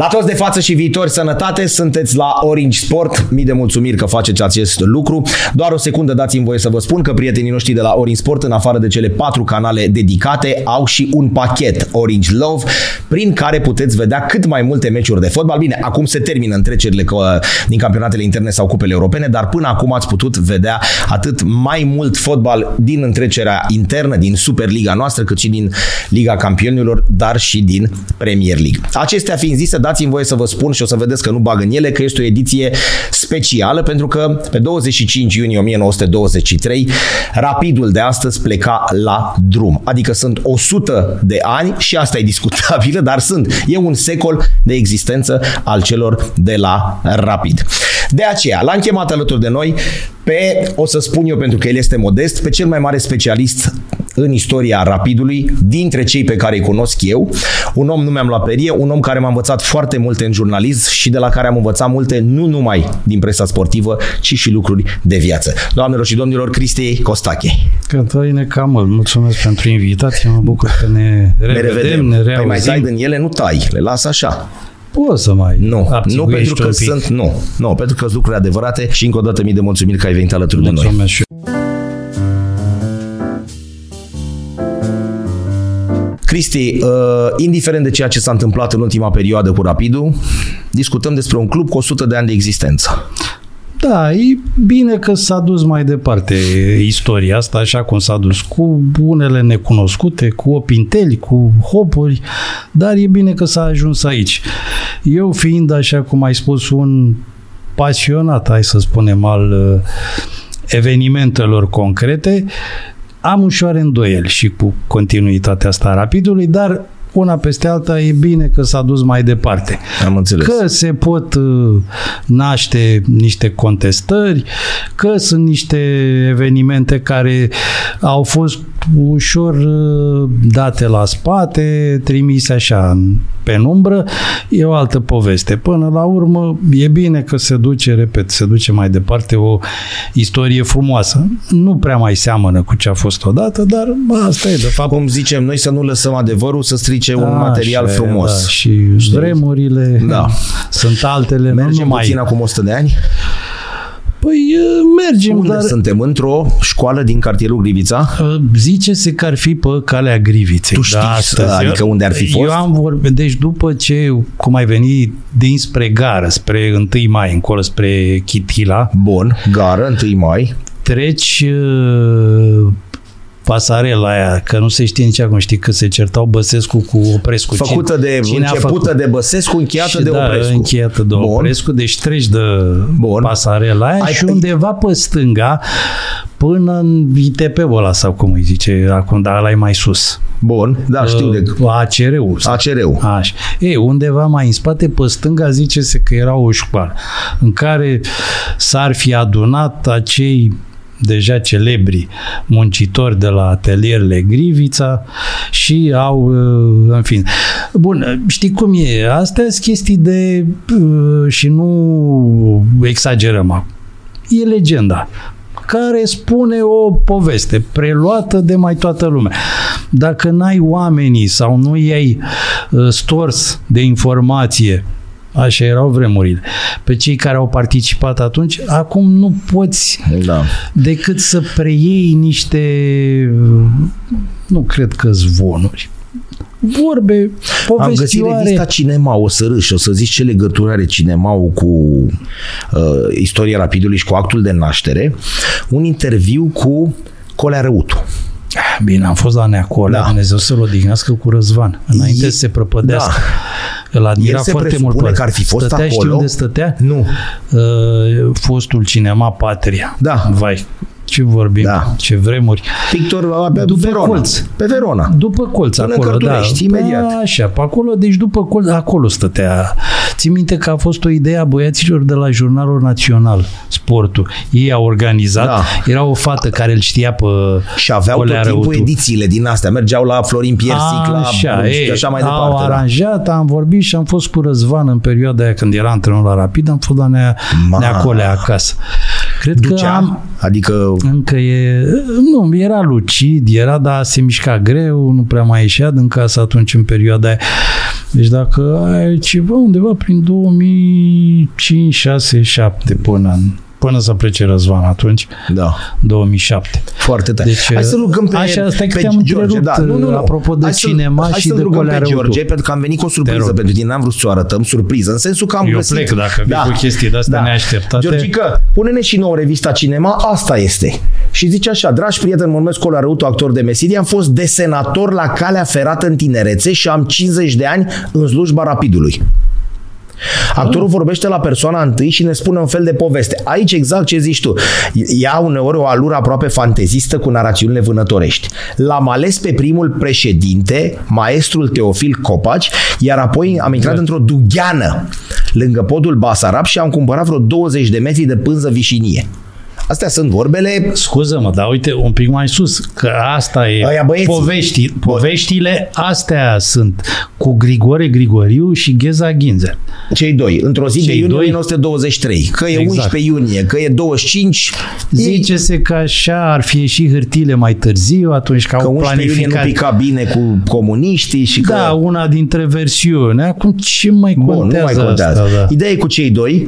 La toți de față și viitori, sănătate, sunteți la Orange Sport. Mii de mulțumiri că faceți acest lucru. Doar o secundă dați-mi voie să vă spun că prietenii noștri de la Orange Sport, în afară de cele 4 canale dedicate, au și un pachet Orange Love, prin care puteți vedea cât mai multe meciuri de fotbal. Bine, acum se termină întrecerile din campionatele interne sau cupele europene, dar până acum ați putut vedea atât mai mult fotbal din întrecerea internă, din Superliga noastră, cât și din Liga Campionilor, dar și din Premier League. Acestea fiind zise, dați-mi voie să vă spun și o să vedeți că nu bag în ele, că este o ediție specială, pentru că pe 25 iunie 1923 Rapidul de astăzi pleca la drum. Adică sunt 100 de ani și asta e discutabilă, dar e un secol de existență al celor de la Rapid. De aceea l-am chemat alături de noi pe, o să spun eu pentru că el este modest, pe cel mai mare specialist în istoria Rapidului, dintre cei pe care îi cunosc eu, un om nu mi-am luat perie, un om care m-a învățat foarte multe în jurnalism și de la care am învățat multe, nu numai din presa sportivă, ci și lucruri de viață. Doamnelor și domnilor, Cristi Costache. Cătăline Camăl, mulțumesc pentru invitație, mă bucur că ne revedem, ne reauzim. Păi mai tai din ele, nu tai, le las așa. Poți să mai nu pentru că sunt, nu, pentru că sunt lucruri adevărate și încă o dată mii de mulțumiri că ai venit alături de noi. Cristi, indiferent de ceea ce s-a întâmplat în ultima perioadă cu Rapidul, discutăm despre un club cu 100 de ani de existență. Da, e bine că s-a dus mai departe istoria asta, așa cum s-a dus, cu unele necunoscute, cu opinteli, cu hopuri, dar e bine că s-a ajuns aici. Eu fiind, așa cum ai spus, un pasionat, hai să spunem, al evenimentelor concrete, am ușoare îndoieli și cu continuitatea asta a Rapidului, dar una peste alta e bine că s-a dus mai departe. Am înțeles. Că se pot naște niște contestări, că sunt niște evenimente care au fost ușor date la spate, trimise așa în penumbră, e o altă poveste. Până la urmă, e bine că se duce, repet, se duce mai departe o istorie frumoasă. Nu prea mai seamănă cu ce a fost odată, dar asta e de fapt. Cum zicem noi, să nu lăsăm adevărul să strice un material frumos. Da, și vremurile sunt altele. Mergem puțin acum 100 de ani? Păi mergem, unde dar... suntem? Într-o școală din cartierul Grivița? Zice-se că ar fi pe calea Griviței. Tu știi, adică unde ar fi fost? Eu am vorbit, deci după ce, cum ai venit dinspre gară, spre 1 mai, încolo spre Chitila. Bun, gară, 1 mai. Treci pasarela aia, că nu se știe nici acum, știi că se certau Băsescu cu Oprescu. Făcută de, începută de Băsescu, încheiată de Oprescu. Da, încheiată de Oprescu, deci treci de pasarela aia. Ai și undeva pe stânga, până în ITP-ul ăla, sau cum îi zice acum, dar ăla e mai sus. Bun, da, știu de... ACR-ul. Așa. Ei, undeva mai în spate, pe stânga, zice-se că era o școală în care s-ar fi adunat acei deja celebri muncitori de la atelierele Grivița și au, în fine. Bun, știi cum e? Astea sunt chestii de... și nu exagerăm acum. E legenda care spune o poveste preluată de mai toată lumea. Dacă n-ai oamenii sau nu i-ai stors de informație, așa erau vremurile, pe cei care au participat atunci, acum nu poți decât să preiei niște, nu cred că zvonuri, vorbe, povestioare. Am găsit revista Cinema, o să râși, o să zici ce legătură are Cinemaul cu istoria Rapidului și cu actul de naștere, un interviu cu Colea Răutu. Bine, am fost la Neacolea, Dumnezeu să-l odihnească, cu Răzvan, înainte să se prăpădească. Da. Îl admira foarte mult. El se presupune că ar fi fost acolo? Știi unde stătea? Nu. Fostul Cinema Patria. Da. Vai, ce vorbim, ce vremuri. Pictor pe Verona. Colț. Pe Verona. După colț, până acolo. Până Cărturești, imediat. Așa, pe acolo, deci după colț, acolo stătea. Țin minte că a fost o idee a băiaților de la Jurnalul Național, Sportul. Ei au organizat, era o fată care îl știa pe și aveau tot timpul Răutu. Edițiile din astea, mergeau la Florin Piersic, la Brunști, așa mai departe. Au aranjat, am vorbit și am fost cu Răzvan în perioada aia când era antrenor la Rapid, am fost la Neacolea acasă. Cred Ducea, că adică... Încă e... Nu, era lucid, dar se mișca greu, nu prea mai ieșea din casă atunci în perioada aia. Deci dacă ai ceva undeva prin 2005, 6, 7 până să plece Răzvan atunci, da. 2007. Foarte tare. Deci, hai să rugăm pe George. Așa, stai că te-am întrerupt, da. Nu. Apropo de cinema și de Golea Rău. George, pentru că am venit cu o surpriză pentru tine, n-am vrut să o arătăm, surpriză, în sensul că am găsit. Eu plec dacă vii cu chestii de-astea neașteptate. Georgică, pune-ne și nouă revista Cinema, asta este. Și zice așa: dragi prieteni, mă numesc Golea Răutu, actor de meserie, am fost desenator la calea ferată în tinerețe și am 50 de ani în slujba Rapidului. Actorul vorbește la persoana întâi și ne spune un fel de poveste. Aici exact ce zici tu. Ia uneori o alură aproape fantezistă cu narațiunile vânătorești. L-am ales pe primul președinte, maestrul Teofil Copaci, iar apoi am intrat într-o dugheană lângă podul Basarab și am cumpărat vreo 20 de metri de pânză vișinie. Astea sunt vorbele... Scuză-mă, dar uite un pic mai sus, că asta e... Aia, poveștile astea sunt cu Grigore Grigoriu și Gheza Ghinzer. Cei doi, într-o zi de iunie 1923. Că e 11 iunie, că e 25... Zice-se că așa ar fi ieșit hârtiile mai târziu, atunci că au planificat... Că 11 iunie nu pica bine cu comuniștii și că... Da, una dintre versiuni. Acum ce mai contează, nu mai contează. Asta? Da. Ideea e cu cei doi,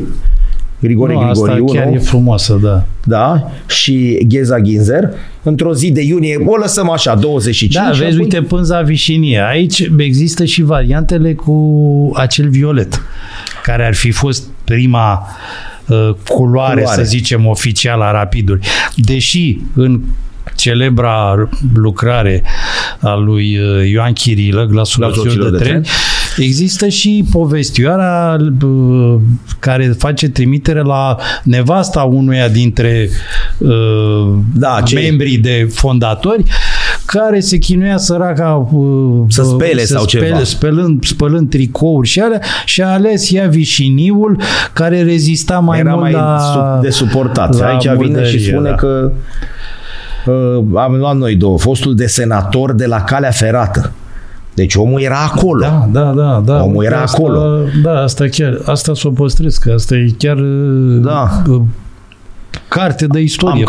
Grigoriu, asta chiar e frumoasă, da, și Gheza Ghinzer, într-o zi de iunie, o lăsăm așa, 25. Da, vezi, apoi... uite, pânza vișinie. Aici există și variantele cu acel violet, care ar fi fost prima culoare, să zicem, oficială a Rapidului. Deși în celebra lucrare a lui Ioan Chirilă, Glasul oților de tren, există și povestioara care face trimitere la nevasta unuia dintre membrii de fondatori, care se chinuia săraca să spele ceva. Spălând tricouri și alea, și a ales ea vișiniul care rezista mai mult de suportat. Aici vine și spune că am luat noi două, fostul desenator de la calea ferată. Deci omul era acolo. Da. Omul era acolo. Da, asta s-o păstrez, că asta e chiar carte de istorie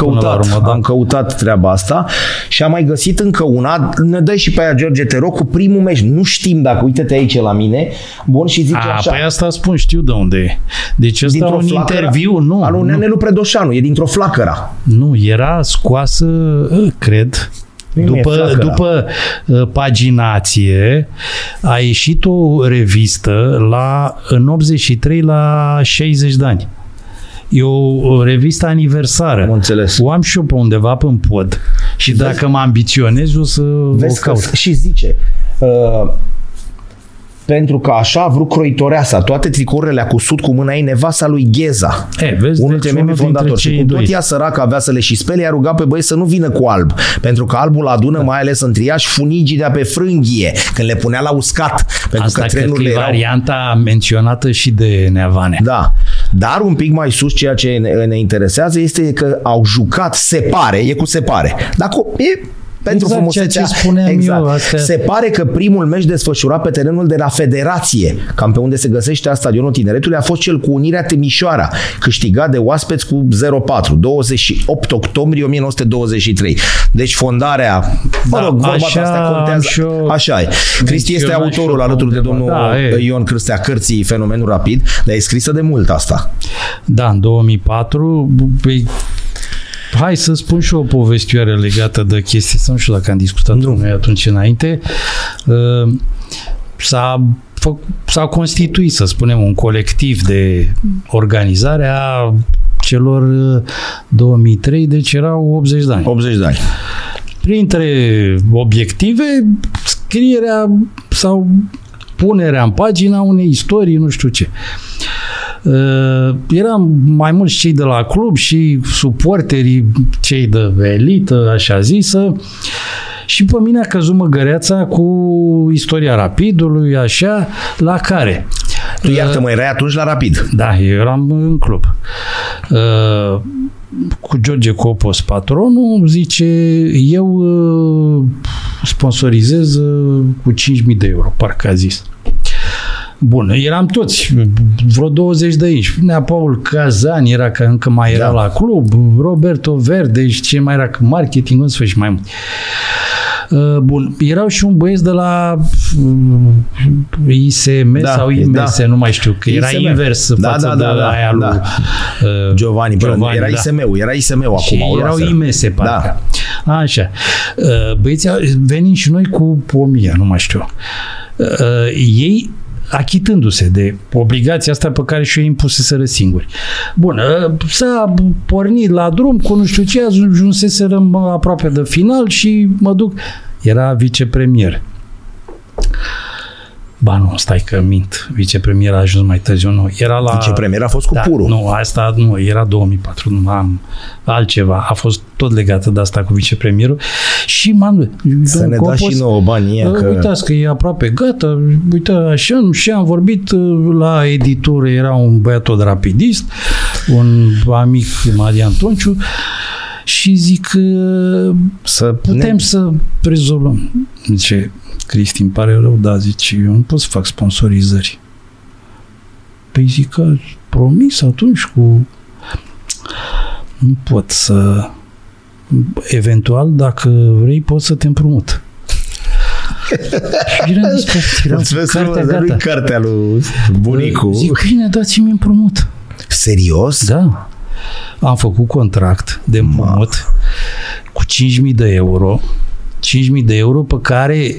am căutat treaba asta și am mai găsit încă una. Ne dă și pe aia, George, te rog, cu primul meci. Nu știm dacă, uite-te aici la mine. Bun, și zice așa. Păi asta spun, știu de unde e. Deci ăsta un interviu, nu. Al lui Nenelu Predoșanu, e dintr-o flacără. Nu, era scoasă, cred... După paginație a ieșit o revistă în 83 la 60 de ani. E o revistă aniversară. Înțeles. O am și eu pe undeva pe în pod. Și vezi, dacă mă ambiționez, o să o caut. Și zice... pentru că așa a vrut Croitoreasa, toate tricourile le-a cusut cu mâna ei nevasta lui Gheza, unul dintre membrii fondatori. Și cum tot ea săracă avea să le și spele, i-a rugat pe băieți să nu vină cu alb, pentru că albul adună mai ales în Triaș funigidea pe frânghie, când le punea la uscat. Pentru că trenurile erau... varianta menționată și de Neavane. Da. Dar un pic mai sus, ceea ce ne interesează este că au jucat separe. Dacă e... Pentru frumusețea, ceea ce spuneam eu, astea... Se pare că primul meci desfășurat pe terenul de la Federație, cam pe unde se găsește Stadionul Tineretului, a fost cel cu Unirea Timișoara, câștigat de oaspeți cu 0-4, 28 octombrie 1923. Deci fondarea, vorba asta contează. Așa e. Cristi este autorul alături de domnul Ion Cârstea cărții Fenomenul Rapid, dar e scrisă de mult asta. Da, în 2004... Hai să spun și o povestioare legată de chestii, să nu știu dacă am discutat-o noi atunci înainte. S-a constituit, să spunem, un colectiv de organizare a celor 2003, deci erau 80 de ani. 80 de ani. Printre obiective, scrierea sau punerea în pagina unei istorii, nu știu ce. Eram mai mulți cei de la club și suporterii cei de elită, așa zisă, și pe mine a căzut măgăreața cu istoria Rapidului, așa, la care... Tu iartă-mă, erai atunci la Rapid. Da, eu eram în club. Cu George Copos, patronul, zice, eu sponsorizez cu 5.000 de euro, parcă a zis. Bun, eram toți, vreo 20 de aici. Nea Paul Cazan era, că încă mai era la club, Roberto Verde și ce mai era, marketing, în sfârșit mai mult. Bun, erau și un băieț de la ISM sau IMS, nu mai știu, că era invers față de aia lui Giovanni, era ISM-ul, era ISM-ul acum. Erau IMS, parcă. Așa. Băieții venim și noi cu 1000, nu mai știu. Ei achitându-se de obligația asta pe care și-o impuseseră singuri. Bun, s-a pornit la drum cu nu știu ce, ajunseserăm aproape de final și mă duc. Era vicepremier. Ba nu, stai că mint. Vicepremier a ajuns mai târziu, nu. Era la... Vicepremier a fost cu Puru. Nu, asta nu, era 2004, nu am altceva. A fost tot legată de asta cu vicepremierul și m-am... Să ne dați și nouă banii ăia că... Uitați că e aproape gata, uite așa, și am vorbit la editură, era un băiat tot rapidist, un amic Marian Tonciu și zic că să rezolvăm. Zice... Cristi, îmi pare rău, dar zice, eu nu pot să fac sponsorizări. Păi zic că promis atunci cu... Nu pot să... Eventual, dacă vrei, pot să te împrumut. Și eram zis, cartea lui bunicul. Zic, bine, dați-mi împrumut. Serios? Da. Am făcut contract de împrumut cu 5.000 de euro. 5.000 de euro pe care...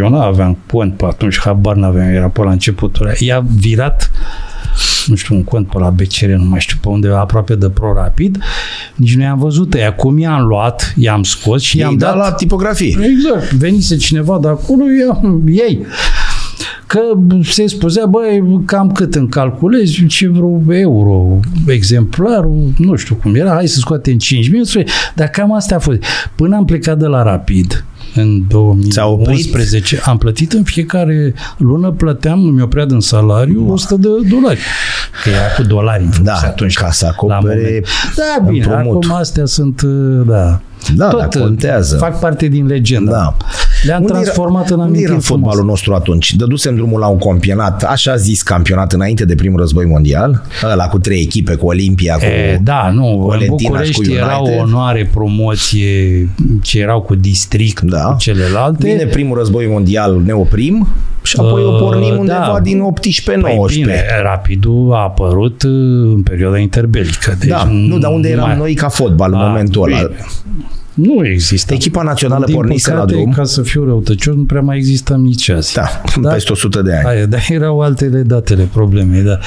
Eu nu aveam cont pe atunci, habar n-aveam, era pe la începutul. I-a virat, nu știu, un cont pe la BCR, nu mai știu pe unde, aproape de ProRapid. Nici nu i-am văzut ei. Acum i-am luat, i-am scos și i-am dat la tipografie. Exact. Venise cineva de acolo, ei. Că se spusea, băi, cam cât îmi calculezi, ce vreo euro, exemplarul, nu știu cum era, hai să scoatem 5.000, dar cam asta a fost. Până am plecat de la Rapid, în 2011, am plătit în fiecare lună, plăteam, mi-o oprea din salariu, $100. Că era cu dolari. Da, atunci, ca să acopere. Da, bine, acum astea sunt, da. Da, tot contează. Fac parte din legenda. Da. Le-am transformat în amintiri. Unde era fotbalul nostru atunci? Dădusem drumul la un campionat, așa zis campionat, înainte de primul război mondial, ăla cu 3 echipe, cu Olimpia, cu da, nu, în București era o onoare, promoție, ce erau cu district, cu celelalte. Vine primul război mondial, ne oprim și apoi o pornim undeva din 18-19. Păi bine, Rapidul a apărut în perioada interbelică. Deci nu, dar unde eram noi ca fotbal în momentul ăla? Nu există. Echipa națională pornise la drum. Ca să fiu răutăcios, nu prea mai existăm nici azi. Da, peste 100 de ani. Da, erau altele datele, probleme, da.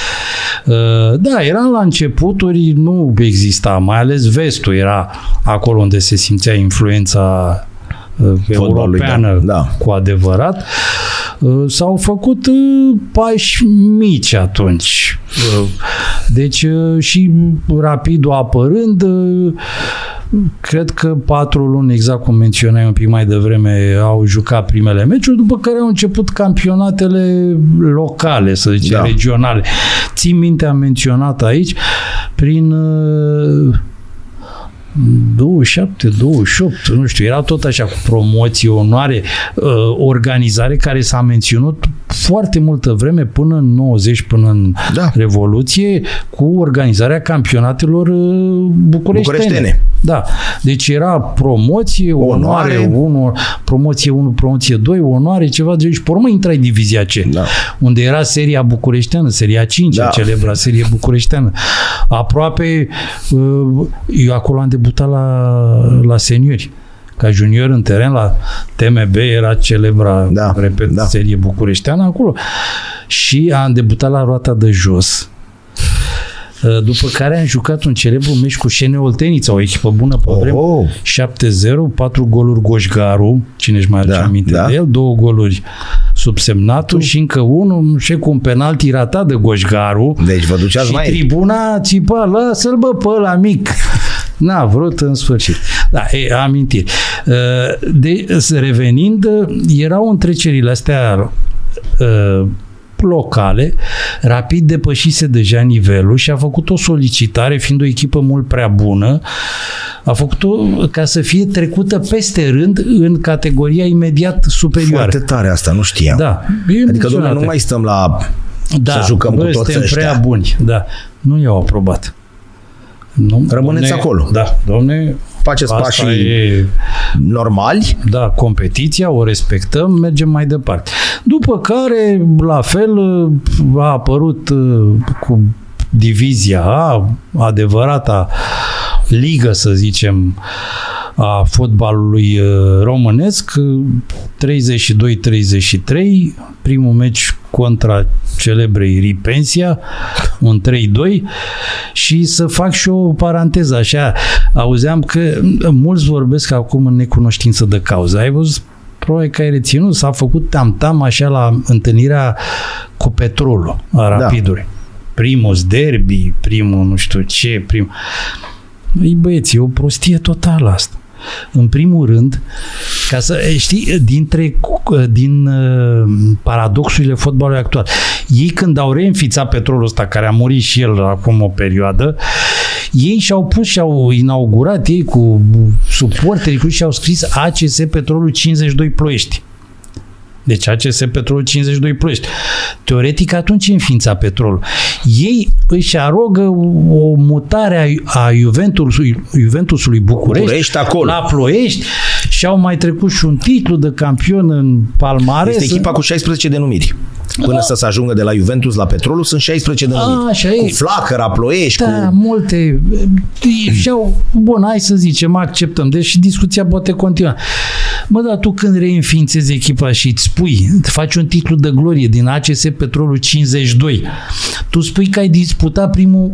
Da, eram la începuturi, nu exista, mai ales vestul era acolo unde se simțea influența europeană cu adevărat. S-au făcut pași mici atunci. Deci și Rapidul apărând, cred că 4 luni, exact cum menționai un pic mai devreme, au jucat primele meciuri, după care au început campionatele locale, să zicem, regionale. Țin minte, am menționat aici, prin 27, 28, nu știu, era tot așa cu promoție, onoare, organizare care s-a menționat foarte multă vreme, până în 90, până în Revoluție, cu organizarea campionatelor bucureștene. Da. Deci era promoție, onoare 1, promoție 1, promoție 2, onoare, ceva de genul. Pe urmă intrai divizia C, unde era seria bucureșteană, seria 5, celebra serie bucureșteană. Aproape, eu acolo am debutat la seniori. Ca junior în teren la TMB era celebra, serie bucureșteană acolo. Și am debutat la roata de jos. După care am jucat un celebru meci cu Șene Oltenița, o echipă bună pe vreme, 7-0, 4 goluri Goșgaru, cine-și mai aduce aminte de el, 2 goluri subsemnatul și încă unul, și cu un penalti ratat de Goșgaru. Deci vă duceați și mai... Și tribuna țipa, lasă-l bă pe ăla mic. N-a vrut în sfârșit. Da, amintiri. Revenind, erau întrecerile astea locale, Rapid depășise deja nivelul și a făcut o solicitare, fiind o echipă mult prea bună, a făcut-o ca să fie trecută peste rând în categoria imediat superioară. Foarte tare asta, nu știam. Da. Adică, domnule, nu mai stăm la să jucăm cu toți ăștia. Da, suntem prea buni. Da. Nu i-au aprobat. Nu, rămâneți acolo. Da, domne, faceți pașii normali. Da, competiția o respectăm, mergem mai departe. După care, la fel, a apărut cu divizia A, adevărata ligă, să zicem, a fotbalului românesc, 32-33, primul meci contra celebrei Ripensia, un 3-2, și să fac și o paranteză, așa, auzeam că mulți vorbesc acum în necunoștință de cauză. Ai văzut, probabil că ai reținut, s-a făcut tam-tam așa la întâlnirea cu Petrolul, a Rapidului. Da. Primul derby, primul nu știu ce, primul... Ei, băieți, e o prostie totală asta. În primul rând, ca să știi, din paradoxurile fotbalului actual, ei când au reînfițat Petrolul ăsta, care a murit și el acum o perioadă, ei și-au pus și-au inaugurat ei cu suporterii și-au scris ACS Petrolul 52 Ploiești. Deci ACS Petrolul 52 Ploiești. Teoretic atunci înființa Petrolul. Ei își arogă o mutare a Juventusului București acolo, la Ploiești, și au mai trecut și un titlu de campion în palmares. Este echipa cu 16 denumiri. Până să se ajungă de la Juventus la Petrolul sunt 16 denumiri. Cu Flacăra, Ploiești, da, cu... multe. Bun, hai să zicem, acceptăm. Deci discuția poate continua. Mă, dar tu când reînființezi echipa și îți spui, faci un titlu de glorie din ACS Petrolul 52, tu spui că ai disputat primul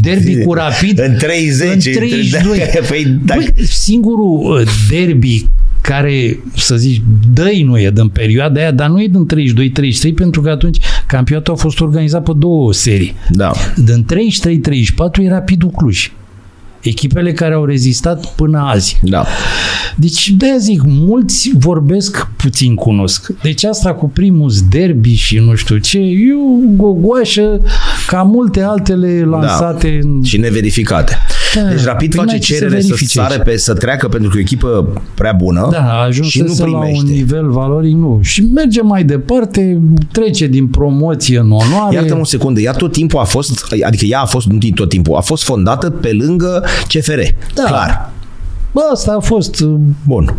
derby cu Rapid în 32. Păi, dacă... singurul derby care, să zici, dăinuie din perioada aia, dar nu e din 32-33, pentru că atunci campionatul a fost organizat pe două serii. Da. Din 33-34 e Rapidul Cluj. Echipele care au rezistat până azi. Da. Deci, de-aia zic, mulți vorbesc, puțin cunosc. Deci asta cu primul derby și nu știu ce, eu gogoașă ca multe altele lansate. Da. Și neverificate. Da. Deci Rapid face cerere să sară să treacă, pentru că e o echipă prea bună, da, și nu primește. La un nivel valoric, nu. Și merge mai departe, trece din promoție în onoare. Iartă-mă o secundă, ea tot timpul a fost, adică ea a fost, nu tot timpul, a fost fondată pe lângă CFR. Da. Clar. Bă, asta a fost, bun,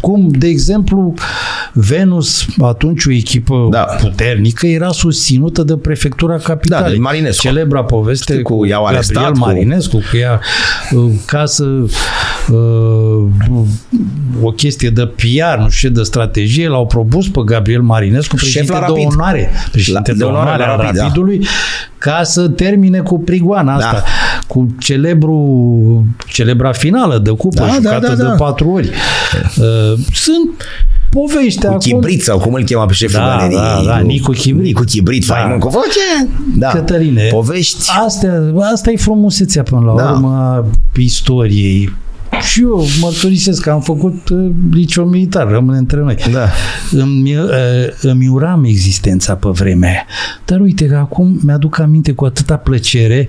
cum, de exemplu, Venus, atunci o echipă puternică, era susținută de Prefectura Capitalei. Da, de Marinescu. Celebra poveste cu Gabriel Marinescu, cu ea casă, o chestie de PR, nu știu ce, de strategie, l-au propus pe Gabriel Marinescu, președinte de onoare, a Rapidului, ca să termine cu prigoana asta, cu celebra finală de cupă, jucată de 4 ori. Sunt povești acum. Cu Chibrit, sau cum îl chema pe șeful galerii. Da, Nicu Chibrit. Nicu Chibrit, faimă cu voce. Da. Cătăline, povești. Asta e frumusețea până la urmă istoriei. Și eu mărturisesc că am făcut liceu militar, rămâne între noi. Da. Îmi uram existența pe vremea aia. Dar uite că acum mi-aduc aminte cu atâta plăcere,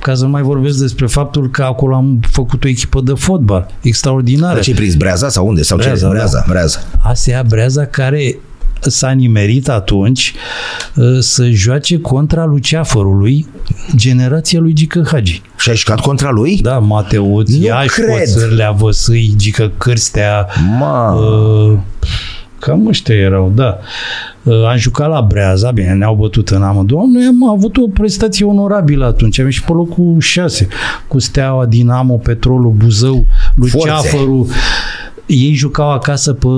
ca să mai vorbesc despre faptul că acolo am făcut o echipă de fotbal extraordinară. Dar ce-ai prins? Breaza sau unde? Sau Breaza, Breaza. ASEA Breaza, care s-a nimerit atunci să joace contra Luceafărului, generația lui Gică Hagi. Și ai jucat contra lui? Da, Mateuț, Iași, Coțârlea, Văsâi, Gică Cârstea. Cam ăștia erau, da. Am jucat la Breaza, bine, ne-au bătut în amândouă. Noi am avut o prestație onorabilă atunci. Am ieșit pe locul 6 cu Steaua, Dinamo, Petrolul, Buzău, Luceafărul. Ei jucau acasă pe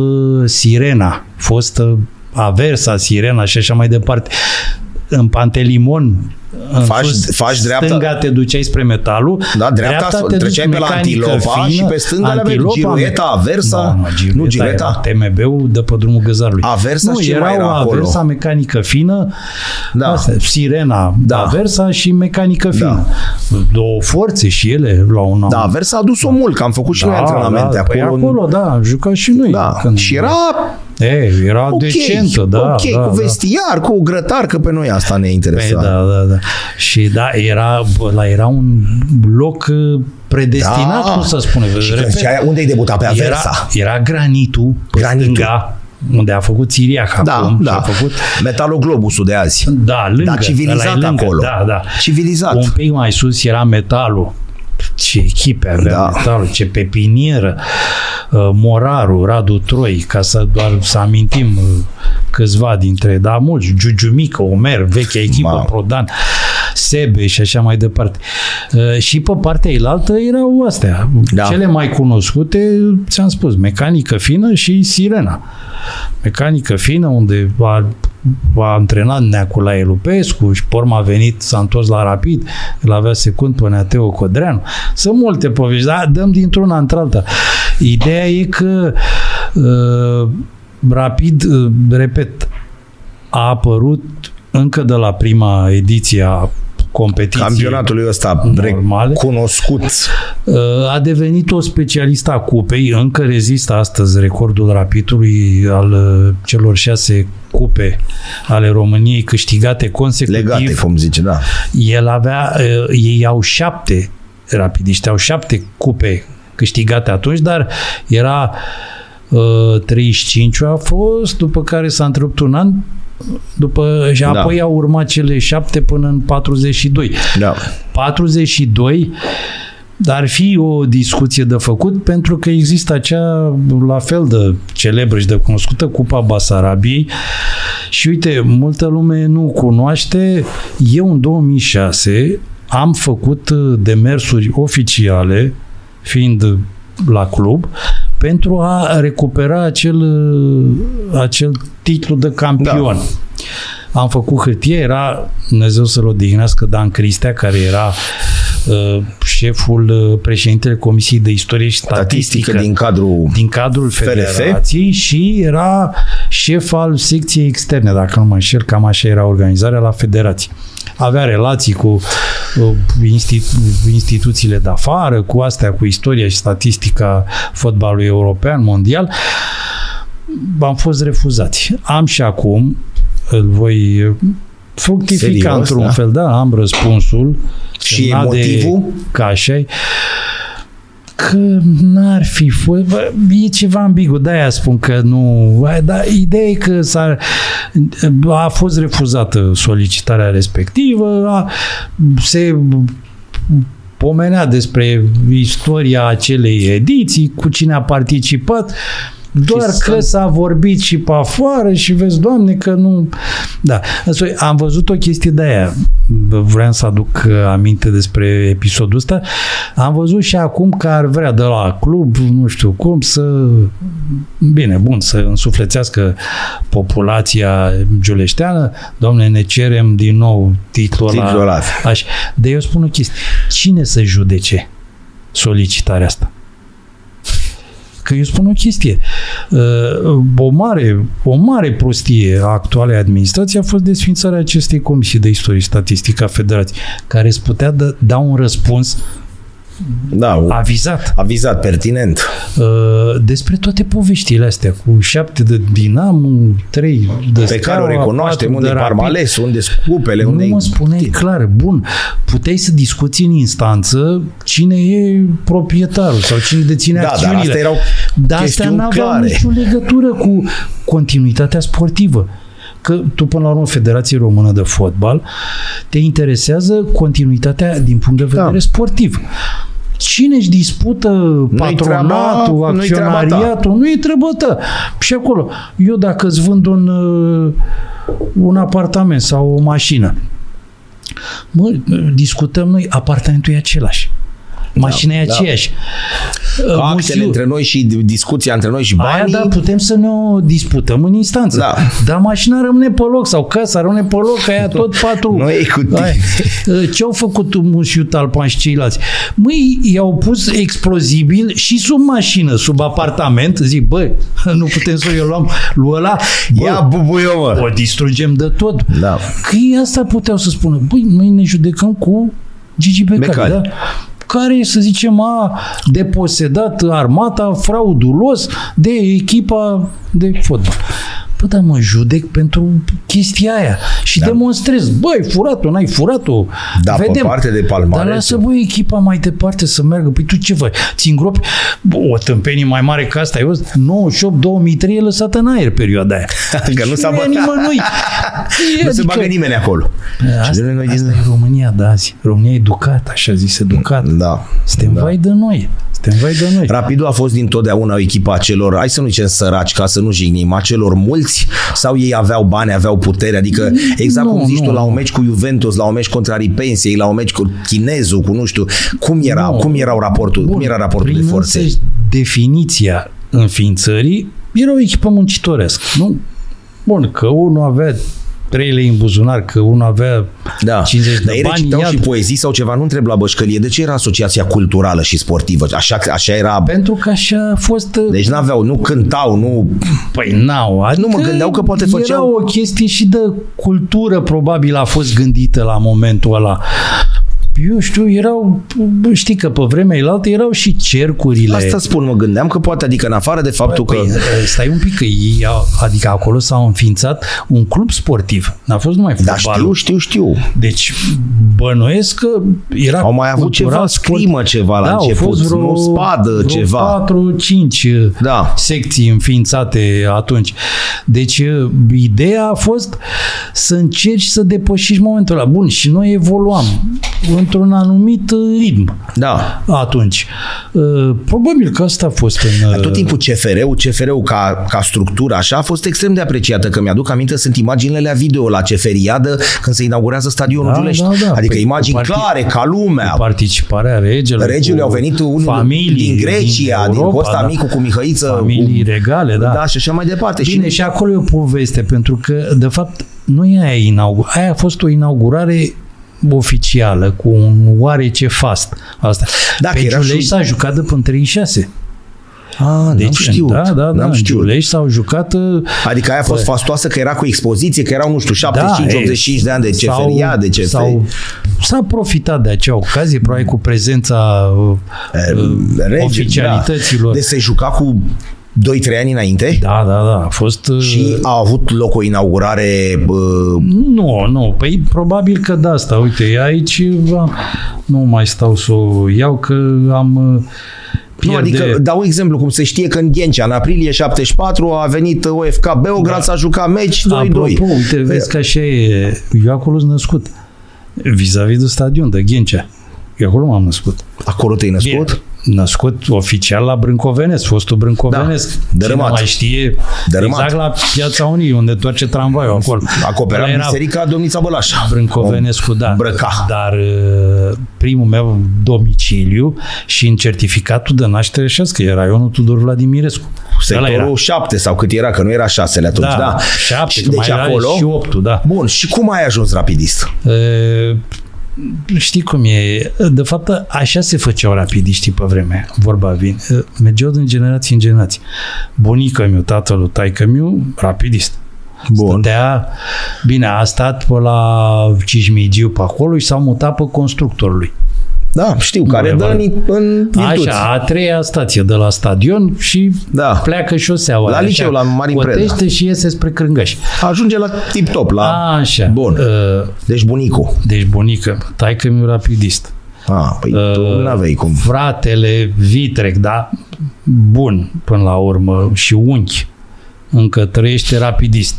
Sirena, fostă Aversa, Sirena și așa mai departe. În Pantelimon, faci dreapta, stânga te duceai spre Metalul, da, dreapta treceai pe la Antilopa și pe stânga aveai Girueta, Aversa, nu Girueta, TMB-ul de pe drumul Găzarului. Aversa nu, și erau era acolo. Aversa, mecanică fină, Sirena, Aversa și mecanică fină. Da. Două forțe și ele la un an. Da, Aversa a dus-o mult, că am făcut și noi antrenamente acolo. Păi acolo, am jucat și noi. Da. Și era decentă, cu vestiar, cu grătar, că pe noi asta ne interesa. Și era un loc predestinat, cum să spune. Și unde ai debutat? Pe Aversa. Era granitul. Stânga, unde a făcut Țiriac acum. Da. Făcut... Metaloglobusul de azi. Da, lângă. Dar civilizat lângă, acolo. Da. Civilizat. Un pic mai sus era Metalul. ce echipe avea Metalul, ce pepinieră, Moraru, Radu Troi, ca să doar să amintim câțiva dintre, dar mulți, Giugiumică, Omer, vechea echipă, Prodan, Sebe și așa mai departe. Și pe partea ailaltă erau astea. Da. Cele mai cunoscute, ți-am spus, Mecanică Fină și Sirena. Mecanică Fină, unde a antrenat Neaculae Lupescu și pe urmă a venit, s-a întors la Rapid, îl avea secund pe Neateo Codreanu. Sunt multe povești, dar dăm dintr-una într-alta. Ideea e că Rapid, repet, a apărut încă de la prima ediție a competiției campionatului ăsta normale, cunoscut. A devenit o specialistă a cupei, încă rezistă astăzi recordul Rapidului al celor 6 cupe ale României câștigate consecutiv. Legate, cum zice, da. El avea, ei au 7 rapidiști, au 7 cupe câștigate atunci, dar era 35 a fost, după care s-a întrerupt un an, și apoi au urmat cele 7 până în 42. Da. 42 ar fi o discuție de făcut, pentru că există acea, la fel de celebră și de cunoscută, Cupa Basarabiei și uite, multă lume nu cunoaște. Eu în 2006 am făcut demersuri oficiale, fiind la club, pentru a recupera acel titlu de campion. Da. Am făcut hârtie, era, Dumnezeu să-l odihnească, Dan Cristea, care era șeful, președintele Comisiei de Istorie și Statistică din cadrul Federației și era șef al secției externe, dacă nu mă înșel, cam așa era organizarea la Federație. Avea relații cu instituțiile de afară, cu astea, cu istoria și statistica fotbalului european, mondial. Am fost refuzați. Am și acum, îl voi fructifica. Serios, într-un fel, da, am răspunsul. Și motivul? Că așa-i. Că n-ar fi fost... E ceva ambigu, de-aia spun că nu... Dar ideea e că a fost refuzată solicitarea respectivă, se pomenea despre istoria acelei ediții, cu cine a participat, doar că s-a vorbit și pe afară și vezi, Doamne, că nu... Da. Am văzut o chestie de aia. Vreau să aduc aminte despre episodul ăsta. Am văzut și acum că ar vrea de la club, nu știu cum, să însuflețească populația giuleșteană. Doamne, ne cerem din nou titlul ăla. Dar eu spun o chestie. Cine să judece solicitarea asta? Că eu spun o chestie. O mare prostie a actualei administrații a fost desființarea acestei Comisii de Istorie și Statistică a Federației, care îți putea da un răspuns avizat, pertinent. Despre toate poveștile astea, cu 7 de Dinamo, 3 de pe Steaua, care o recunoaștem, unde Parmales, unde Scupele, unde... Nu mă spuneai clar, bun, puteai să discuți în instanță cine e proprietarul sau cine deține acțiunile. Dar astea erau chestiuni clare. Dar astea n-aveau nicio legătură cu continuitatea sportivă. Că tu, până la urmă, Federația Română de Fotbal, te interesează continuitatea din punct de vedere sportiv. Cine își dispută patronatul, acționariatul, nu e treaba ta. Și acolo, eu dacă îți vând un apartament sau o mașină, discutăm noi, apartamentul e același. Mașina e aceeași. Actele între noi și discuția între noi și banii. Aia, da, putem să ne o disputăm în instanță. Da. Dar mașina rămâne pe loc sau casa rămâne pe loc, aia tot patru. Noi cu tine. Ce-au făcut Musiu, Talpan și ceilalți? Măi, i-au pus explozibil și sub mașină, sub apartament. Zic, bă, nu putem să o luăm. Lua ăla. Ia bubuiu, mă. O distrugem de tot. Da. Că ei asta puteau să spună. Băi, noi ne judecăm cu Gigi Becali, da? Care, să zicem, a deposedat armata fraudulos de echipa de fotbal. Bă, dar mă judec pentru chestia aia și demonstrez. Bă, ai furat-o, n-ai furat-o. Da, vedem. Pe parte de palmare. Dar lasă, bă, echipa mai departe să meargă. Păi tu ce faci? Ți îngropi? Bă, o tâmpenie mai mare ca asta. Eu 98-2003 e lăsată în aer perioada aia. Deci că nu s-a băgat. Nu se bagă nimeni acolo. Asta e România de azi. România educată, așa zis, educată. Da. Suntem vai de noi. Rapidul a fost dintotdeauna o echipă a celor, hai să nu zicem săraci, ca să nu jignim, a celor mulți, sau ei aveau bani, aveau putere, adică exact cum zici tu, la un meci cu Juventus, la un meci contra Ripensiei, la un meci cu chinezul, cu nu știu, cum era raportul de forțe? Definiția înființării era o echipă muncitorească, nu? Bun, că unul avea 3 lei în buzunar, că unul avea 50 de bani. Citau și poezii sau ceva, nu întreb la bășcălie. De ce era asociația culturală și sportivă? Așa era... Pentru că așa a fost... Deci n-aveau, nu cântau, nu... Păi n-au. Adică nu mă gândeau că poate făceau... Era o chestie și de cultură, probabil a fost gândită la momentul ăla. Eu știu, știi că pe vremea ilaltă erau și cercurile. Asta spun, mă gândeam că poate, adică în afară de faptul stai un pic, că ei, adică acolo s-a înființat un club sportiv. N-a fost numai fotbalul. Da, știu. Deci bănuiesc că era au mai avut ceva scrimă, ceva la început. Au fost vreo, spadă, vreo ceva. 4-5 secții înființate atunci. Deci ideea a fost să încerci să depășești momentul ăla. Bun, și noi evoluam într-un anumit ritm. Da. Atunci. Probabil că asta a fost în... Tot timpul CFR-ul ca structură așa a fost extrem de apreciată, că mi-aduc aminte, sunt imaginile la video la CFR-iadă când se inaugurează stadionul Giulești. Da. Adică păi imagini clare, ca lumea. Participarea regelui. Regelui au venit unul din Grecia, din Costa Micu cu Mihăiță. Familii regale, da. Și așa mai departe. Bine, și acolo e o poveste, pentru că, de fapt, nu e aia inaugurare. Aia a fost o inaugurare oficială, cu un oarece fast. Asta. Pe Giulești s-a jucat de până 36. N-am știut. Giulești s-au jucat... Adică aia a fost fastoasă, că era cu expoziție, că erau, nu știu, 75-85 de ani de ceferia, de ce s-a profitat de acea ocazie, probabil cu prezența oficialităților. De se juca cu 2-3 ani înainte? Da. A fost... Și a avut loc o inaugurare... Nu. Păi probabil că de asta. Uite, aici nu mai stau să o iau, că am... Adică dau exemplu, cum se știe că în Ghencea, în aprilie 74, a venit OFK Beograd, s-a jucat meci 2-2. Apropo, uite, vezi că așa e. Eu acolo sunt născut. Vis-a-vis de stadion, de Ghencea. Eu acolo m-am născut. Acolo te-ai născut? Bine. Născut oficial la Brâncovenesc, fostul Brâncovenesc. Dărâmat. Cine mai știe, dărâmat. Exact la Piața Unii, unde toarce tramvaiul acolo. Acoperea biserica Domnița Bălașa. Brâncovenescu, Brăca. Dar primul meu domiciliu și în certificatul de naștere șască era raionul Tudor Vladimirescu. Sectorul 7 sau cât era, că nu era 6-le atunci. Da. 7, și deci mai acolo, și 8-ul, Bun, și cum ai ajuns rapidist? Știi cum e? De fapt, așa se făceau rapidiștii pe vreme. Vorba vine. Mergeau din generație în generație. Bunică-miu, tatăl, taică-miu, rapidist. Bun. Bine, a stat pe la Cismigiu pe acolo și s-au mutat pe Constructorului. Da, știu, care dă în Virtuți. Așa, a treia stație de la stadion și pleacă șoseaua. La liceu, la Marin Preda. Cotește și iese spre Crângaș. Ajunge la Tip-Top, la... Așa. Bun. Deci bunicul. Deci bunică. Taică-miu rapidist. Păi tu n-aveai cum. Fratele Vitrec, Bun, până la urmă. Și unchi. Încă trăiește rapidist.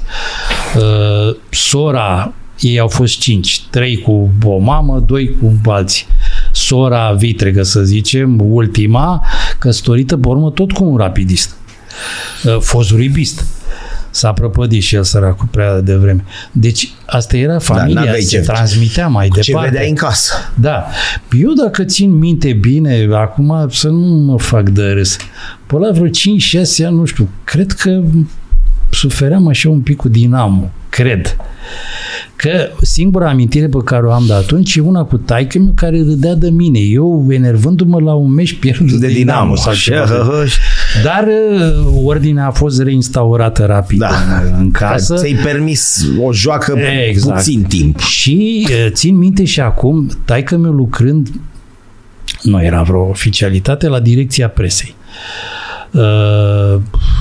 Sora, ei au fost 5. 3 cu o mamă, 2 cu alții. Sora Vitregă, să zicem, ultima, căsătorită pe urmă tot cu un rapidist. Fozuribist. S-a prăpădit și el, săracul, prea devreme. Deci asta era familia, se transmitea mai departe. Ce vedeai în casă. Da. Eu dacă țin minte bine, acum să nu mă fac de râs, pe la vreo 5-6 ani, nu știu, cred că sufeream așa un pic cu Dinamo. Cred că singura amintire pe care o am de atunci e una cu taică-miu care râdea de mine. Eu, enervându-mă la un meci pierdut de Dinamo. Dar ordinea a fost reinstaurată rapid în casă. Ți-ai permis o joacă puțin timp. Și țin minte și acum, taică-miu lucrând, nu era vreo oficialitate, la direcția presei.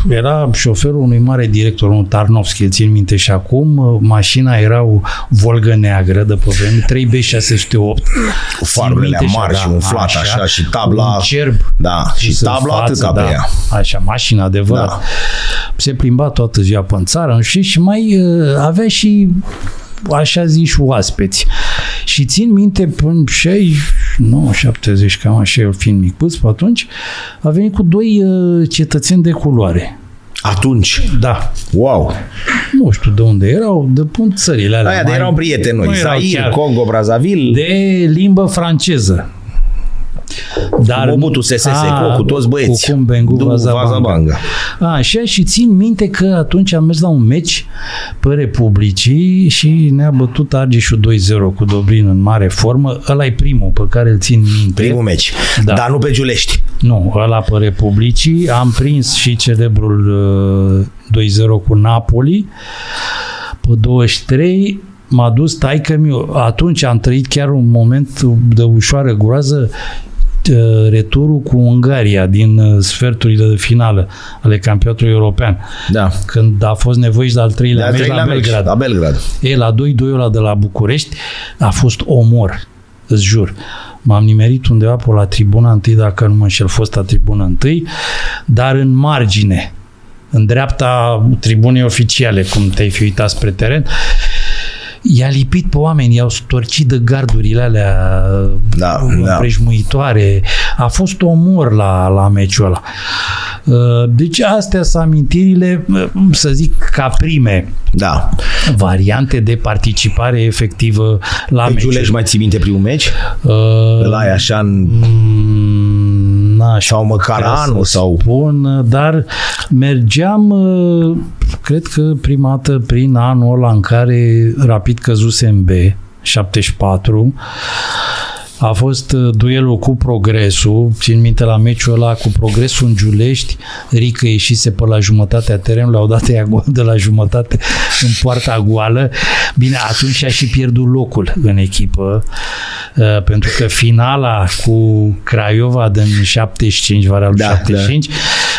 Era șoferul unui mare director, un Tarnovski, îl țin minte și acum. Mașina era o Volga neagră de pe vreme, 3B608. Cu farurile mari și umflate așa și tabla. Un cerb. Da, și tabla atâta pe ea. Așa, mașina adevărat. Da. Se plimba toată ziua pe-n țară, nu știu, și mai avea și așa zici oaspeți. Și țin minte până 69-70, cam așa, eu fiind micuț pe atunci, a venit cu doi cetățeni de culoare. Atunci? Da. Wow! Nu știu de unde erau, de pun țările alea. Aia de erau prieteni noi, Zaire, Congo, Brazzaville. De limbă franceză. Dar Mobutu Sese Seko, cu toți băieți. Cu Kumbengu Vazabanga. Așa, și țin minte că atunci am mers la un meci pe Republicii și ne-a bătut Argeșul 2-0 cu Dobrin în mare formă. Ăla e primul pe care îl țin minte. Primul meci. Da. Dar nu pe Giulești. Nu, ăla pe Republicii. Am prins și celebrul 2-0 cu Napoli. Pe 23... m-a dus taică-miu. Atunci am trăit chiar un moment de ușoară groază, returul cu Ungaria din sferturile de finală ale campionatului european. Da. Când a fost nevoie la al treilea meci la Belgrad. La Belgrad. E, la 2-2 ăla de la București a fost omor, îți jur. M-am nimerit undeva pe la tribuna întâi, dacă nu mă înșel, fosta tribuna întâi, dar în margine, în dreapta tribunei oficiale, cum te-ai fi uitat spre teren, i-a lipit pe oameni, i-au storcit de gardurile alea împrejmuitoare. Da. A fost omor la meciul ăla. Deci astea sunt amintirile, să zic, ca prime variante de participare efectivă la meci. Pe Giulești mai ții minte primul meci? Ăla e așa în... sau măcar anul sau... Spun, dar mergeam, cred că prima dată prin anul ăla în care Rapid căzuse în B, 74, a fost duelul cu Progresul, țin minte la meciul ăla cu Progresul în Giulești, Rică ieșise pe la jumătatea terenului, au dat ea de la jumătate în poarta goală. Bine, atunci a și pierdut locul în echipă, pentru că finala cu Craiova din 75, vara lui 75,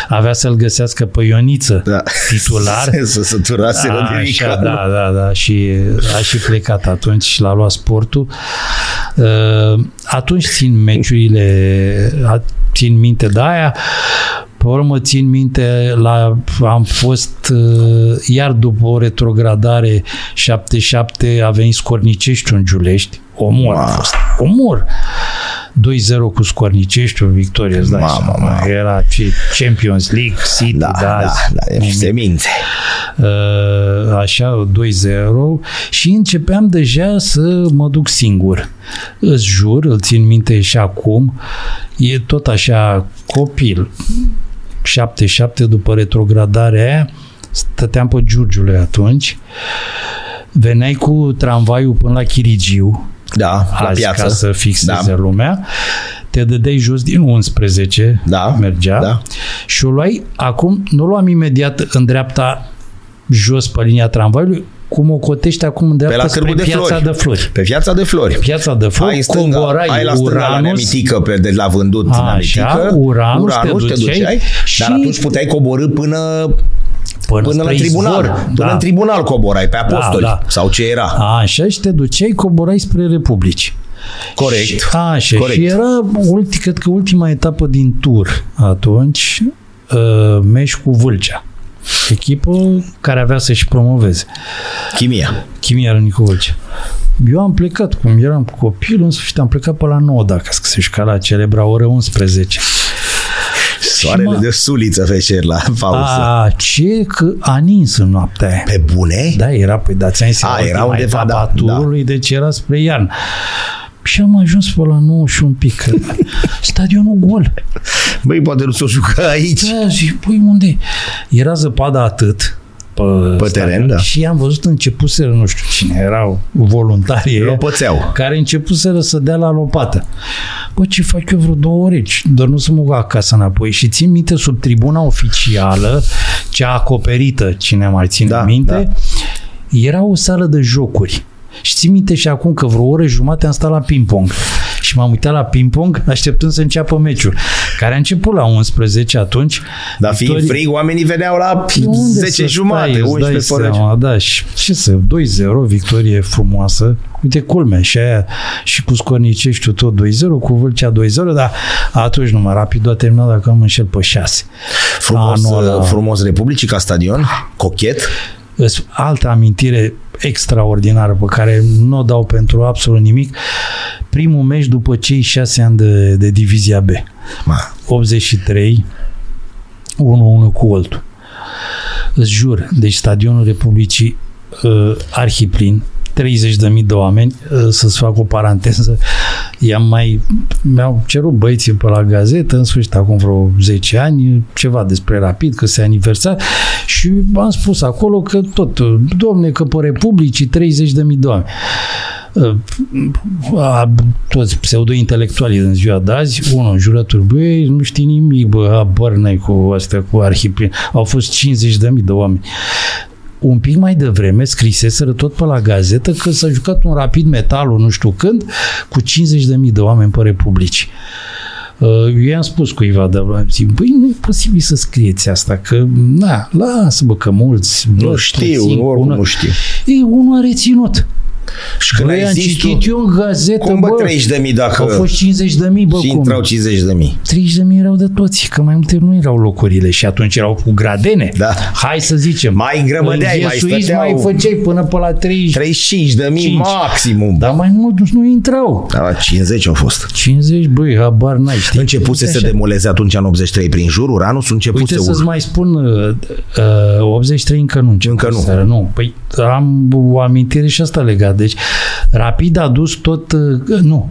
avea să-l găsească pe Ioniță, titular. Să săturase Rodinica. Da. Și a și plecat atunci și l-a luat Sportul. Atunci țin meciurile, țin minte de aia, pe urmă țin minte am fost iar după o retrogradare 77 a venit Scornicești în Giulești, omor a fost, omor. 2-0 cu Scornicești, o victorie. Era Champions League, City, se minte. Așa, 2-0 și începeam deja să mă duc singur. Îți jur, îl țin minte și acum, e tot așa copil. 7-7 după retrogradarea aia, stăteam pe Giurgiule atunci, veneai cu tramvaiul până la Chirigiu, la piață, ca să fixeze lumea, te dădeai jos din 11, mergea, și o luai, acum nu o luam imediat în dreapta jos pe linia tramvaiului, cum o cotești acum în dreapta spre Piața de Flori. Pe Piața de Flori. Piața de Flori, ai stânga, coborai, ai la stânga Neamitică, de la vândut Neamitică, Uranus, te duceai, și... dar atunci puteai coborî până la tribunal. Până în tribunal coborai, pe Apostoli. Sau ce era. Așa, și te duceai, coborai spre Republici. Corect. Și era, cred că, ultima etapă din tur atunci, meci cu Vâlcea. Echipă care avea să-și promoveze. Chimia Rânicu Vâlcea. Eu am plecat, cum eram copil, în sfârșit am plecat pe la 9, dacă se-și ca la celebra oră 11. Soarele de suliță fecer la pauză. Că a nins în noaptea aia. Pe bune? Da, era, ți-am zis, era undeva turului, deci era spre iarnă. Și am ajuns pe la 9 și un pic. Stadionul gol. Băi, poate nu s-o juca aici. Da, și pui unde? Era zăpada atât pe teren, și am văzut începuseră, nu știu cine, erau voluntarii care începuseră să dea la lopată. Bă, ce fac eu vreo 2 ore? Doar nu să mă duc acasă înapoi. Și țin minte sub tribuna oficială, cea acoperită, cine mai ține minte, era o sală de jocuri. Și țin minte și acum că vreo oră jumate am stat la ping-pong. Și m-am uitat la ping-pong așteptând să înceapă meciul. care a început la 11 atunci. Dar fiind frig, oamenii veneau la 10:30, 11 fără. Da, și ce să, 2-0, victorie frumoasă. Uite, culmea, și aia, și cu Scorniceștiul tot 2-0, cu Vâlcea 2-0, dar atunci numai Rapidul a terminat, dacă am înșel, pe 6. Frumos Republicii ca stadion, cochet. Altă amintire extraordinară pe care nu o dau pentru absolut nimic. Primul meci după cei 6 ani de Divizia B. 83, 1-1 cu Oltu. Îți jur, deci stadionul Republicii arhiplin, 30.000 de oameni, să-ți fac o paranteză, mi-au cerut băieții pe la gazetă, în sfârșit, acum vreo 10 ani, ceva despre Rapid, că se aniversa, și am spus acolo că tot, domne, că pe Republicii 30.000 de oameni. Toți pseudo-intelectualii din ziua de azi, unul, jurături, băi, nu știi nimic, bă, abar n-ai cu astea, cu arhiplin. Au fost 50.000 de oameni. Un pic mai devreme scriseseră tot pe la gazetă că s-a jucat un Rapid Metalul, nu știu când, cu 50.000 de oameni pe Republici. Eu i-am spus cuiva, dar zic, băi, nu e posibil să scrieți asta, că, na, lasă-mă că mulți... Nu știu, oricum nu știu. Ei, unul a reținut. Și când ai zis citit tu, eu în gazetă, cum bă, 30.000 dacă... Au fost 50.000, bă, și cum? Intrau 50.000. 30.000 erau de toți, că mai multe nu erau locurile și atunci erau cu gradene. Da. Hai să zicem. Mai îngrămădeai, mai stăteau. Mai făceai până pe la 35.000 maximum. Dar mai mult nu intrau. Da, la 50 au fost. 50, băi, habar n-ai, știi. Începuse să demoleze atunci în 83 prin jurul, Ranus începuse. Uite să-ți mai spun, 83 încă nu. Încă nu. Seara, nu. Păi am o amintire și asta legat. Deci, Rapid a dus tot... Nu.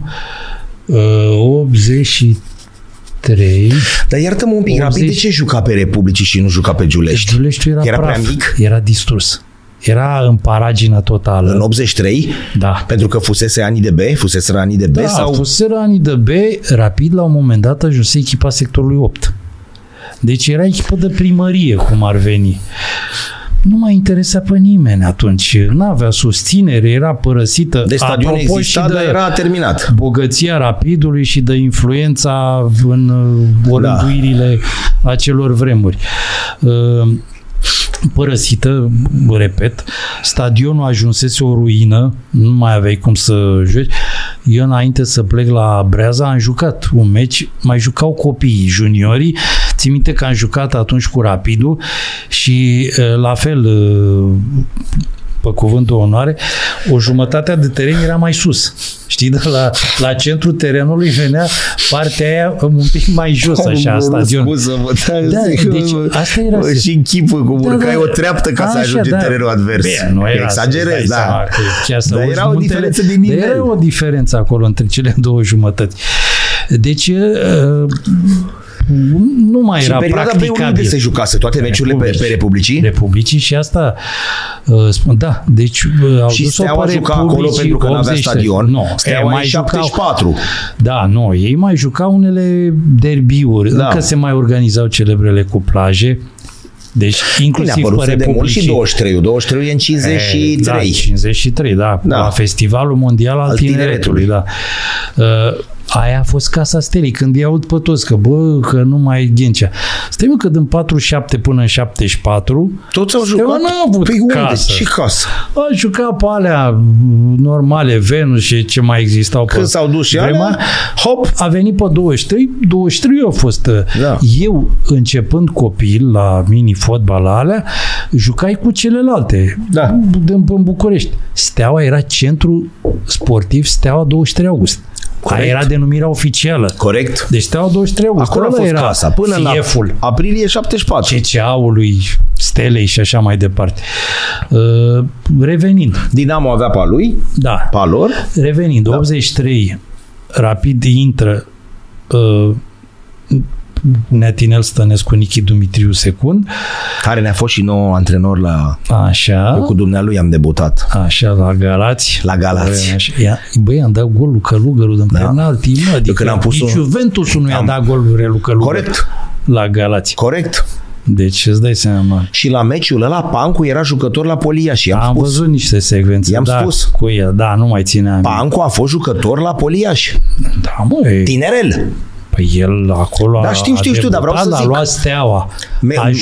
83... Dar iartă-mă un pic, Rapid de ce juca pe Republicii și nu juca pe Giulești? Giuleștiul era prea mic? Era distrus. Era în paragină totală. În 83? Da. Pentru că fusese anii de B? Fuseseră anii de B? Da, sau... fuseseră anii de B. Rapid, la un moment dat, ajunse echipa sectorului 8. Deci era echipă de primărie, cum ar veni. Nu mai interesa pe nimeni atunci. N-avea susținere, era părăsită. Deci stadionul exista, dar era terminat. Bogăția Rapidului și de influența în orânduirile acelor vremuri. Părăsită, repet, stadionul ajunsese o ruină, nu mai aveai cum să joci. Eu înainte să plec la Breaza am jucat un meci, mai jucau copiii, juniorii. Țin minte că am jucat atunci cu Rapidul și la fel, pe cuvântul onoare, o jumătate de teren era mai sus. Știi, de la centrul terenului venea partea aia un pic mai jos, așa, stadionul. Deci asta era... Și închipă cum urcai o treaptă ca să ajungi în terenul advers. Exagerez, da. Dar era o diferență din nivel. Era o diferență acolo între cele două jumătăți. Deci... nu mai era practicabil. Și unde se jucase toate meciurile pe Republicii? Republicii și asta spun, da, deci au dus-o. Și Steaua juca acolo pentru că n-avea stadion. No, Steaua mai juca 74. Da, nu, ei mai jucau unele derbiuri, da. Încă se mai organizau celebrele cuplaje. Deci inclusiv pe Republicii. Și 23-ul e în 53. Da, 53, da, da. La Festivalul Mondial al Tineretului, da. Aia a fost Casa Stelei, când îi aud pe toți că, bă, că nu mai ghencea. Stai, mă, că din 47 până în 74 toți au jucat? N-a avut casă. Și casă. A jucat pe alea normale, Venus și ce mai existau. Când s-au dus și alea, hop, a venit pe 23. 23 a fost. Da. Eu, începând copil la mini-fotbal alea, jucai cu celelalte. Da. În București. Steaua era centru sportiv, Steaua 23 August. Corect. Aia era denumirea oficială. Corect. Deci Steaua 23 August. Acolo a fost era casa. Până la aprilie 74. CCA-ului, Stelei și așa mai departe. Revenind. Dinamo avea pa lui. Da. Pa lor. Revenind. Da. 83. Rapid intră Neatinel Stănescu, Nichi Dumitriu Secund. Care ne-a fost și nou antrenor la... Așa. Eu cu dumnealui am debutat. Așa, la Galați. La Galați. Băi, am dat golul Călugărul din penalti. Da. Adică nici Juventusul nu i-a dat golul Călugărul. Corect. La Galați. Corect. Deci îți dai seama. Și la meciul ăla Pancu era jucător la Poliaș. Am văzut niște secvențe. I-am spus. Cu el, da, nu mai țineam. Pancu a fost jucător la Poliaș. Da, măi. Tinerel. Păi el acolo da, știu, dar vreau să zic. A luat Steaua.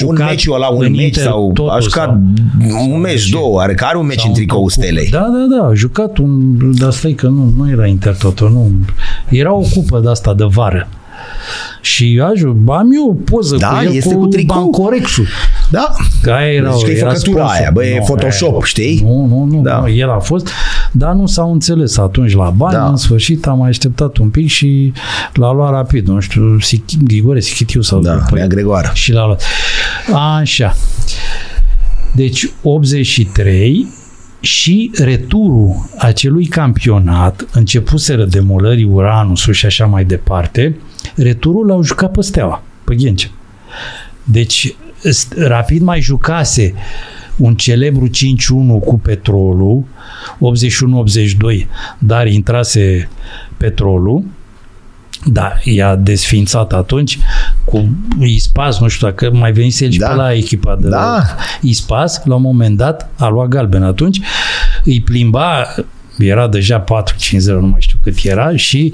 Un meci, două. Are un meci în tricou Stelei. Da, a jucat un... Dar stai că nu era Intertoto, nu. Era o cupă de asta de vară. Și am eu o poză da, cu el este cu Bancorexul. Da, deci că e făcătura aia, e Photoshop, aia, știi? Nu, da. Nu, el a fost, dar nu s-au înțeles atunci la bani, da. În sfârșit am așteptat un pic și l-a luat rapid, nu știu, Grigore Sichitiu sau... Da, Nea Gregoară. Și l-a luat. Așa. Deci 83 și returul acelui campionat, începuseră demolării Uranus și așa mai departe, returul l-au jucat pe Steaua, pe Ghencea. Deci Rapid mai jucase un celebru 5-1 cu Petrolul, 81-82, dar intrase Petrolul, da, i-a desfințat atunci cu Ispas, nu știu dacă mai venise și da. Pe la echipa de da. Ispas, la un moment dat a luat galben atunci, îi plimba, era deja 4-5-0, nu mai știu cât era și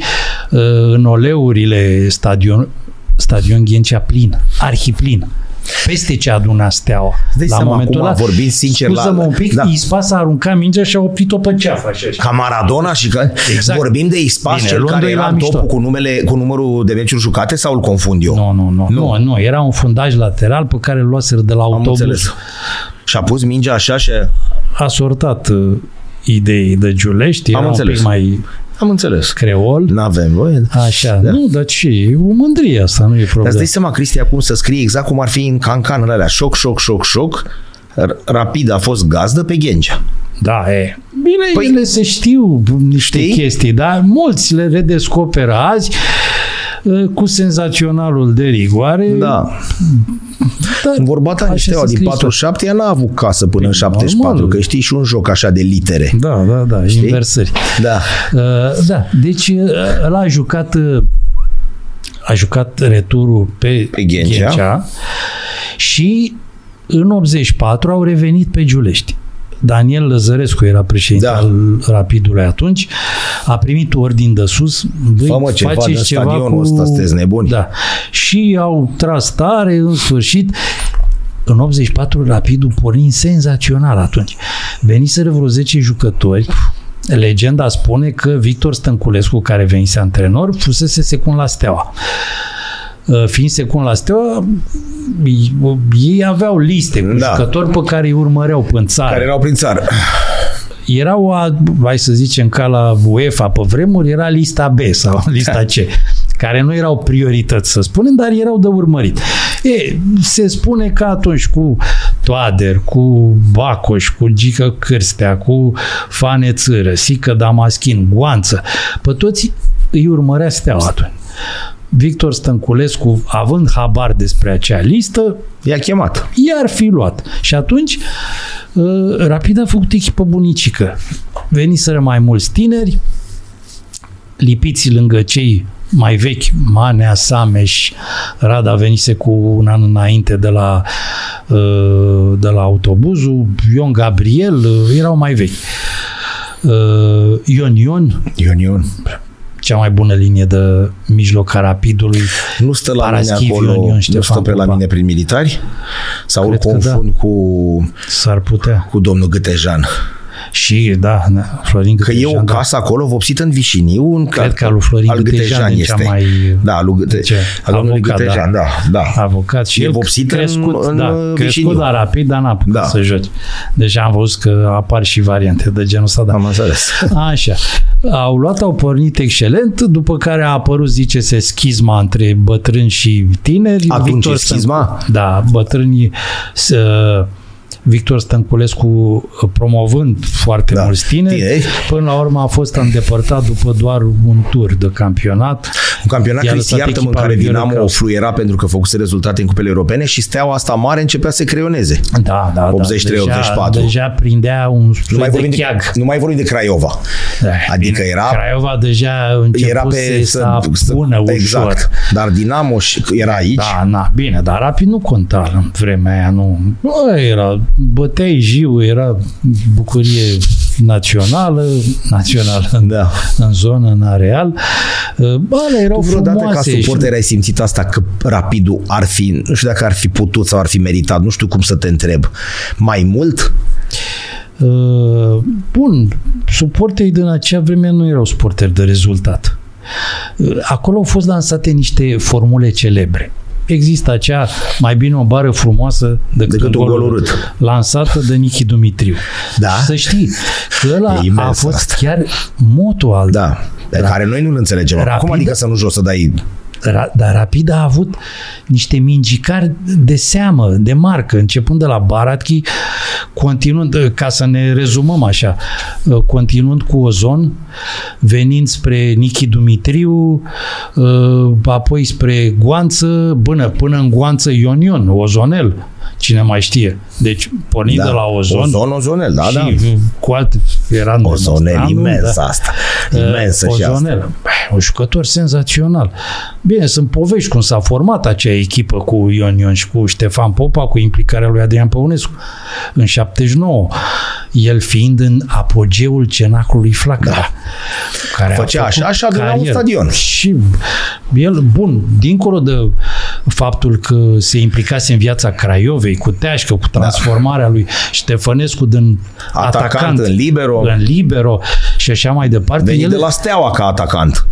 în oleurile stadion Ghencea plin, arhiplin. Peste ce aduna Steaua. Deci la momentul ăla, vorbim sincer scuză-mă un pic, da. Ispas a aruncat mingea și a oprit-o pe ceafă. Ca Maradona și că exact. Vorbim de Ispas, bine, cel care era în topul cu numărul de meciuri jucate sau îl confund eu? Nu, era un fundaj lateral pe care îl luaseră de la autobuz. Și a pus mingea așa și... A sortat idei de Giulești, era un pic mai... Am înțeles. Creol. N-avem voie. Așa. Da. Nu, dar ce? E o mândrie asta, nu e problemă. Dar îți dai seama, Cristi, acum să scrie exact cum ar fi în cancanele alea. Șoc. Rapid a fost gazdă pe Ghencea. Da, e. Bine, păi, ele se știu niște chestii, dar mulți le redescoperă azi cu senzaționalul de rigoare. Da. În vorba ta, Steaua din 47, ea n-a avut casă până în 74, normal. Că știi și un joc așa de litere. Da, știi? Inversări. Da, deci ăla a jucat returul pe Ghencea și în 84 au revenit pe Giulești. Daniel Lăzărescu era președinte al Rapidului atunci, a primit ordin de sus, faceți ceva stadionul ăsta, sunteți nebuni. Da. Și au tras tare, în sfârșit, în 84 Rapidul porni senzațional atunci. Veniseră vreo 10 jucători, legenda spune că Victor Stănculescu, care venise antrenor, fusese secund la Steaua. Fiind secund la Steaua, ei aveau liste cu jucători pe care îi urmăreau prin țară. Care erau prin țară. Erau, hai să zicem, ca la UEFA pe vremuri, era lista B sau lista C, care nu erau priorități, să spunem, dar erau de urmărit. Se spune că atunci cu Toader, cu Bacoș, cu Gică Cârstea, cu Fane Țâră, Sică Damaschin, Goanță, pe toți îi urmărea Steaua atunci. Victor Stănculescu, având habar despre acea listă, i-a chemat. I-ar fi luat. Și atunci Rapid a făcut echipă bunicică. Veniseră mai mulți tineri, lipiți lângă cei mai vechi, Manea, Sameș, Rada venise cu un an înainte de la autobuzul, Ion Gabriel, erau mai vechi. Ion. Cea mai bună linie de mijloc a Rapidului. Nu stă la mine acolo, Ion, nu stă pe la mine prin militari? Sau cred îl confund cu... S-ar putea. Cu domnul Gâtejan. Și, da, Florin Gâtejan. Că e o casă acolo vopsită în Vișiniu. În cred că al lui Florin Gâtejan este. Cea mai... Da, al domnului Gâtejan, da. Avocat și e el vopsită în Vișiniu. Crescut la Rapid, dar n-a putut să joci. Deja am văzut că apar și variante de genul ăsta. Am înțeles. Așa. Au pornit excelent, după care a apărut, zice-se, schizma între bătrâni și tineri. Atunci e schizma? Da, bătrânii... Victor Stănculescu promovând foarte mulți tineri. Până la urmă a fost îndepărtat după doar un tur de campionat. Un campionat, Cristi, iartă-mă, în care Dinamo o fluiera pentru că făcuse rezultate în cupele europene și Steaua asta mare începea să creioneze. Da. 83-84. Deja prindea un soi de cheag. Nu mai vorbim de Craiova. Da, adică era... Craiova deja începuse să pună ușor. Exact. Dar Dinamo era aici. Da, bine, dar Rapid nu conta în vremea aia. Nu. Bă, era... băteai jiu, era bucurie națională, da, în zonă, în areal. Alea erau vreodată frumoase. Ca suporter și... ai simțit asta că Rapidul ar fi, nu știu dacă ar fi putut sau ar fi meritat, nu știu cum să te întreb, mai mult? Bun, suporterii din acea vreme nu erau suporteri de rezultat. Acolo au fost lansate niște formule celebre. Există acea, mai bine o bară frumoasă decât un gol urât, lansată de Nichi Dumitriu. Da? Să știi că ăla a fost chiar motul al... Da, de care noi nu-l înțelegem. Rapid, cum adică să nu joci, să dai... Dar Rapid a avut niște mingicari de seamă, de marcă, începând de la Baratchi, continuând, ca să ne rezumăm așa, continuând cu Ozon, venind spre Nichi Dumitriu, apoi spre Goanță, până în Goanță Ionion, Ozonel, cine mai știe. Deci, pornind de la Ozonel, da, și cu alt... Era Ozonel, imens asta. Imensă și asta. Un jucător senzațional. Bine, sunt povești cum s-a format acea echipă cu Ionion și cu Ștefan Popa, cu implicarea lui Adrian Păunescu în 79, el fiind în apogeul Cenaclului Flacăra. Da. Care făcea așa de un stadion. Și el, bun, dincolo de faptul că se implicase în viața Craiovei, cu Teașcă, cu transformarea lui Ștefănescu din atacant în libero și așa mai departe. Venit de la Steaua ca atacant.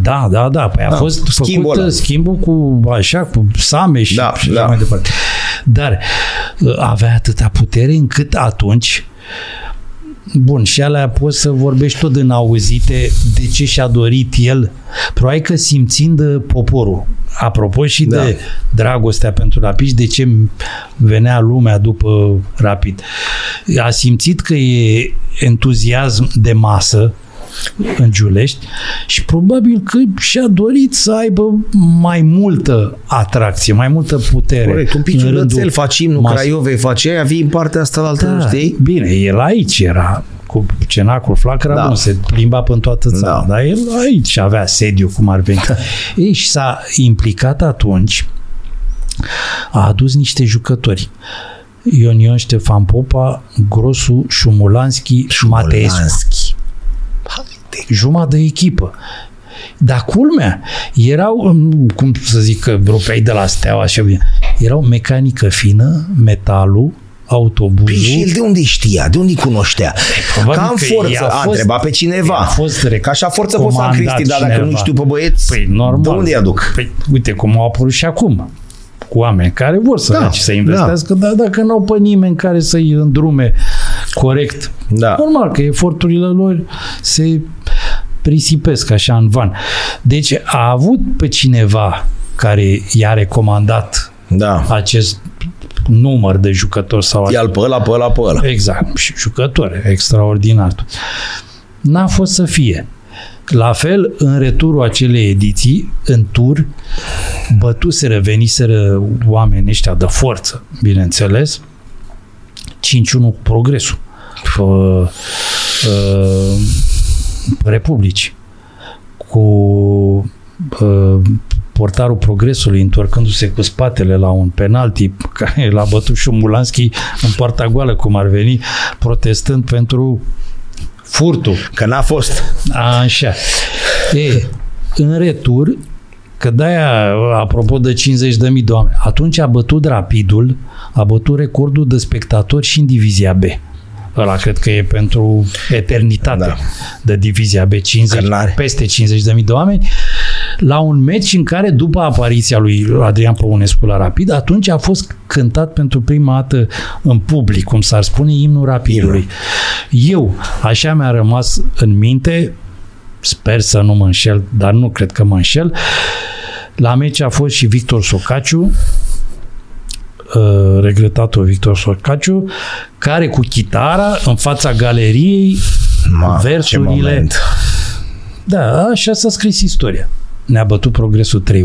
Da. Păi a fost făcut schimbul cu Sameș și așa mai departe. Dar avea atâta putere încât atunci... Bun, și alea poți să vorbești tot în auzite de ce și-a dorit el, probabil că simțind poporul. Apropo și de dragostea pentru Rapid, de ce venea lumea după Rapid. A simțit că e entuziasm de masă în Giulești și probabil că și-a dorit să aibă mai multă atracție, mai multă putere. Corect, un pic ciudățel faci imnul Craiovei, faci aia, vii în partea asta la altă, știi? Bine, el aici era cu Cenacul Flacăra, bun, se plimba pe toată țara, dar el aici avea sediu, cum ar veni. Ei, și s-a implicat atunci, a adus niște jucători. Ionion, Ștefan Popa, Grosu, Șumulanski, Mateescu. Jumătate de echipă. Dar culmea, erau, cum să zic, că europeii de la Steaua, așa bine, erau mecanică fină, metalul, autobuzul. Și el de unde știa? De unde cunoștea? Ca în forță. A întrebat pe cineva. Ca așa forță poți să am Cristi, dar dacă nu știu pe băieți, păi, normal, de unde îi aduc? Păi, uite cum au apărut și acum. Cu oameni care vor să faci, să investească, dar dacă n-au pe nimeni care să-i îndrume corect, normal că eforturile lor se risipesc așa în van. Deci a avut pe cineva care i-a recomandat acest număr de jucători. Ia-l pe ăla. Exact. Și jucători extraordinar. N-a fost să fie. La fel, în returul acelei ediții, în tur, veniseră oamenii ăștia de forță, bineînțeles, 5-1 cu Progresul. Republici, cu portarul Progresului întorcându-se cu spatele la un penalti care l-a bătut Șumulanski în poarta goală, cum ar veni, protestând pentru furtul. Că n-a fost. Așa. În retur, că de-aia, apropo de 50.000 de oameni, atunci a bătut Rapidul, a bătut recordul de spectatori și în divizia B. Ăla cred că e pentru eternitate de divizia B, peste 50.000 de oameni, la un meci în care, după apariția lui Adrian Păunescu la Rapid, atunci a fost cântat pentru prima dată în public, cum s-ar spune, imnul Rapidului. Eu, așa mi-a rămas în minte, sper să nu mă înșel, dar nu cred că mă înșel, la meci a fost și Victor Socaciu, regretatul Victor Socaciu, care cu chitara în fața galeriei, versurile. Da, așa s-a scris istoria. Ne-a bătut Progresul 3-1.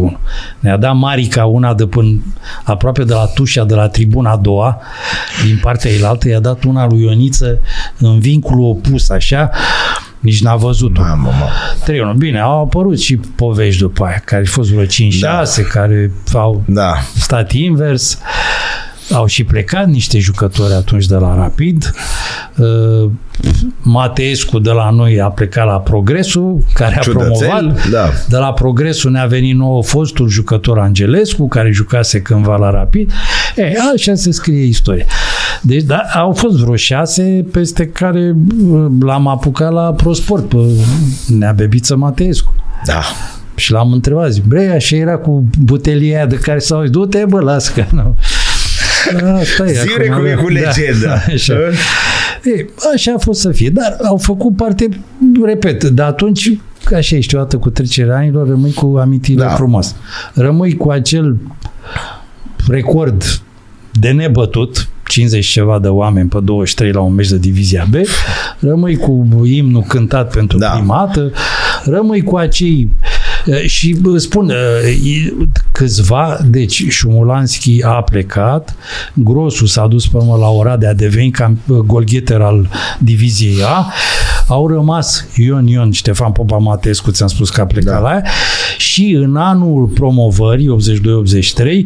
Ne-a dat Marica una de până aproape de la tușa, de la tribuna a doua, din partea ilaltă, i-a dat una lui Ioniță în vincul opus, așa, nici n-a văzut-o. 3-1. Bine, au apărut și povești după aia, care au fost vreo 5-6, care au stat invers. Au și plecat niște jucători atunci de la Rapid. Mateescu de la noi a plecat la Progresul, care a promovat. Da. De la Progresul ne-a venit nou fostul jucător Angelescu, care jucase cândva la Rapid. Ei, așa se scrie istoria. Deci, da, au fost vreo 6 peste care l-am apucat la ProSport pe Nea Bebiță Mateescu. Da. Și l-am întrebat, zic, bre, așa era cu butelia aia de care s-au zis, du-te, bă, lasă că nu. Zire cum e cu legenda. Da, așa. Ei, așa a fost să fie, dar au făcut parte, repet, de atunci, așa ești, odată cu trecerea anilor, rămâi cu amintirile frumoase. Rămâi cu acel record de nebătut, 50 ceva de oameni pe 23 la un meci de Divizia B, rămâi cu imnul cântat pentru prima dată, rămâi cu acei. Și spun, câțiva, deci Șumulanski a plecat, Grosu s-a dus pe la Oradea, a devenit golgheter al Diviziei A, au rămas Ion, Ștefan Popa Matescu, ți-am spus că a plecat la aia, și în anul promovării, 82-83,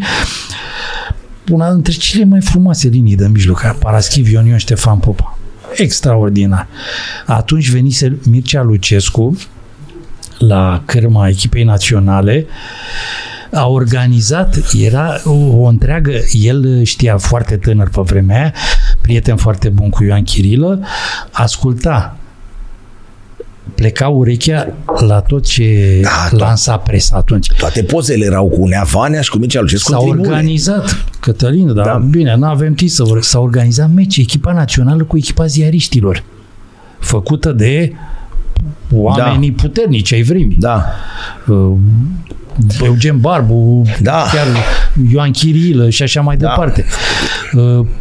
una dintre cele mai frumoase linii de mijloc, Paraschiv, Ion, Ștefan Popa. Extraordinar. Atunci venise Mircea Lucescu la cârma echipei naționale, a organizat, era o întreagă, el știa foarte tânăr pe vremea aia, prieten foarte bun cu Ioan Chirilă, asculta, pleca urechea la tot ce lansa presa atunci. Toate pozele erau cu Nea Vanea și cu Mircea Lucescu. S-a organizat, Cătălin, dar bine, n-avem timp să vorbim, s-a organizat meci, echipa națională cu echipa ziariștilor, făcută de oamenii puternici ai vremii. Da. Eugen Barbu, chiar Ioan Chirilă și așa mai departe.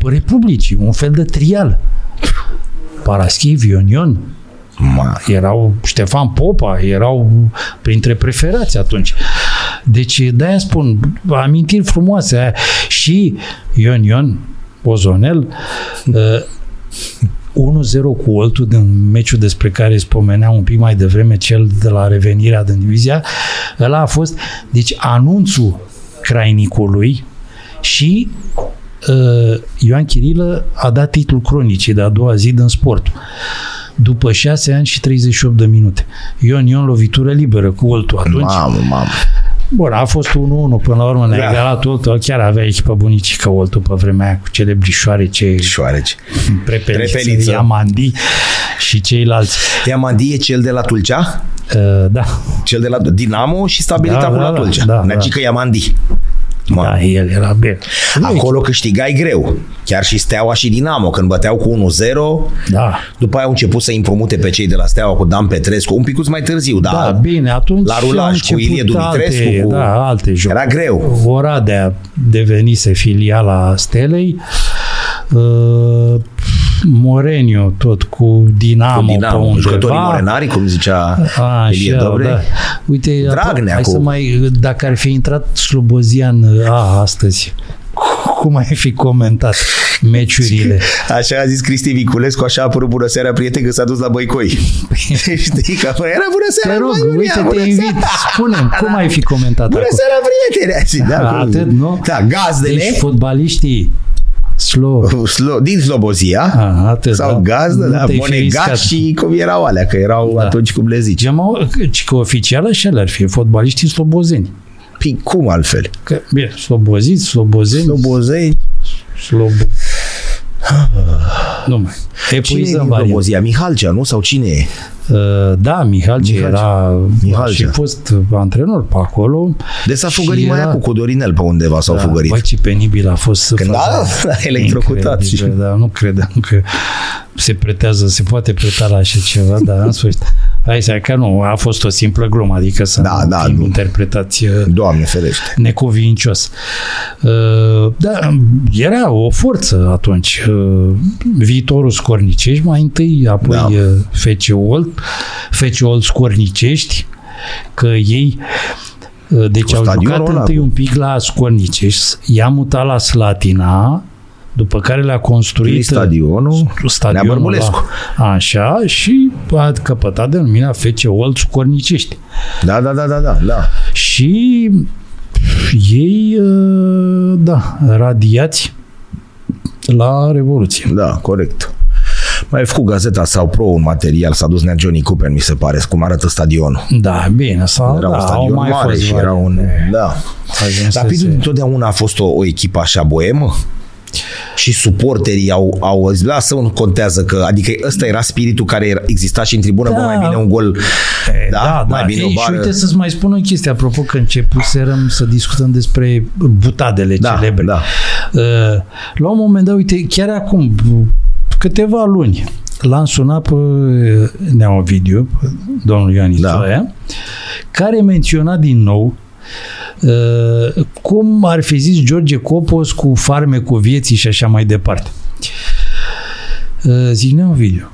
Republicii, un fel de trial. Paraschiv, Ion. Erau Ștefan Popa, erau printre preferați atunci. Deci de-aia spun, amintiri frumoase aia. Și Ion, Ozonel, 1-0 cu Oltul din meciul despre care spomeneam un pic mai devreme, cel de la revenirea din divizia, ăla a fost, deci, anunțul crainicului și Ioan Chirilă a dat titlul cronicii de a doua zi din Sport. După 6 ani și 38 de minute. Ion, lovitură liberă cu Oltul atunci. Mamă. Bun, a fost 1-1 până la urmă, ne-a egalat Oltul, chiar avea echipă bunicică Oltul pe vremea aia, cu celebri Șoareci, Prepeliță, Iamandi și ceilalți. Iamandi e cel de la Tulcea? Da. Cel de la Dinamo și stabilit acolo la Tulcea. Nagică Iamandi. Da, el era bine. Acolo câștigai greu. Chiar și Steaua și Dinamo, când băteau cu 1-0, după aia au început să împrumute pe cei de la Steaua cu Dan Petrescu, un picuț mai târziu, bine, atunci la rulaj cu Ilie Dumitrescu, alte jocuri. Era greu. Oradea devenise filiala Stelei. Moreniu tot cu Dinamo pe undeva. Jucătorii morenari, cum zicea Ilie Dobre. Da. Uite, Dragnea cu... dacă ar fi intrat Slobozian astăzi, cum ai fi comentat meciurile? Așa a zis Cristi Viculescu, așa a apărut Bună Seara, prieteni, că s-a dus la Băicoi. Știi că era Bună Seara, te rog, uite, te invit, spune-mi, cum ai fi comentat Bună Seara, prieteni! Atât, nu? Da, gazdele. Deci, fotbaliștii din Slobozia sau gazdă, Monegat și cum erau alea, că erau atunci, cum le zici. Că oficială și alea ar fi fotbaliștii slobozeni. Păi cum altfel? Că, bine, sloboziți, slobozeni. Nu mai. Cine e din Slobozia? Mihalcea, nu? Sau cine e? Da, Mihalcea era și fost antrenor pe acolo. De s-a fugărit mai cu Codorinel pe undeva s-au fugărit. Băi, ce penibil a fost să electrocutat. Nu credeam că se poate preta la așa ceva, dar în sfârșit. Hai să că nu, a fost o simplă glumă, adică să nu interpretați Doamne ferește, necovincios. Era o forță atunci. Viitorul Scornicești mai întâi, apoi FC Olt, Scornicești, că ei deci au jucat întâi un pic la Scornicești, i-a mutat la Slatina, după care le-a construit stadionul la, așa, și a căpătat denumirea FC Olt Scornicești. Da. Și ei radiați la Revoluție. Da, corect. Mai a făcut Gazeta sau Pro un material, s-a dus nea Johnny Cooper, mi se pare, cum arată stadionul. Da, bine, sau era un stadion mai mare și era un... Da. Rapidul întotdeauna a fost o echipă așa boemă și suporterii au zis, lasă, nu contează că, adică ăsta era spiritul care exista și în tribună, da. Bă, mai bine un gol, bine o bară. Și uite să-ți mai spun o chestie, apropo că începuserăm să discutăm despre butadele celebre. Da. La un moment dat, uite, chiar acum, câteva luni, l-am sunat pe Nea Ovidiu, domnul Ioan Istoia, care menționa din nou cum ar fi zis George Copos cu farmecul vieții și așa mai departe. Zic, Nea Ovidiu,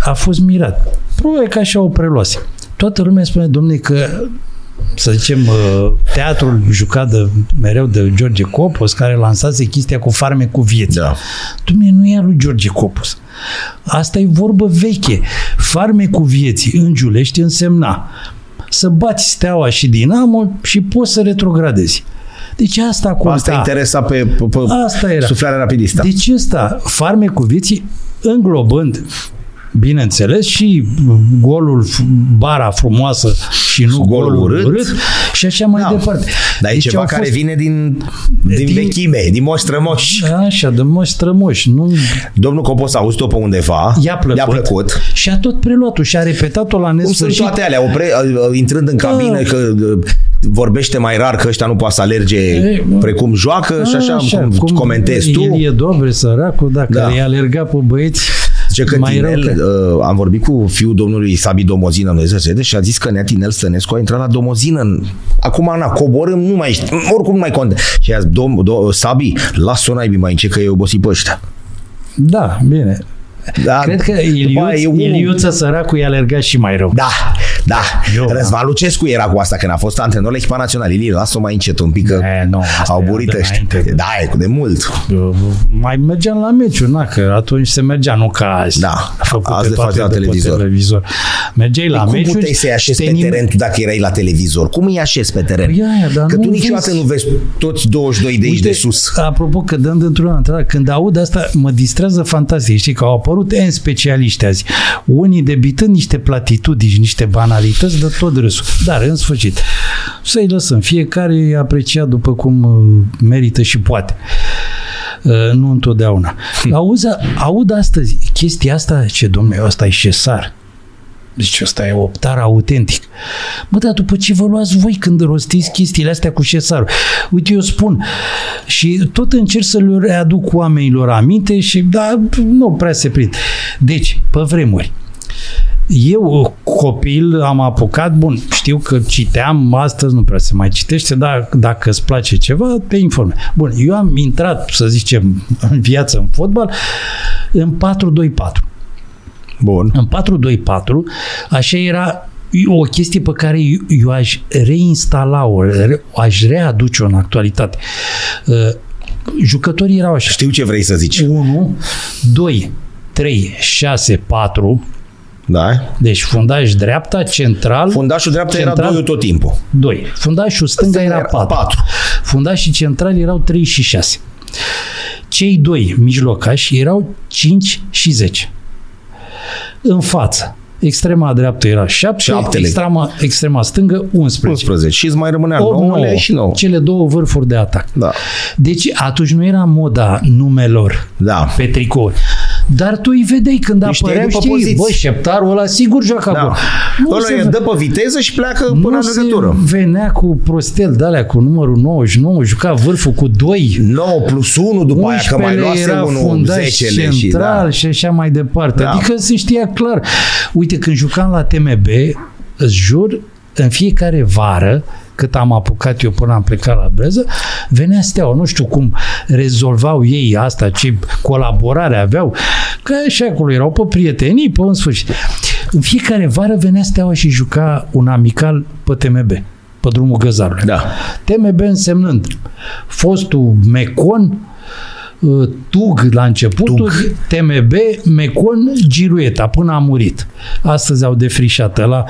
a fost mirat. Probabil că așa o preluase. Toată lumea spune, domne, că să zicem, teatrul jucat mereu de George Copos, care lansase chestia cu farmecul vieții. Da. Dumne, nu e al lui George Copos. Asta e vorbă veche. Farmecul vieții în Giulești însemna să bați Steaua și Dinamo și poți să retrogradezi. Deci asta conta. Asta interesa pe asta era. Suflarea rapidistă. Deci ăsta, farmecul vieții, înglobând bineînțeles și golul, bara frumoasă și nu golul urât și așa mai departe. Dar deci e ceva care vine din vechime, din Moș Strămoș. Așa, de Moș Strămoș. Nu... Domnul Copos a auzit-o pe undeva, i-a plăcut. Și a tot preluat-o și a repetat-o la nesfârșit. Sunt toate alea, intrând în cabină, că vorbește mai rar, că ăștia nu poate să alerge precum joacă și așa cum comentezi tu. Ilie Dobre, săracul, dacă i-a alergat pe băieți. Zice că Tinel, am vorbit cu fiul domnului Sabi Domozină în SSD și a zis că Nea Tinel Stănescu a intrat la Domozină. Acum, Ana, coborâm, nu mai știu, oricum nu mai contă. Și a zis, Sabi, las-o naibii mai încet că e obosit pe ăștia. Da, bine. Da, cred că Iliuța săracul i-a alergat și mai rău. Da. Răzvan Lucescu era cu asta când a fost antrenor la echipa națională. Ilie, lasă-o mai încet un pic că au burit ăștia. Da, e de mult. Mai mergeam la meciuri, că atunci se mergea, nu ca azi. Da, azi le faci la televizor. Mergeai la meciuri. Cum puteai să-i așezi pe teren dacă erai la televizor? Cum îi așezi pe teren? Că tu niciodată nu vezi toți 22 de aici de sus. Apropo, că dăm dintr-una într-una, când aud asta, mă distrează fantastic. Știi că au apărut N specialiști azi. Unii debitând niște platitudini, niște banalități de tot râsul. Dar, în sfârșit, să-i lăsăm. Fiecare aprecia după cum merită și poate. Nu întotdeauna. Aud astăzi chestia asta, ce domnule, ăsta e șesar. Deci ăsta e optar autentic. Mă, dar după ce vă luați voi când rostiți chestiile astea cu șesarul? Uite, eu spun și tot încerc să le readuc oamenilor aminte și nu prea se prind. Deci, pe vremuri, eu, copil, am apucat, știu că citeam, astăzi nu prea se mai citește, dar dacă îți place ceva, te informe. Bun, eu am intrat, să zicem, în viață, în fotbal, în 4-2-4. Bun. În 4-2-4, așa era o chestie pe care eu aș reinstala-o, aș readuce-o în actualitate. Jucătorii erau așa. Știu ce vrei să zici. 1, 2, 3, 6, 4... Da. Deci fundaș dreapta, central... Fundașul dreapta era 2 tot timpul. 2. Fundașul stânga era 4. Fundașii centrali erau 3 și 6. Cei doi mijlocași erau 5 și 10. În față, extrema dreaptă era 7, extrema stângă 11. Și îți mai rămânea 9 și 9. Cele două vârfuri de atac. Da. Deci atunci nu era moda numelor pe tricouri. Dar tu îi vedeai când apăreau, știi, bă, șeptarul ăla sigur joacă acolo. Ăla dă pe viteză și pleacă până în legătură. Nu se venea cu prostel de alea, cu numărul 99, juca vârful cu 2. 9 plus 1, după aia că mai luase unul 10-le central și așa mai departe. Da. Adică se știa clar. Uite, când jucam la TMB, îți jur, în fiecare vară, cât am apucat eu până am plecat la Breză, venea Steaua. Nu știu cum rezolvau ei asta, ce colaborare aveau, că și acolo erau pe prietenii, pe în sfârșit. În fiecare vară venea Steaua și juca un amical pe TMB, pe drumul Găzarului. Da. TMB însemnând fostul Mecon, Tug la începutul, TMB, Mecon, Girueta, până a murit. Astăzi au defrișat ăla,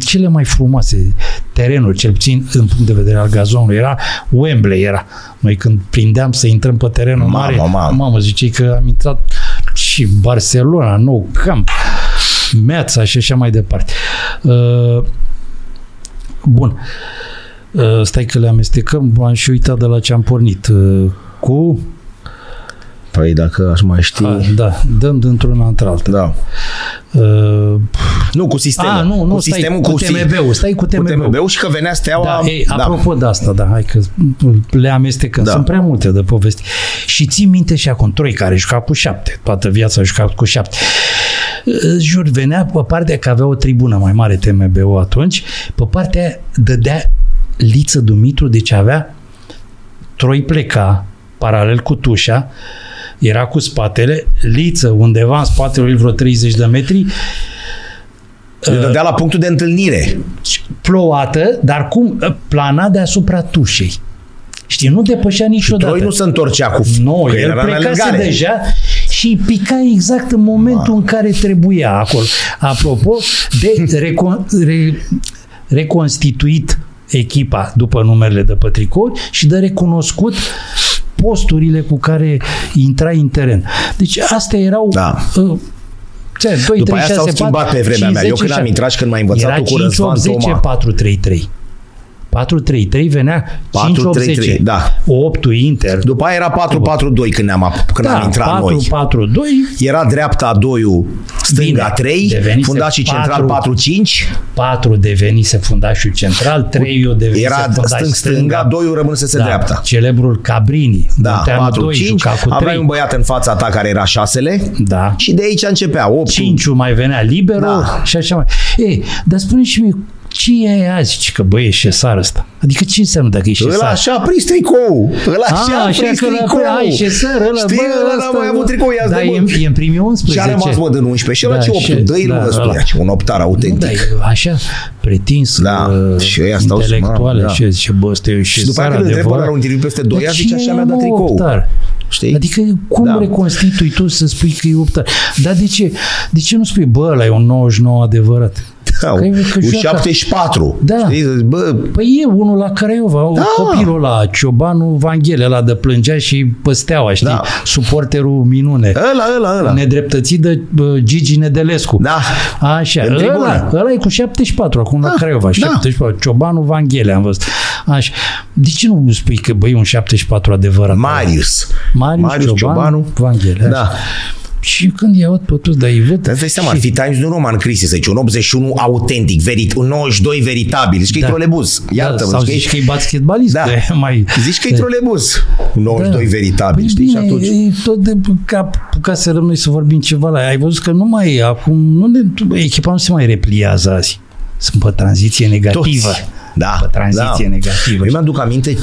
cele mai frumoase terenuri, cel puțin în punct de vedere al gazonului. Era Wembley, era. Noi când prindeam să intrăm pe terenul mare, mamă, zicei că am intrat și Barcelona, Nou Camp, Meața și așa mai departe. Bun. Stai că le amestecăm, am și uitat de la ce am pornit. Cu... Păi dacă aș mai ști... Da, dăm dintr-un într-altă. Da. Nu, cu sistemul. Nu, cu sistemul, cu TMB-ul. Stai cu TMB-ul. Cu TMB-ul și că venea Steaua... Da, ei, apropo de asta, da, hai că le amestecăm. Da. Sunt prea multe de povesti. Și ții minte și acum, Troica care juca cu 7. Toată viața a jucat cu 7. Jur, venea pe partea că avea o tribună mai mare TMB-ul atunci, pe partea dădea Liță Dumitru, deci avea Troi pleca paralel cu tușa, era cu spatele, Liță undeva în spatele lui vreo 30 de metri. Le dădea la punctul de întâlnire. Plouată, dar cum plana deasupra tușei. Știi, nu depășea niciodată. Troi nu se întorcea cu că el plecase deja și îi pica exact în momentul în care trebuia acolo. Apropo de reconstituit echipa după numerele de pe tricou și de recunoscut posturile cu care intrai în teren. Deci astea erau... Da. 2, după 3, aia 6, s-au schimbat 4, pe vremea 5, mea. 10, eu când 6, am intrat și când m-ai învățat tu cu Răzvan Toma... 4-3-3. 4-3-3 venea 5-8-10. Da. 8-ul Inter. După aia era 4-4-2 când am intrat 4, noi. 4-4-2. Era dreapta 2-ul, stânga 3, fundașii central 4-5. 4 devenise fundașul central, 3-ul devenise fundașul stânga, 2-ul rămânsese dreapta. Celebrul Cabrini. Da, 4-5. Aveai un băiat în fața ta care era 6-le. Da. Și de aici începea 8. 5-ul mai venea libero și așa mai. Ei, dar spune și mie, ce e aia zici că băie e șesar ăsta? Adică ce înseamnă dacă e șesar? Ăla așa a prins tricou! Știi, ăla n-a mai avut tricou, i-ați dă mă. E în primii 11. Și a rămas mă din 11 și ăla ce 8, dă-i mă ăstuia. Un optar autentic. Așa pretins, intelectual, și zice, bă, ăsta e șesar. Și după aia când îl întrebă la un interviu peste 2 ani, zice, așa mi-a dat tricou. Știi? Adică cum reconstitui tu să spui că e optar? Dar de ce nu spui, bă, ăla e un 99 adevărat? Da, un 74. Da. Știi? Bă. Păi e unul la Craiova, copilul ăla, Ciobanu Vanghele, ăla de plângea și păsteaua, știi? Da. Suporterul minune. Ăla. Nedreptățit de Gigi Nedelescu. Da. Așa. Ăla e cu 74, acum la Craiova. 74. Ciobanu Vanghele, am văzut. Așa. De ce nu spui că băi un 74 adevărat? Marius Ciobanu Vanghele. Da. Și când i-au putut, dar îi văd... Îți dai seama, ar fi Times New Roman Crisis, deci un 81 autentic, un 92 veritabil. Zici că e trolebuz. Iată, sau zici că e basketbalist. Da. Mai... Zici că e trolebuz. Un 92 veritabil, știi? Și atunci... E tot de ca să rămâi să vorbim ceva la aia. Ai văzut că nu mai e acum... echipa nu se mai repliază azi. Sunt pe tranziție negativă. Toți. Da, tranziție negativă. Eu mi-aduc aminte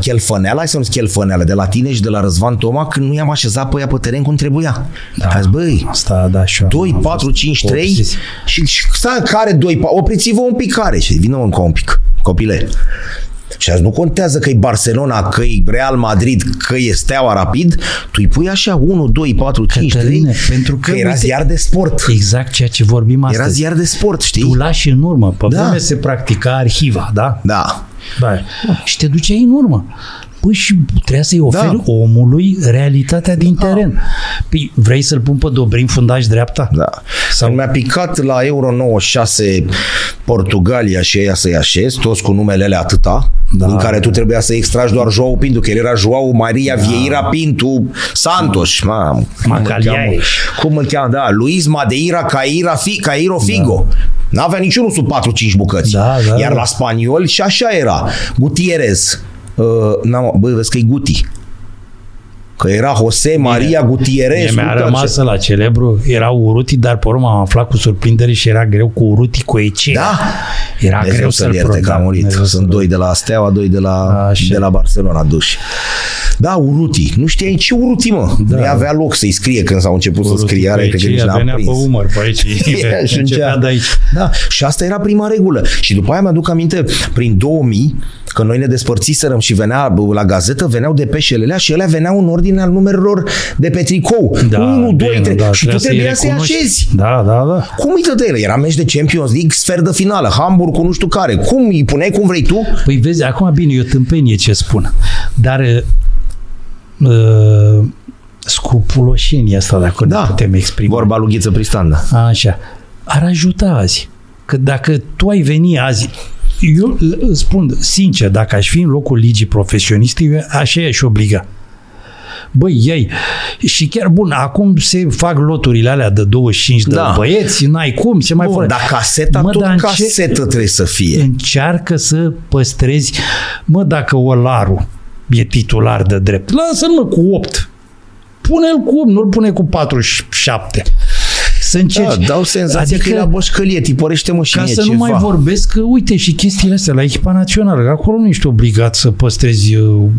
Chelfăneala, sau nu Chelfăneala, de la tine și de la Răzvan Toma, când nu i-am așezat pe ea pe teren cum trebuia. Azi, băi, asta, 2, 4, 5, 3 și care 2, opriți-vă un pic care și vină încă un pic, copile. Și azi nu contează că e Barcelona, că e Real Madrid, că e Steaua Rapid, tu îi pui așa 1, 2, 4, 5, 3, pentru că era ziar de sport. Exact ceea ce vorbim astăzi. Era ziar de sport, știi? Tu lași în urmă, pe vreme se practica arhiva, da? Da. Și te duceai în urmă. Păi și trebuia să-i oferi omului realitatea din teren. Păi vrei să-l pun pe Dobrin fundaș dreapta? Da. Sau... Mi-a picat la Euro 96 Portugalia și ea să-i așez, toți cu numele alea atâta, în care tu trebuia să extragi doar João Pinto, că el era João Maria Vieira Pinto Santos. Cum îl cheamă? Da, Luis Madeira Cairo Figo. N-avea niciunul sub 4-5 bucăți. Iar la spaniol și așa era. Gutierrez. Băi, vezi că e Guti. Că era José Maria Gutierrez. Mi-a rămas la celebru, era Urruti, dar pe urmă am aflat cu surprindere și era greu cu Urruti, cu Echea. Da. Era greu să-l ierte că a murit. Sunt doi de la Steaua, doi de la Barcelona duși. Da, Urruti. Nu știai ce Urruti, mă. Da. Nu avea loc să-i scrie când s-au început Urruti, să scrie. Pe aici ea venea pe umăr, pe aici. Începea de aici. Da. Și asta era prima regulă. Și după aia mi-aduc aminte, prin 2000, când noi ne despărțiserăm și venea la gazetă, veneau depeșelele și ele veneau în ordine al numerelor de pe tricou. 1, 2, 3. Și tu trebuia să-i așezi. Da, da, da. Cum uită de ele? Era meci de Champions League, sfert de finală, Hamburg cu nu știu care. Cum îi puneai, cum vrei tu? Păi vezi, acum bine, eu tâmpenie ce spun. Dar scupuloșenia asta, dacă da, ne putem exprima. Vorba lui Ghiță Pristanda. Așa. Ar ajuta azi. Că dacă tu ai veni azi, eu spun sincer, dacă aș fi în locul ligii profesioniste, eu așa i-aș obliga. Băi, ei, și chiar bun, acum se fac loturile alea de 25 de băieți, n-ai cum, se mai fără. Dar caseta, mă, tot casetă trebuie să fie. Încearcă să păstrezi, mă, dacă Olaru e titular de drept, lasă-l, mă, cu 8. Pune-l cu 8, nu-l pune cu 47. Să încerci. Da, dau senzația că la boșcălie, tipărește-mă și mie ceva. Ca să nu mai vorbesc că, uite, și chestiile astea la echipa națională, că acolo nu ești obligat să păstrezi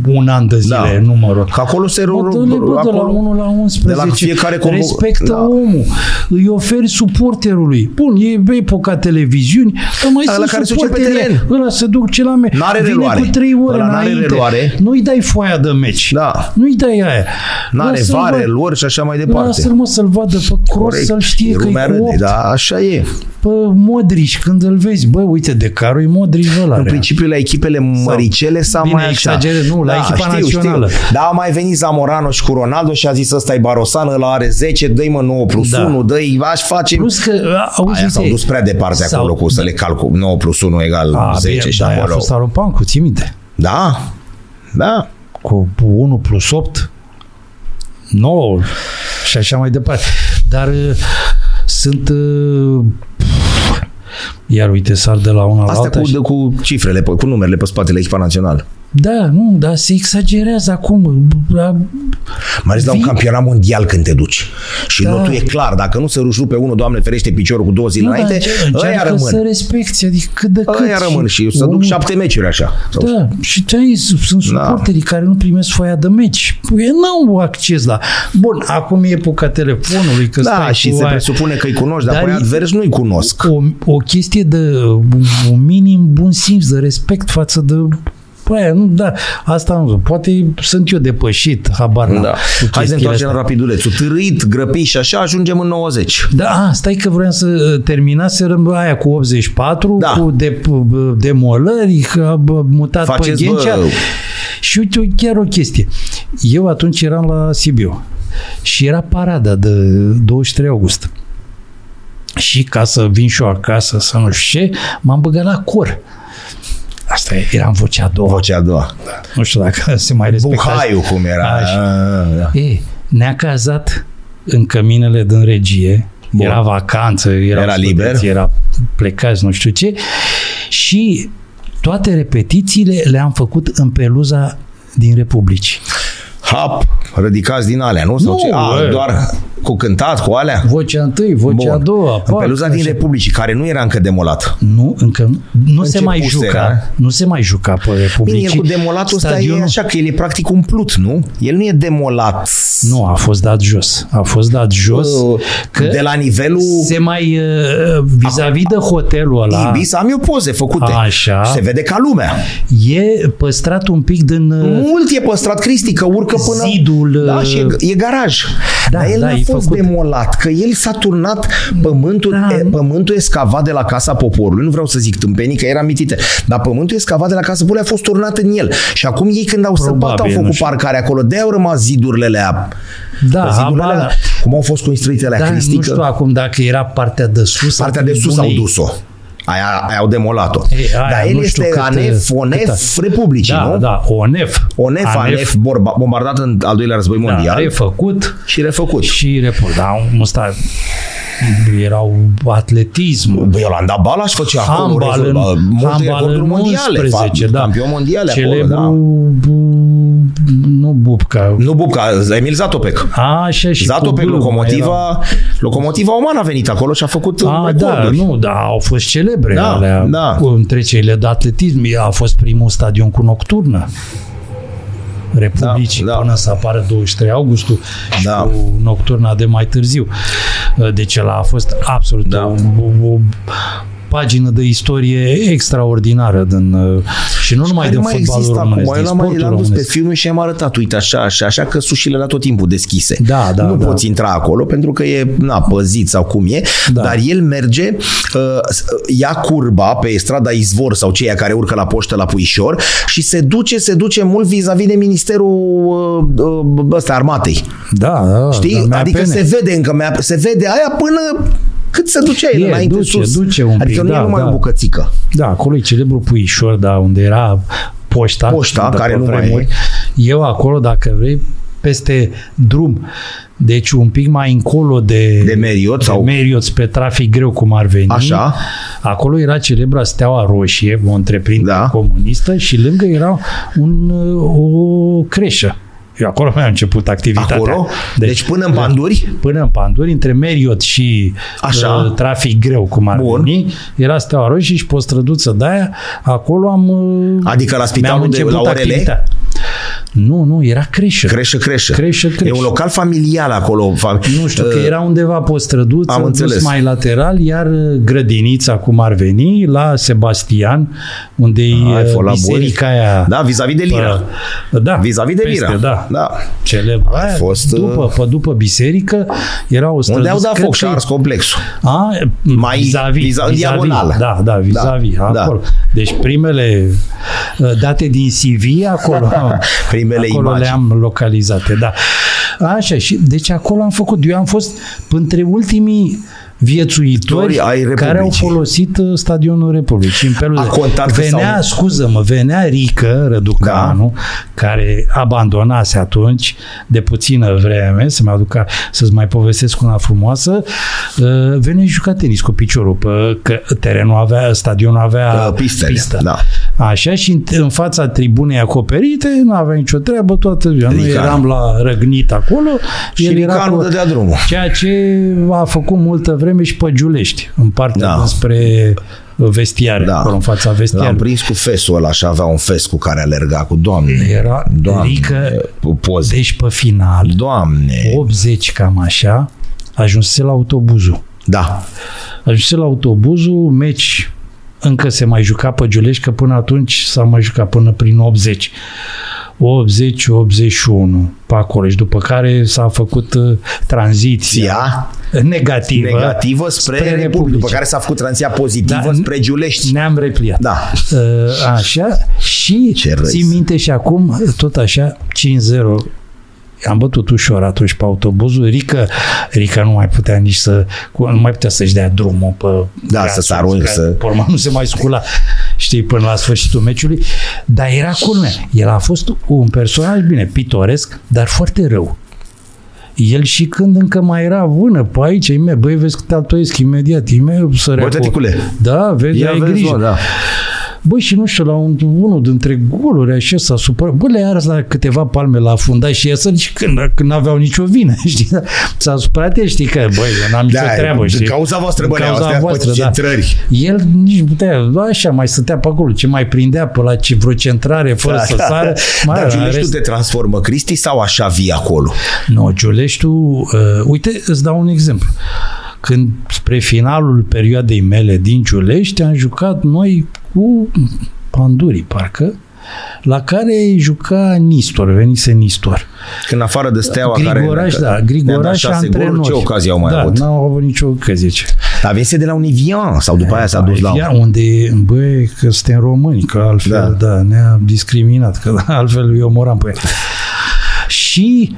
un an de zile numărul. Că acolo se de la 1 la 11. De la fiecare respectă omul. Îi oferi suporterului. Bun, e epoca televiziuni, dar mai sunt care suporterele. Ăla se duc celame. N-are reluare. Cu 3 ore înainte. Nu-i dai foaia de meci. Da. Nu-i dai aia. N-are vare, lor și așa mai departe. Lasă-l, mă, să-l vadă pe cross, să-l știe că e cu 8. Da, așa e. Pă, Modric, când îl vezi, bă, uite, de carul e Modric ăla. În principiu, la echipele măricele sau mai așa. Exagerez, nu, la echipa națională. Știu. Da, a mai venit Zamorano și cu Ronaldo și a zis, ăsta e Barosan, ăla are 10, dă-i mă 9 plus 1, dă-i, aș face. Plus că, auzi, aia s-au dus prea departe acolo cu să le calcul 9 plus 1 egal 10 și acolo. Aia a fost Aropancu, ții minte? Da, da. Cu 1 plus 8, 9 și așa mai departe. Dar sunt... Iar uite, sar de la una la alta. Asta cu cifrele, cu numerele pe spatele echipa națională. Da, nu, dar se exagerează acum. Mai ales la un campionat mondial când te duci. Și lotul e clar. Dacă nu se rupe unul, Doamne ferește, piciorul cu 2 zile înainte, ăia rămân. Să respecti, adică cât de cât. Ăia rămân și să duc 7 meciuri așa. Da, și sunt suporterii care nu primesc foaia de meci. Ei n-au acces la... Bun, acum e epoca telefonului. Că da, și se presupune că îi cunoști, dar pe advers nu-i cunosc. O chestie de un minim bun simț, de respect față de... Păi, nu, da, asta nu, poate sunt eu depășit, habar n-am. Da. Hai să întoarcem rapidulețul, târâit, grăpit și așa, ajungem în 90. Da, stai că vreau să terminaserăm aia cu 84, cu demolări, mutat pe Ghencea. Și uite, chiar o chestie. Eu atunci eram la Sibiu și era parada de 23 august. Și ca să vin și eu acasă, să nu știu ce, m-am băgat la cor. Asta era în vocea a doua. Vocea a doua. Da. Nu știu dacă se mai respecta. Buhaiu cum era. Da. Ei, ne-a cazat în căminele din regie. Bun. Era vacanță, era liber, era plecați, nu știu ce. Și toate repetițiile le-am făcut în peluza din Republici. Hap, ridicați din alea, nu? Sau nu, ce? Doar cu cântat, cu alea? Vocea întâi, vocea a doua. În peluza din Republicii, care nu era încă demolată. Nu, încă nu se mai juca. Nu se mai juca pe Republicii. Bine, cu demolatul ăsta e așa, că el e practic umplut, nu? El nu e demolat. Nu, a fost dat jos. A fost dat jos. Că de la nivelul... Se mai... vis-a-vis de hotelul ăla... Ibis, am eu poze făcute. Așa. Se vede ca lumea. E păstrat un pic din... Mult e păstrat, Cristi, că urcă până... Zidul... Da, și e garaj. Da, dar el n-a fost demolat, că el s-a turnat pământul escavat de la Casa Poporului, nu vreau să zic tâmpenii că era mitite, dar pământul escavat de la Casa Poporului a fost turnat în el și acum ei când au săpat au făcut parcare acolo, de-aia au rămas zidurile alea. Da, zidurile alea, cum au fost construite alea, Cristică. Nu știu acum dacă era partea de sus. Partea de sus au dus-o. Aia au demolat-o. Dar el este ANEF, ONEF, Republicii, nu? Da, ONEF, bombardat în al doilea război mondial. Refăcut. Și repus. Da, ăsta erau atletism. Băi, Olanda Balas făcea acolo. Handbal în 11, da. Campion mondial acolo, da. Nu Bubca. Emil Zatopek. Așa și Zatopek, Locomotiva Oman a venit acolo și a făcut recorduri. Da, nu, da, au fost celebre alea. Întrecerile de atletism. A fost primul stadion cu nocturnă. Republicii, da, da, până să apară 23 augustul și da, cu nocturna de mai târziu. Deci ăla a fost absolut o pagină de istorie extraordinară din, și nu numai din fotbalul românesc, din sportul românesc. L-am dus pe filmul și am arătat, uite, așa că sușile la tot timpul deschise. Da, da, nu poți intra acolo pentru că e păzit sau cum e, dar el merge, ia curba pe strada Izvor sau ceea care urcă la poștă la Puișor și se duce mult vis-a-vis de Ministerul Armatei. Da, știi? Da, adică se vede încă, se vede aia până cât se ducea el înainte sus. Adică nu e numai o bucățică. Da, acolo e celebrul Puișor, unde era poșta care nu mai e. Eu acolo, dacă vrei, peste drum. Deci un pic mai încolo de Meriot, pe trafic greu cum ar veni. Așa. Acolo era celebra Steaua Roșie, o întreprindere comunistă, și lângă era o creșă. Eu acolo mi-a început activitatea. Acolo? Deci până în Panduri? Până în Panduri, între Meriot și trafic greu, cum ar veni, era Steaua Roșie și pe o străduță de-aia, acolo Adică la spitalul de la orele? Nu, era creșă. Creșă. E un local familial acolo. Nu știu, că era undeva pe o străduță, dus mai lateral, iar grădinița, cum ar veni, la Sebastian, unde e biserica aia. Da, vis-a-vis de Lira. Da, vis-a-vis de Lira. Da. Celebra aia, după biserică, era o străduță. Unde au dat foc și ars complexul. Vis-a-vis, diagonală. Da, vis-a-vis, acolo. Deci primele date din CV acolo. Primele acolo imagini le-am localizate, da. Așa, și deci acolo am făcut. Eu am fost între ultimii viețuitori care au folosit Stadionul Republicii. În felul venea Rică Răducanu, care abandonase atunci de puțină vreme, să-ți mai povestesc una frumoasă, venea și juca tenis cu piciorul, că terenul avea, stadionul avea pistă. Da. Așa, și în fața tribunei acoperite, nu avea nicio treabă toată ziua. Noi eram la răgnit acolo. Și Ricanul dădea drumul. Ceea ce a făcut multă vreme și pe Giulești, în partea spre vestiare, acolo în fața vestiare. L-am prins cu fesul ăla și avea un fes cu care alerga cu Doamne. Era Rică, deci pe final, Doamne, 80 cam așa, ajunse la autobuzul. Da. Ajunse la autobuzul, meci încă se mai juca pe Giulești, că până atunci s-a mai jucat până prin 80. 80-81 pe acolo, și după care s-a făcut tranziția negativă spre Republică, după care s-a făcut tranziția pozitivă spre Giulești. Ne-am repliat. Da. Așa, și ții minte și acum, tot așa, 5-0. Am bătut ușor atunci pe autobuzul. Rică nu mai putea să-și dea drumul pe să se arunce, pe urmă nu se mai scula, știi, până la sfârșitul meciului, dar era culmea. El a fost un personaj, bine, pitoresc, dar foarte rău. El și când încă mai era vână pe aici, băi, vezi că te altoiesc imediat, bă, tăticule. Da, vezi, ai grijă. Da. Băi, și nu știu, la unul dintre goluri așa s-a supărat. Bă, le-a ars la câteva palme la fundat și iasă când n-aveau nicio vină, știi? S-a supărat, știi că, băi, eu n-am nicio treabă, știi? Cauza voastră, bă, cauza voastră, centrări. El nici putea, așa, mai stătea pe acolo, ce mai prindea pe la vreo centrare fără să sară. Dar Giuleștiul te transformă, Cristi, sau așa vii acolo? Nu, Giuleștiul, uite, îți dau un exemplu. Când spre finalul perioadei mele din Giulești am jucat noi cu Pandurii, parcă, la care juca Nistor, venise Nistor. Când afară de Steaua Grigoraș, care... Grigoraș și antrenori. Ce ocazie au mai avut? N-au avut nicio ocazie. Dar venise de la Univian sau după aia s-a dus la... Univian, unde, băi, că suntem români, că altfel, ne-a discriminat, că altfel eu moram pe ea. Și...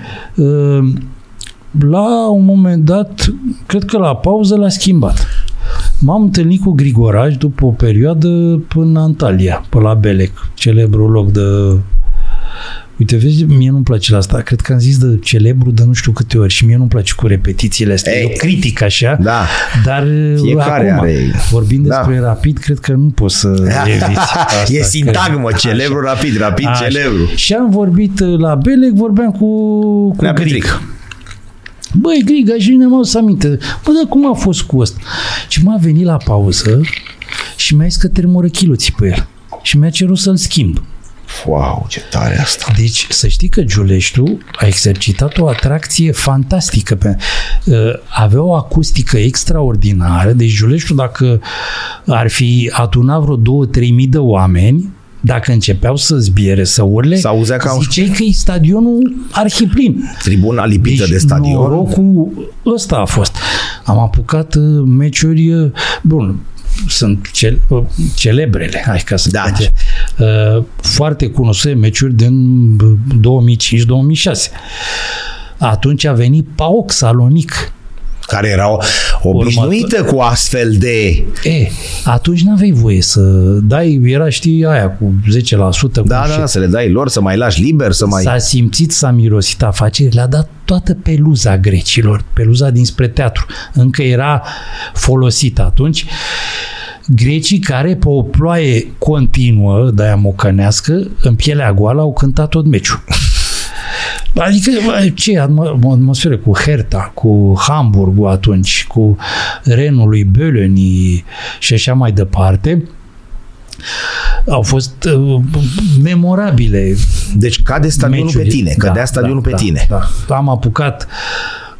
la un moment dat, cred că la pauză l-a schimbat. M-am întâlnit cu Grigoraș după o perioadă până Antalya, pe la Belek, celebrul loc de... Uite, vezi, mie nu-mi place la asta. Cred că am zis de celebru de nu știu câte ori și mie nu-mi place cu repetițiile astea. Eu critic așa, dar fiecare acum, vorbind despre rapid, cred că nu poți să eviți asta. E sintagmă, celebru, rapid, așa. Celebru. Și am vorbit la Belek, vorbeam cu Gric. Băi, Griga, și nu m-au să aminte. Bă, dar cum a fost cu ăsta? Și m-a venit la pauză și mi-a zis că tremură chiloții pe el. Și mi-a cerut să-l schimb. Wow, ce tare asta! Deci să știi că Giuleștiul a exercitat o atracție fantastică. Avea o acustică extraordinară. Deci Giuleștiul, dacă ar fi adunat vreo 2-3 mii de oameni, dacă începeau să zbiere, să urle, zicei că e stadionul arhiplin. Tribuna lipită deci de stadion. Norocul ăsta a fost. Am apucat meciuri, bun, sunt celebrele, hai ca să zic, foarte cunoscute meciuri din 2005-2006. Atunci a venit PAOK Salonic, care erau obișnuită cu astfel de... Atunci n-aveai voie să dai, era, știi, aia cu 10%. Da, să le dai lor, să mai lași liber, să mai... S-a simțit, s-a mirosit afaceri, le-a dat toată peluza grecilor, peluza dinspre teatru. Încă era folosită atunci. Grecii care, pe o ploaie continuă, de-aia mocănească, în pielea goală, au cântat tot meciul. Adică, ce atmosferă cu Hertha, cu Hamburgul atunci, cu Renul lui Bölöni și așa mai departe, au fost memorabile. Deci cade stadionul meciuri. Pe tine, cădea stadionul pe tine. Da. Am apucat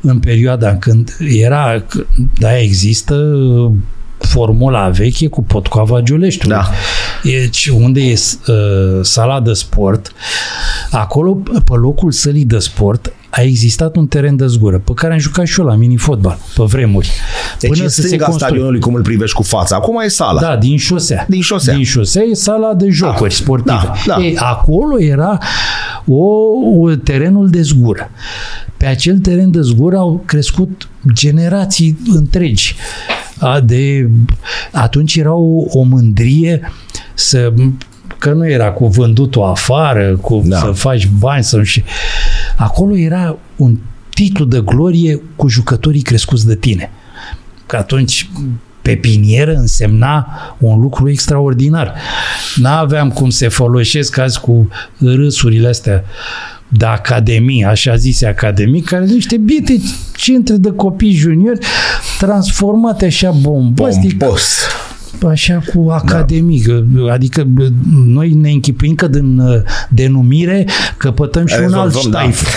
în perioada când era, da, există formula veche cu potcoava Giuleștiului. Da. Deci unde e sala de sport, acolo pe locul sălii de sport a existat un teren de zgură pe care am jucat și eu la mini-fotbal pe vremuri. Deci până în stânga stadionului, cum îl privești cu fața, acum e sala. Da, din șosea. Din șosea e sala de jocuri sportive. Da. Ei, acolo era terenul de zgură. Pe acel teren de zgură au crescut generații întregi. Atunci era o mândrie că nu era cu vândutul afară, să faci bani. Acolo era un titlu de glorie cu jucătorii crescuți de tine. Că atunci pe pinieră însemna un lucru extraordinar. N-aveam cum să folosesc azi cu râsurile astea de academie, așa zise academie, care sunt niște biete centre de copii juniori transformate așa bombos. Așa cu academic. Da. Adică noi ne închipuim că din denumire căpătăm și un alt ștaif. Da.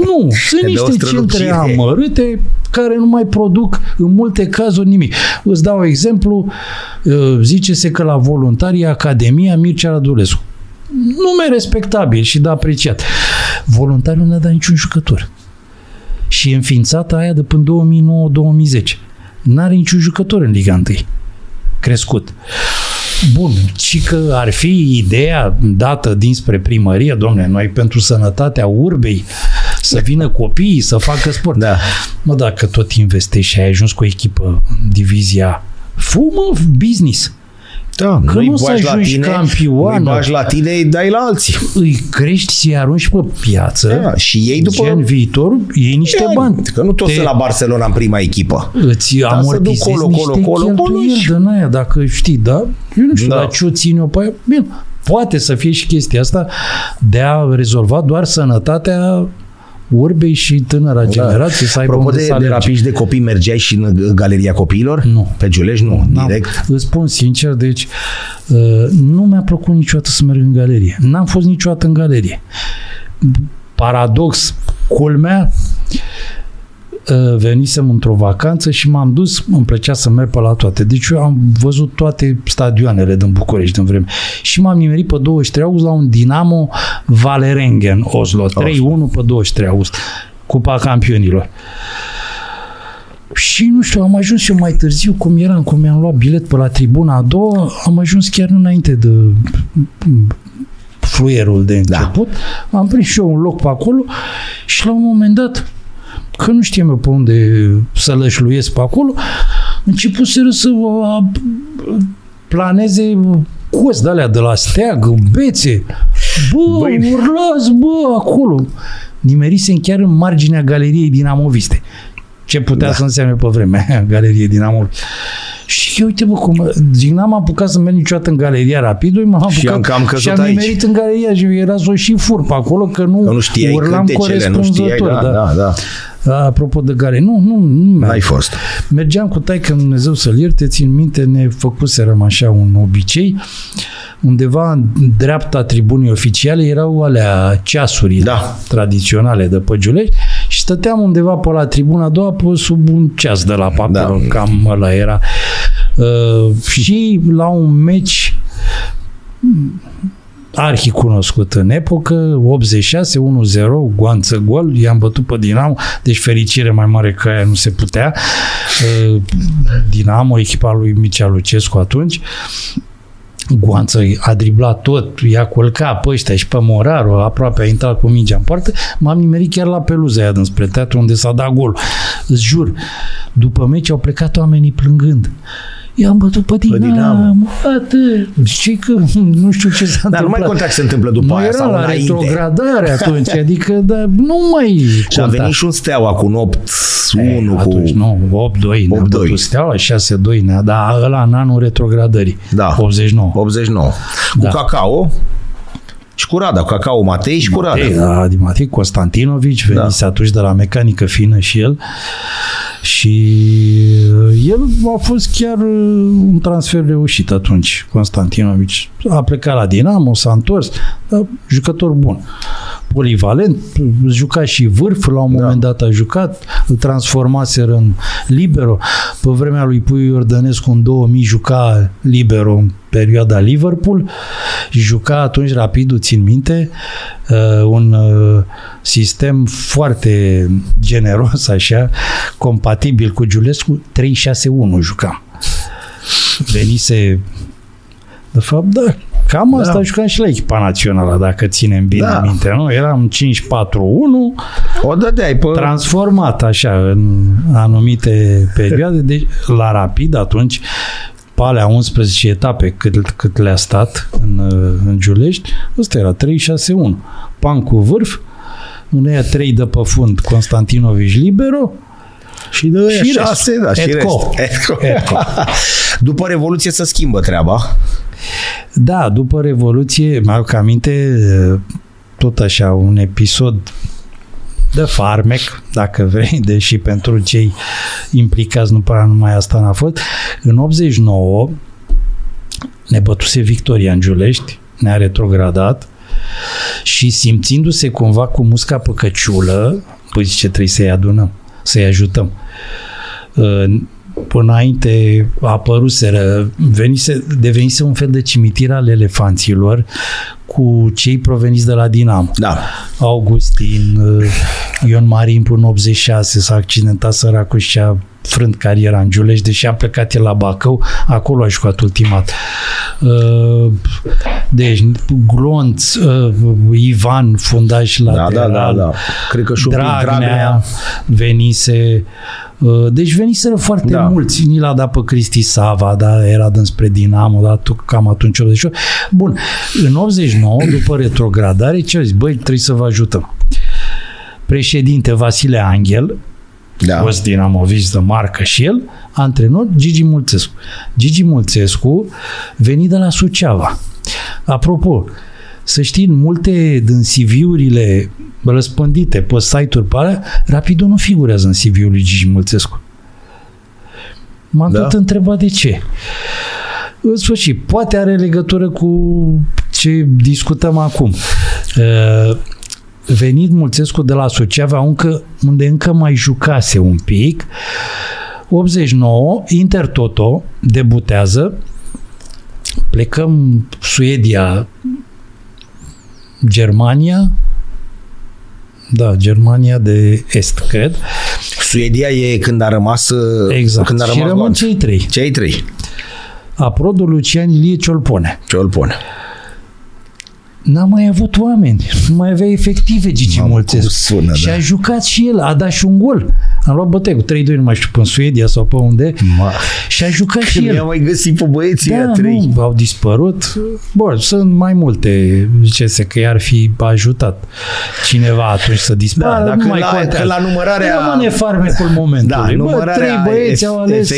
Nu, sunt niște centre amărâte care nu mai produc în multe cazuri nimic. Îți dau exemplu, zice-se că la voluntari e Academia Mircea Radulescu. Nume respectabil și de apreciat. Voluntariul nu a dat niciun jucător. Și e înființată aia de până 2009-2010. N-are niciun jucător în Liga 1. Crescut. Bun, și că ar fi ideea dată dinspre primărie, dom'le, noi pentru sănătatea urbei să vină copiii să facă sport. Da. Mă, dacă tot investești și ai ajuns cu o echipă în divizia fumă business. Da, că nu să ajungi campioană. Nu-i bagi la tine, îi dai la alții. Îi crești, să-i arunci pe piață. Da, și ei după... Gen viitor, iei niște bani. Că nu toți sunt la Barcelona în prima echipă. Îți amortizezi niște cheltuieli din aia, dacă știi, da? Eu nu știu, dar ce o ține-o pe aia? Bine, poate să fie și chestia asta de a rezolva doar sănătatea urbei și tânăra generație să aibă unde să alerge. Apropo de rapiși de copii, mergeai și în Galeria Copiilor? Nu. Pe Giulești? Nu, direct. Îți spun sincer, deci nu mi-a plăcut niciodată să merg în galerie. N-am fost niciodată în galerie. Paradox, culmea, venisem într-o vacanță și m-am dus, îmi plăcea să merg pe la toate. Deci eu am văzut toate stadioanele din București din vreme. Și m-am nimerit pe 23 august la un Dinamo Vålerengen Oslo. 3-1 pe 23 august. Cupa Campionilor. Și nu știu, am ajuns eu mai târziu, cum mi-am luat bilet pe la tribuna a doua, am ajuns chiar înainte de fluierul de început. Da. Am prins și eu un loc pe acolo și la un moment dat, că nu știam eu pe unde să lășluiesc pe acolo, începuseră să planeze cozi de alea de la Steag, bețe. Bă, urlați, bă, acolo. Nimerisem chiar în marginea Galeriei Dinamoviste. Ce putea să înseamnă pe vremea aia, Galerie Dinamoviste. Și uite, bă, cum zic, n-am apucat să merg niciodată în Galeria Rapidului, m-am apucat și am nimerit în Galeria și era să o și fur pe acolo, că nu știai urlam corespunzător. Da. Apropo de galerie, nu ai fost. Mergeam cu taică, Dumnezeu să-l ierte, țin minte, ne făcuserăm așa un obicei undeva în dreapta tribunii oficiale erau alea ceasurile tradiționale de Păgiulești și stăteam undeva pe la tribuna a doua, pe sub un ceas de la papel, cam ăla era. Și la un meci arhicunoscut în epocă, 86, 1-0, goanță gol, i-am bătut pe Dinamo, deci fericire mai mare că aia nu se putea. Dinamo, echipa lui Mircea Lucescu atunci, goanță a driblat tot, i-a culcat pe ăștia și pe Moraru, aproape a intrat cu mingea în poartă, m-am nimerit chiar la peluza aia dinspre teatru unde s-a dat gol. Îți jur, după meci au plecat oamenii plângând. I-am bătut pe Dinamo. Știi că nu știu ce s-a întâmplat. Dar nu mai conta ce se întâmplă după aia sau înainte. Era la retrogradare atunci, adică nu mai conta. A venit și un Steaua cu un 8-1. Atunci, nu, 8-2. Ne-a bătut Steaua, 6-2. Dar ăla în anul retrogradării. Da. 89. 89. Cu Cacao. Și cu Rada, cu Cacao Matei și cu Rada. Matei Constantinovici, venise atunci de la Mecanică Fină și el. Și el a fost chiar un transfer reușit atunci, Constantinovici. A plecat la Dinamo, s-a întors, dar jucător bun. Polivalent, juca și vârf, la un moment dat a jucat, îl transformaseră în libero. Pe vremea lui Puiu Iordănescu, în 2000, juca libero în perioada Liverpool. Juca atunci Rapidul, țin minte, un sistem foarte generos, așa, compatibil cu Giulescu, 3-6-1 jucam. Venise, de fapt, cam asta jucam și la echipa națională, dacă ținem bine minte, nu? Eram 5-4-1, o dădeai pe... transformat așa în anumite perioade. Deci la Rapid atunci, pe alea 11 etape cât le-a stat în Giulești, ăsta era 3-6-1. Pan cu vârf, în aia 3 de pe fund, Constantinovici libero, și de aia 6, și rest. După Revoluție se schimbă treaba. Da, după Revoluție, mi-aduc aminte tot așa un episod de farmec, dacă vrei, deși pentru cei implicați nu prea numai asta n-a fost. În 89 ne bătuse Victoria în Giulești, ne-a retrogradat și simțindu-se cumva cu musca pe căciulă, păi zice, trebuie să-i adunăm, să-i ajutăm. Până înainte apăruseră, devenise un fel de cimitir al elefanților cu cei proveniți de la Dinamo. Da. Augustin, Ion Marimpu în 86 s-a accidentat săracul și a frânt cariera în Giulești, deși a plecat el la Bacău, acolo a jucat ultimat. Deci, Glonț, Ivan, fundaș lateral, cred că și Dragnea venise. Deci veniseră foarte mulți. Ni l-a dat pe Cristi Sava, era dinspre Dinamo, cam atunci 88. Bun, în 89, după retrogradare, ce zici? Băi, trebuie să vă ajutăm. Președinte Vasile Anghel, fost dinamovist de marcă și el, antrenor Gigi Mulțescu. Gigi Mulțescu veni de la Suceava. Apropo, să știi, multe din CV-urile răspândite pe site-uri pe alea, Rapidul nu figurează în CV-ul lui Gigi Mulțescu. M-am tot întrebat de ce. În sfârșit, poate are legătură cu ce discutăm acum. Venit Mulțescu de la Suceava, unde încă mai jucase un pic. 89, Intertoto debutează, plecăm Suedia, Germania, Germania de Est, cred. Suedia e când a rămas... Exact. Când a rămas și rămân cei trei. Aprodul Lucian Ilie Ciolpone. N-a mai avut oameni, nu mai avea efective Gigi Mulțescu. Și a jucat și el, a dat și un gol. Am luat bătaie cu 3-2, nu mai știu, până în Suedia sau pe unde. Și a jucat și el. Mi-a mai găsit pe băieții aia 3. Au dispărut. Bun, sunt mai multe, zicese că i-ar fi ajutat cineva atunci să dispară. Dacă nu mai contează. La numărarea... Rămâne farmecul momentului. Trei băieți au ales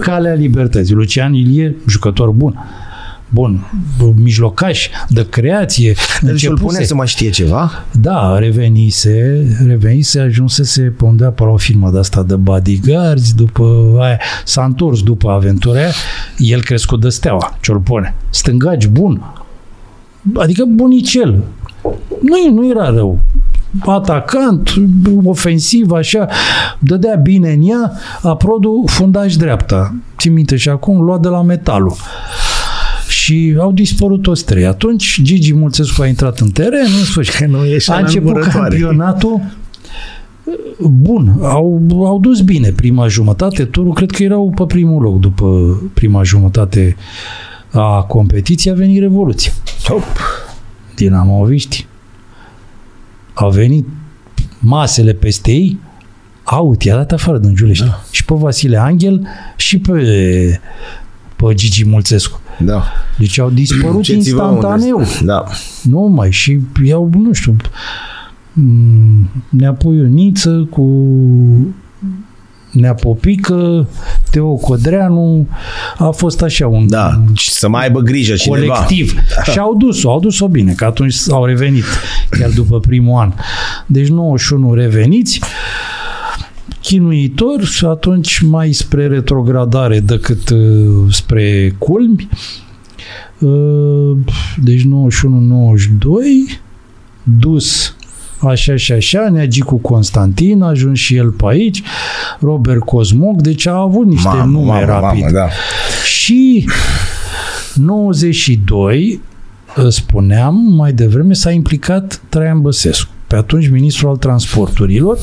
calea libertății. Lucian Ilie, jucător bun. bun, mijlocași de creație. Deci începuse. Îl pune să mai știe ceva? Da, revenise, ajunsese pe undeva la o firmă de asta de bodyguards, după aia, s-a întors după aventura, el crescut de Steaua, ce-l pune. Stângaci bun, adică bunicel. Nu era rău. Atacant, ofensiv, așa, dădea bine în ea, aprodul fundaș dreapta. Țin minte și acum, lua de la Metalul. Și au dispărut toți trei. Atunci Gigi Mulțescu a intrat în teren, în sfârșit. A început campionatul. Bun, au dus bine prima jumătate. Turul, cred că erau pe primul loc după prima jumătate a competiției. A venit Revoluția. Dinamoviști. Au venit masele peste ei. I-a dat afară din Giulești. Da. Și pe Vasile Anghel și pe Gigi Mulțescu. Da. Deci au dispărut instantaneu. Da. Nu mai. Și iau, nu știu, Nea Puiuniță cu Nea Popică, Teo Codreanu, a fost așa un... Da, să mai aibă grijă cineva. Colectiv. Da. Și au dus-o bine, că atunci au revenit, chiar după primul an. Deci 91 reveniți, chinuitor, și atunci mai spre retrogradare decât spre culmi. Deci 91-92, dus... Așa, Neagicu Constantin, a ajuns și el pe aici, Robert Cosmoc, deci a avut niște nume rapid. Da. Și 92, spuneam mai devreme, s-a implicat Traian Băsescu, pe atunci ministru al transporturilor.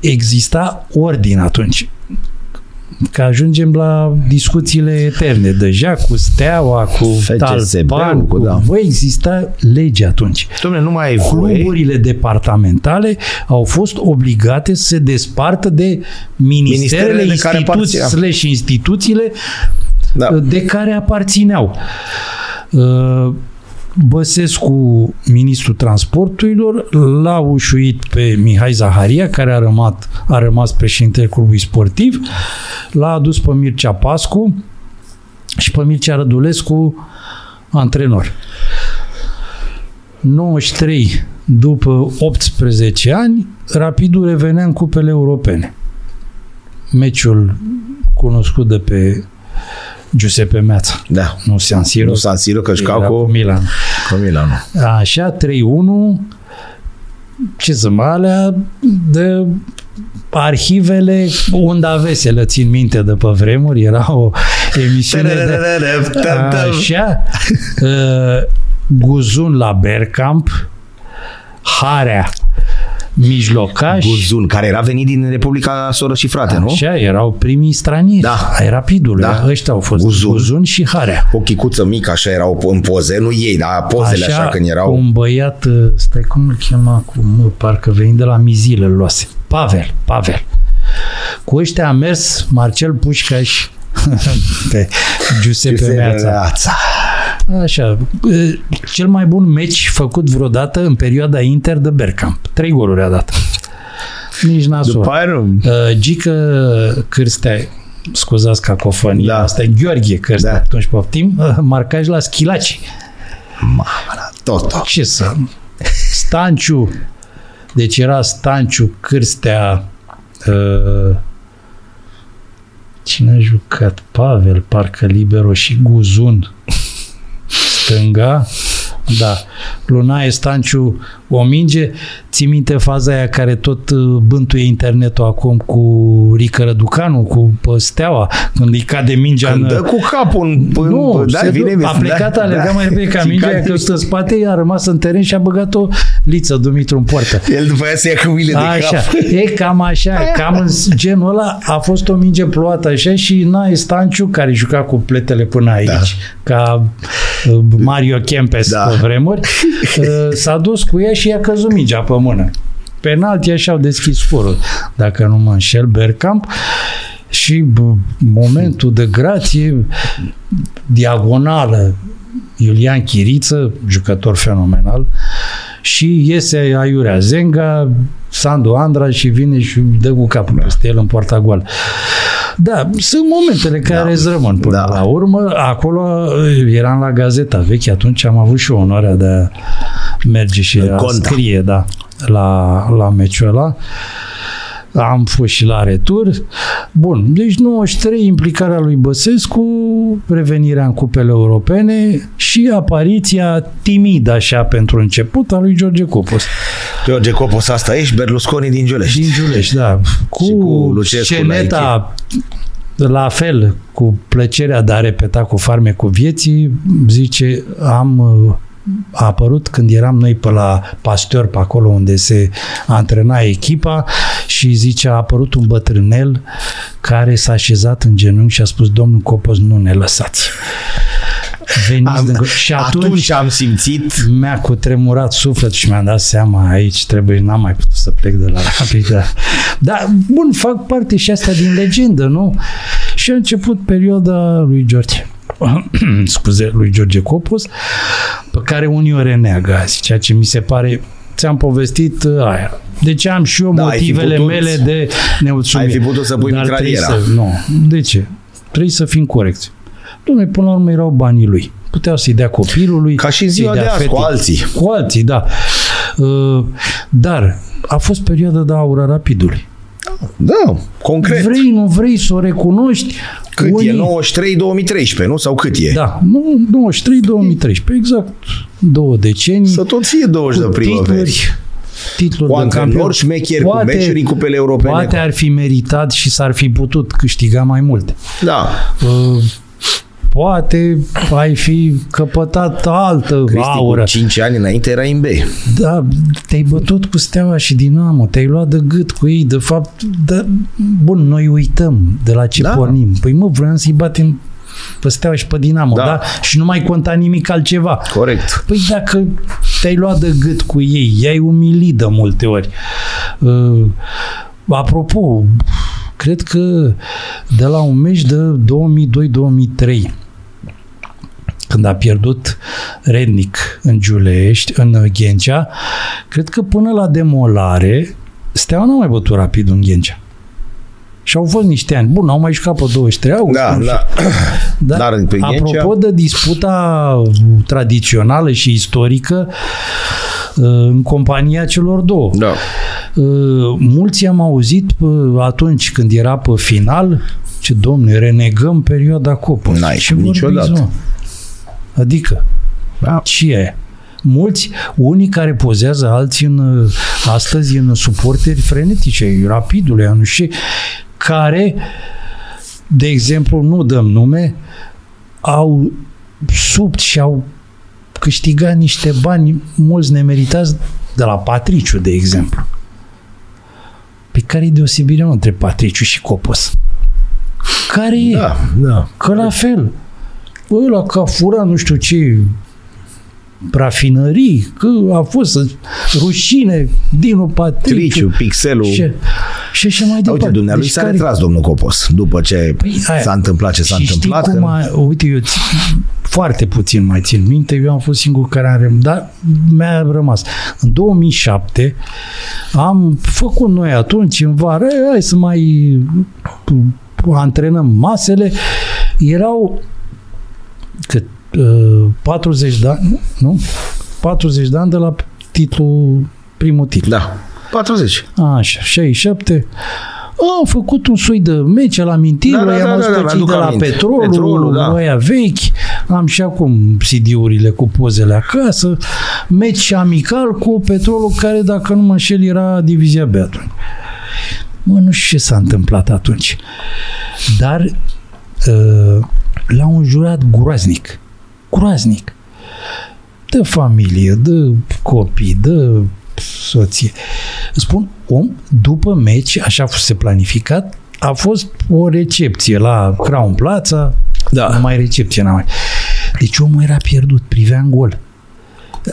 Exista ordine atunci, că ajungem la discuțiile eterne, deja cu Steaua, cu Talpan, cu... Da. Voi exista lege atunci. Dom'le, nu mai cluburile departamentale au fost obligate să se despartă de ministerele instituțiile de care aparțineau. Băsescu, ministrul transporturilor, l-a ușuit pe Mihai Zaharia, care a rămas președintele clubului sportiv, l-a adus pe Mircea Pascu și pe Mircea Rădulescu antrenor. 93, după 18 ani, Rapidul revenea în cupele europene. Meciul cunoscut de pe Giuseppe Meazza. Da. Nu San Siro. Nu San Siro, că jucau cu Milan. Cu Milan. Așa, 3-1. Ce zămalea de arhivele Unda Veselă, țin minte de pe vremuri, era o emisiune de... Așa. Guzun la Bergkamp, Harea mijlocaș. Guzun, care era venit din Republica Soră și Frate, așa, nu? Așa, erau primii stranieri. Da. Ai Rapidului. Da. Ăștia au fost Guzun și Harea. O chicuță mică, așa, erau în poze. Nu ei, dar pozele așa când erau. Un băiat, stai, cum îl chema acum? Parcă venind de la Mizile, îl luase. Pavel. Cu ăștia a mers Marcel Pușcaș pe Giuseppe Meazza. Așa, cel mai bun meci făcut vreodată în perioada Inter de Bergkamp. 3 goluri a dat. Nici nasul. Gică Cârstea, scuzați cacofonia, da. Asta e Gheorghe Cârstea, da. Atunci poftim, marcaj la Schilaci. Mamă, tot. Ce să... Stanciu, deci era Stanciu, Cârstea, cine a jucat? Pavel, parcă libero, și Guzun. Stânga, da. Lunae, Stanciu, o minge. Ții minte faza aia care tot bântuie internetul acum cu Rică Răducanu, cu Steaua, când îi cade mingea. Când dă cu capul. Nu, a plecat, a alergat mai repede ca mingea aia, că stă în spate, a rămas în teren și a băgat-o Liță Dumitru în poartă. El după aia se ia cu mile de cap. E cam așa, cam în genul ăla a fost o minge ploată așa și Nae Stanciu, care juca cu pletele până aici, da. Ca Mario Kempes, da. Pe vremuri, s-a dus cu ea și i-a căzut mingea pe mână. Penalti, așa au deschis furul, dacă nu mă înșel, Bergkamp, și momentul de grație, diagonală, Iulian Chiriță, jucător fenomenal, și iese aiurea Zenga, Sandu Andra și vine și dă cu capul peste el în poarta goală. Da, sunt momentele care îți rămân până la urmă. Acolo eram la Gazeta Veche, atunci am avut și onoarea de a merge și a scrie la meciul ăla. Am fost și la retur. Bun, deci 93, implicarea lui Băsescu, revenirea în cupele europene și apariția timidă așa pentru început a lui George Copos. George Copos, asta ești Berlusconi din Giulești. Din Giulești, da. Cu sceneta, la fel, cu plăcerea de a repeta cu farmecul vieții, zice, a apărut când eram noi pe la Pasteur, pe acolo unde se antrena echipa, și zice, a apărut un bătrânel care s-a așezat în genunchi și a spus, domnul Copos, nu ne lăsați. Și atunci am simțit, mi-a cutremurat sufletul și mi-am dat seama, aici trebuie, n-am mai putut să plec de la Rapid. Dar, bun, fac parte și asta din legendă, nu? Și a început perioada lui George. Scuze, lui George Copos, pe care unii o reneagă azi, ceea ce mi se pare, ți-am povestit aia. Deci am și eu motivele mele de neulțumire. Ai fi putut să pui mitraliera. Nu. De ce? Trebuie să fim corecți. Dom'le, până la urmă erau banii lui. Puteau să-i dea copilului. Ca și ziua de azi, cu alții. Cu alții, da. Dar a fost perioada de aur a Rapidului. Da, concret. Vrei, nu vrei să o recunoști? Cât e? 93-2013, nu? Sau cât e? Da, 93-2013, exact 2 decenii. Să tot fie 20 de primăveri. Titluri de campion. Șmecheri, poate, cu meciuri în cupele europene. Poate ar fi meritat și s-ar fi putut câștiga mai mult. Da. Poate ai fi căpătat altă aură. Cristi, cu 5 ani înainte era în B. Da, te-ai bătut cu Steaua și Dinamo, te-ai luat de gât cu ei, de fapt, bun, noi uităm de la ce pornim. Păi mă, vreau să-i batem pe Steaua și pe Dinamo, da? Și nu mai conta nimic altceva. Corect. Păi dacă te-ai luat de gât cu ei, i-ai umilit de multe ori. Apropo, cred că de la un meci de 2002-2003, când a pierdut Rednic în Giulești, în Ghencea, cred că până la demolare Steaua n-a mai bătut Rapid în Ghencea. Și au fost niște ani. Bun, au mai jucat pe 23 august. Da. Dar apropo de disputa tradițională și istorică în compania celor două. Da. Mulți am auzit atunci când era pe final, ce domne, renegăm perioada Copos. N-ai și niciodată. Vorbiți, adică, ce e? Mulți, unii care pozează, alții astăzi în suporteri frenetice, Rapidului, anuși, care, de exemplu, nu dăm nume, au subt și au câștigat niște bani, mulți nemeritați, de la Patriciu, de exemplu. Pe care-i deosebirea între Patriciu și Copos? Care e? Da. Că la fel. Ăla că a furat nu știu ce rafinării, că a fost rușine, Dinu Patriciu, Pixelul. Și așa mai departe. Uite, dumnealui deci s-a retras domnul Copos după ce s-a întâmplat ce s-a întâmplat. Știi uite, eu foarte puțin mai țin minte, eu am fost singurul care am rămas, dar mi-a rămas. În 2007 am făcut noi atunci, în vară, hai să mai antrenăm masele. Erau cât 40 de ani, nu? 40 de ani de la primul titlu. Da, 40. Așa, 67. Am făcut un soi de meci la amintiri, am ascultat de la Petrolul, aia vechi, am și acum CD-urile cu pozele acasă, meci amical cu Petrolul, care, dacă nu mă înșel, era divizia B atunci. Mă, nu știu ce s-a întâmplat atunci, dar l-au înjurat groaznic. De familie, de copii, de soție. Spun, după meci, așa fusese planificat, a fost o recepție la Crown Plaza, numai recepție n-a mai. Deci omul era pierdut, privea în gol.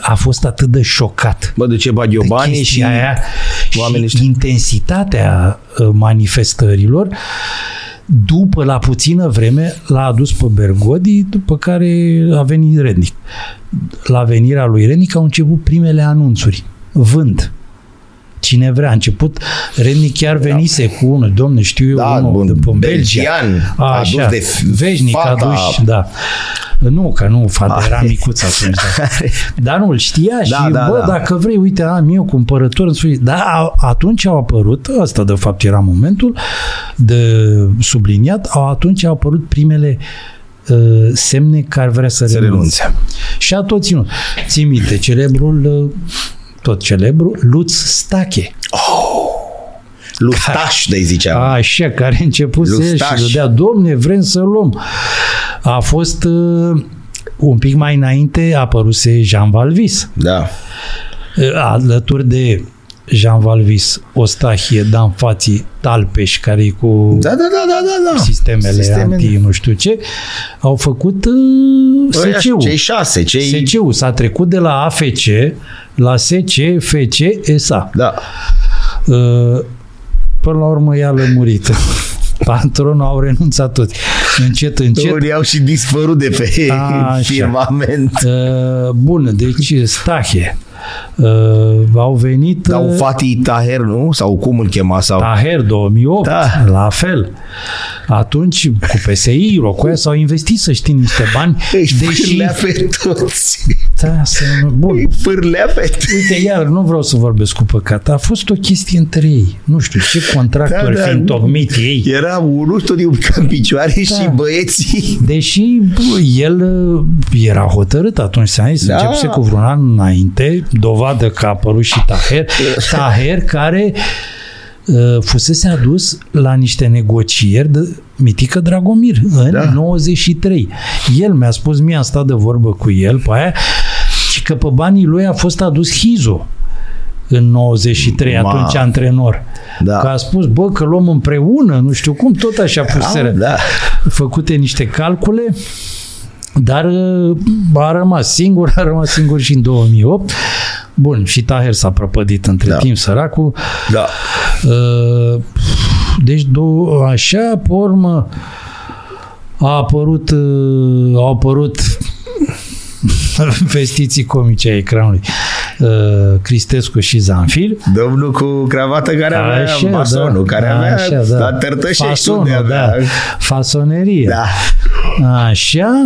A fost atât de șocat. Bă, de ce bagi banii și aia și intensitatea manifestărilor, După, la puțină vreme, l-a adus pe Bergodi, după care a venit Rednic. La venirea lui Rednic au început primele anunțuri. Vând. Cine vrea. A început, Rednic chiar venise cu unul, domne, știu eu, unul de pe Belgia. Așa, adus de veșnic, adus, da. Nu, că nu, fata era micuț atunci. Dar nu, îl știa și, dacă vrei, uite, am eu cumpărător. Dar atunci au apărut, ăsta de fapt era momentul de subliniat, atunci au apărut primele semne că ar vrea să renunțe. Și a tot ținut. Ții minte, celebrul Luț Stache. Lustaș, de-i ziceam. Așa, care începuse el și dădea, domne, vrem să luăm. A fost un pic mai înainte, apăruse Jean Valvis. Da. Alături de Jean Valvis, Ostachie, Dan Fații, Talpeș, care e cu sistemele anti, nu știu ce, au făcut SC-ul. Cei șase. SC-ul s-a trecut de la AFC la SC, FC, SA. Da. Până la urmă i-a lămurit. Patronul au renunțat toți. Încet, încet. Unii au și dispărut de pe firmament. Bun, deci Stache. Au venit... Au Fatih Taher, nu? Sau cum îl chema? Sau... Taher 2008, la fel. Atunci, cu PSI, Rocoia, s-au investit, să știi, niște bani. Pârlea pe toți. Da, bun. Pârlea pe toți. Uite, iar nu vreau să vorbesc cu păcat. A fost o chestie între ei. Nu știu ce contracturi fiind tocmit ei. Era unul studiu în picioare și băieții. Deși el era hotărât atunci, să începuse cu vreun an înainte, dovadă că a apărut și Taher care fusese adus la niște negocieri de Mitică Dragomir în 93. El mi-a spus, am stat de vorbă cu el pe aia, și că pe banii lui a fost adus Hizu în 93, atunci antrenor. Da. Că a spus, bă, că luăm împreună, nu știu cum, tot așa fuseră. Făcute niște calcule. Dar a rămas singur și în 2008. Bun, și Taher s-a prăpădit între timp, săracul. Da. Deci, așa, pe urmă, au apărut vestiții comice ai ecranului. Cristescu și Zanfir. Domnul cu cravată care avea fasonul, care avea la tărtășești unde avea. Fasonerie. Da. Așa,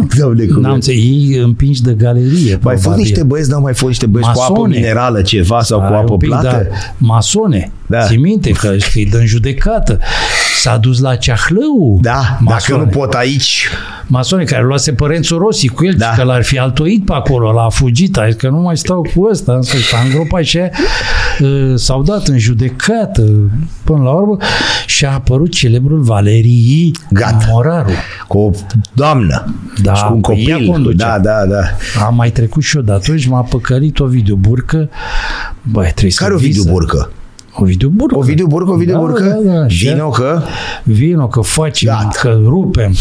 ei împinși de galerie. Mai fost niște băieți, n-au mai fost niște băieți masone, cu apă minerală ceva sau cu apă plată? Da. Masone. Da. Ții minte că îi dă în judecată. S-a dus la Ceahlău. Da, masone. Dacă nu pot aici. Masone care luase părențul Rossi cu el, că l-ar fi altoit pe acolo, l-a fugit, a zis că nu mai stau cu ăsta, în sfârșit, a îngropat și aia, s-au dat în judecată până la urmă și a apărut celebrul Valerii Moraru. Cu o doamnă și cu un copil. Da. Am mai trecut și eu de atunci, m-a păcălit Ovidiu Burcă. Băi, trebuie să... Care Ovidiu Burcă? Ovidiu Burcă. Da. Vino că facem, că rupem.